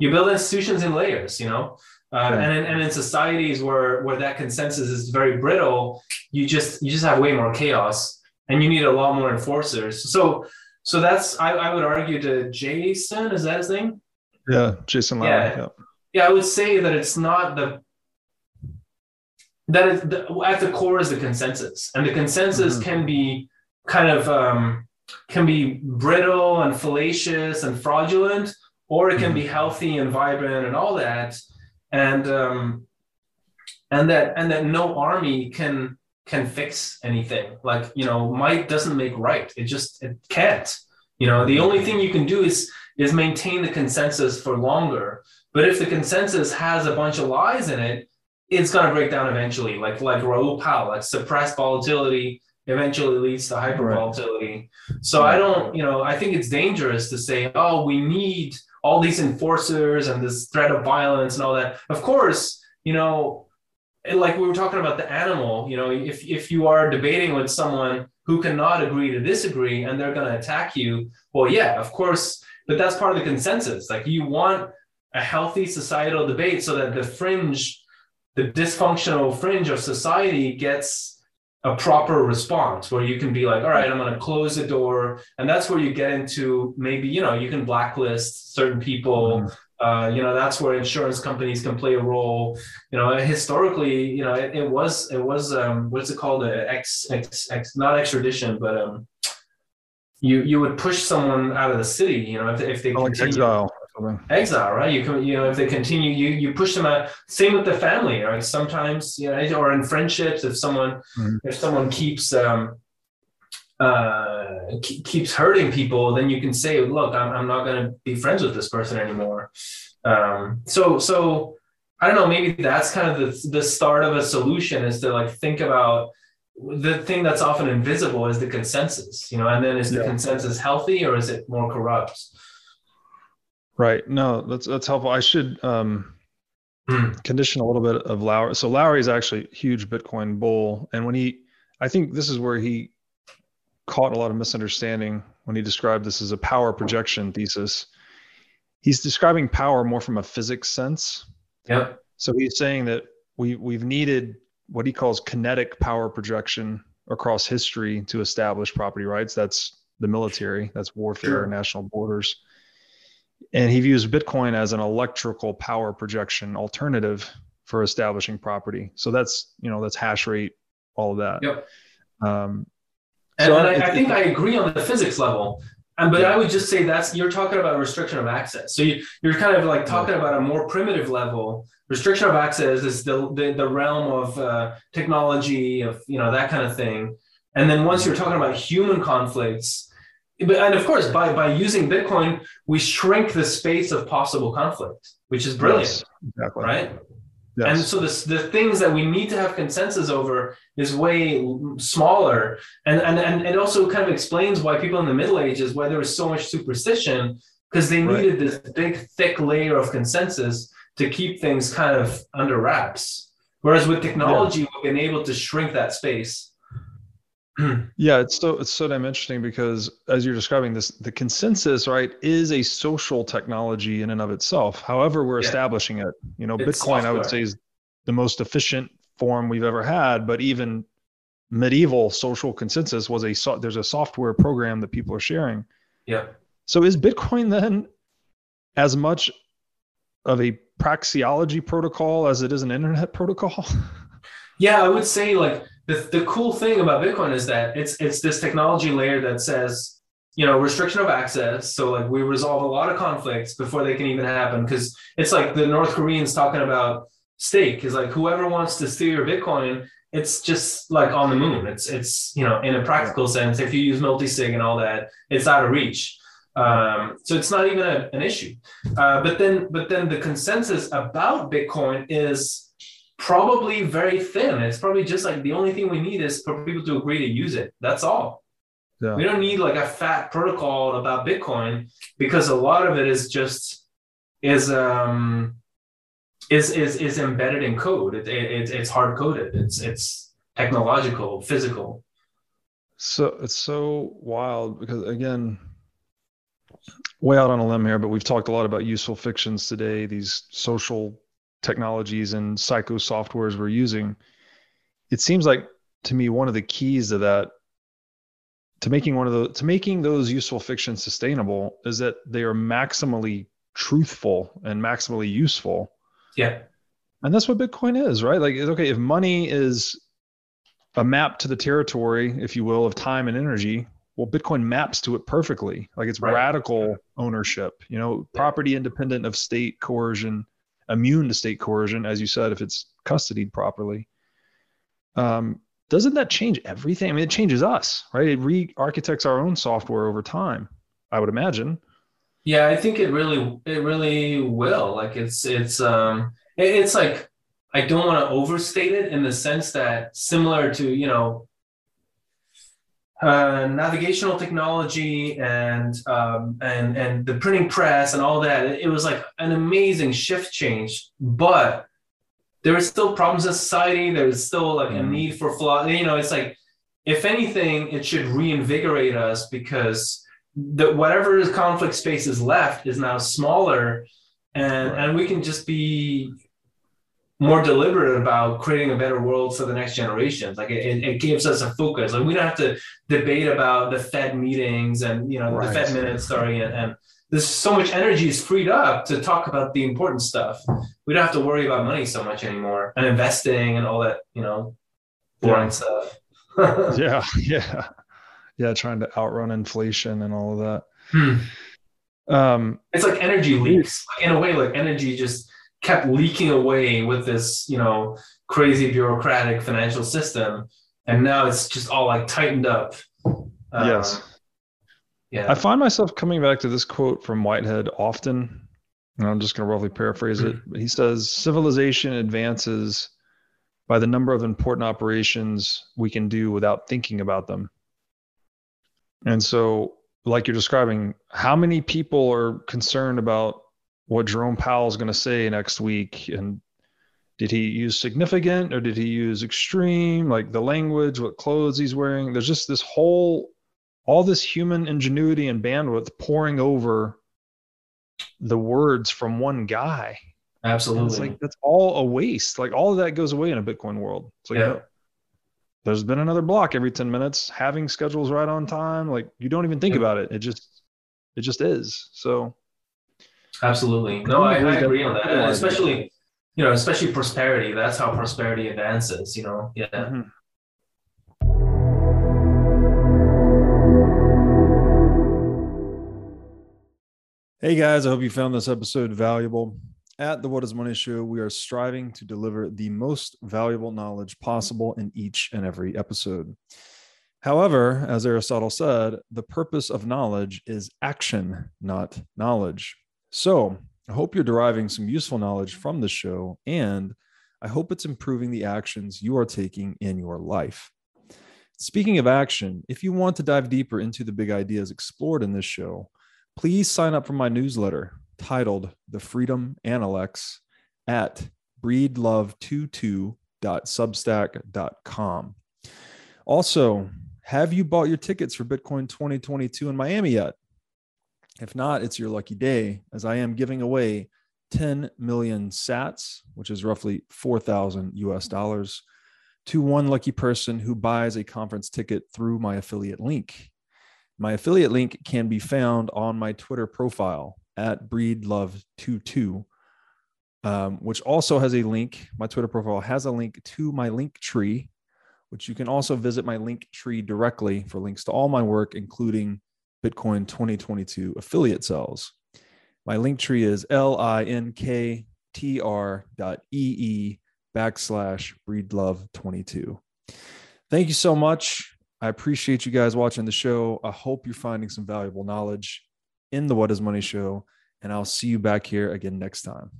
institutions in layers, you know. And in societies where that consensus is very brittle, you just have way more chaos, and you need a lot more enforcers. So that's, I would argue to Jason, is that his name? Yeah, Jason Lowry. Yeah, I would say that it's not at the core is the consensus, and the consensus can be kind of can be brittle and fallacious and fraudulent, or it can be healthy and vibrant and all that. And that no army can fix anything. Like, you know, might doesn't make right. It can't, you know. The only thing you can do is maintain the consensus for longer. But if the consensus has a bunch of lies in it, it's going to break down eventually. Like Raoul Powell, like suppressed volatility eventually leads to hypervolatility. So I think it's dangerous to say, oh, we need all these enforcers and this threat of violence and all that. Of course, you know, like we were talking about the animal, you know, if you are debating with someone who cannot agree to disagree and they're going to attack you, well, yeah, of course, but that's part of the consensus. Like you want a healthy societal debate so that the dysfunctional fringe of society gets a proper response where you can be like, all right, I'm going to close the door. And that's where you get into maybe, you know, you can blacklist certain people. You know, that's where insurance companies can play a role. You know, historically, you know, it was what's it called? Not extradition, but you would push someone out of the city, you know, if they continue. Exile, right? You can, you know, if they continue, you push them out. Same with the family, right? Sometimes, you know, or in friendships, if someone keeps hurting people, then you can say, look, I'm not going to be friends with this person anymore. So I don't know, maybe that's kind of the start of a solution, is to like think about the thing that's often invisible is the consensus, you know, and then is the consensus healthy or is it more corrupt? Right. No, that's helpful. I should condition a little bit of Lowry. So Lowry is actually a huge Bitcoin bull. And I think this is where he caught a lot of misunderstanding when he described this as a power projection thesis. He's describing power more from a physics sense. Yeah. So he's saying that we've needed what he calls kinetic power projection across history to establish property rights. That's the military. That's warfare, national borders. And he views Bitcoin as an electrical power projection alternative for establishing property. So that's, you know, that's hash rate, all of that. Yep. I think I agree on the physics level. But I would just say you're talking about restriction of access. So you're kind of like talking about a more primitive level. Restriction of access is the realm of technology, of, you know, that kind of thing. And then once you're talking about human conflicts, and of course, by using Bitcoin, we shrink the space of possible conflict, which is brilliant, exactly. Right? Yes. And so the things that we need to have consensus over is way smaller. And it also kind of explains why people in the Middle Ages, why there was so much superstition, because they needed this big, thick layer of consensus to keep things kind of under wraps. Whereas with technology, we've been able to shrink that space. Yeah, it's so damn interesting, because as you're describing this, the consensus, right, is a social technology in and of itself. However, we're establishing it. You know, it's Bitcoin, software. I would say, is the most efficient form we've ever had. But even medieval social consensus was there's a software program that people are sharing. Yeah. So is Bitcoin then as much of a praxeology protocol as it is an internet protocol? Yeah, I would say like. The cool thing about Bitcoin is that it's this technology layer that says, you know, restriction of access. So like we resolve a lot of conflicts before they can even happen, because it's like the North Koreans talking about stake is like whoever wants to steal your Bitcoin, it's just like on the moon. It's you know, in a practical sense, if you use multi-sig and all that, it's out of reach. So it's not even an issue. But then the consensus about Bitcoin is probably very thin. It's probably just like the only thing we need is for people to agree to use it. That's all. Yeah. We don't need like a fat protocol about Bitcoin, because a lot of it is just is embedded in code. It's hard coded. It's technological, physical. So it's so wild because, again, way out on a limb here, but we've talked a lot about useful fictions today, these social technologies and psycho softwares we're using. It seems like to me one of the keys to that, to making those useful fictions sustainable, is that they are maximally truthful and maximally useful. Yeah. And that's what Bitcoin is, right? Like, okay, if money is a map to the territory, if you will, of time and energy, well, Bitcoin maps to it perfectly. Like, it's right. Radical ownership, you know, property independent of state coercion, immune to state coercion, as you said, if it's custodied properly. Doesn't that change everything? I mean, it changes us, right? It re-architects our own software over time, I would imagine. Yeah, I think it really will. Like, it's like, I don't want to overstate it in the sense that, similar to, you know, navigational technology and the printing press and all that, it was like an amazing shift change, but there are still problems in society. There's still like a need for flaw. You know, it's like, if anything, it should reinvigorate us, because whatever conflict space is left is now smaller, and right. and we can just be more deliberate about creating a better world for the next generations. Like, it gives us a focus. Like, we don't have to debate about the Fed meetings and, you know, right. the Fed minutes, sorry. And there's so much energy is freed up to talk about the important stuff. We don't have to worry about money so much anymore, and investing and all that, you know, boring yeah. stuff. Yeah. Trying to outrun inflation and all of that. It's like energy leaks. Like, in a way, like, energy just kept leaking away with this, you know, crazy bureaucratic financial system. And now it's just all like tightened up. Yes. Yeah. I find myself coming back to this quote from Whitehead often, and I'm just going to roughly paraphrase it. He says, civilization advances by the number of important operations we can do without thinking about them. And so, like you're describing, how many people are concerned about what Jerome Powell is going to say next week, and did he use significant or did he use extreme, like the language, what clothes he's wearing? There's just this whole, all this human ingenuity and bandwidth pouring over the words from one guy. Absolutely. And it's like, that's all a waste. Like, all of that goes away in a Bitcoin world. It's like, yeah. No, there's been another block every 10 minutes, having schedules right on time. Like, you don't even think about it. It just is. So. Absolutely. No, I agree on that. And especially prosperity. That's how prosperity advances, you know? Yeah. Mm-hmm. Hey guys, I hope you found this episode valuable. At the What Is Money Show, we are striving to deliver the most valuable knowledge possible in each and every episode. However, as Aristotle said, the purpose of knowledge is action, not knowledge. So I hope you're deriving some useful knowledge from the show, and I hope it's improving the actions you are taking in your life. Speaking of action, if you want to dive deeper into the big ideas explored in this show, please sign up for my newsletter titled The Freedom Analects at breedlove22.substack.com. Also, have you bought your tickets for Bitcoin 2022 in Miami yet? If not, it's your lucky day, as I am giving away 10 million sats, which is roughly $4,000 US, to one lucky person who buys a conference ticket through my affiliate link. My affiliate link can be found on my Twitter profile at breedlove22, which also has a link. My Twitter profile has a link to my Linktree, which you can also visit my Linktree directly for links to all my work, including Bitcoin 2022 affiliate sales. My link tree is linktr.ee/breedlove22. Thank you so much. I appreciate you guys watching the show. I hope you're finding some valuable knowledge in the What Is Money Show, and I'll see you back here again next time.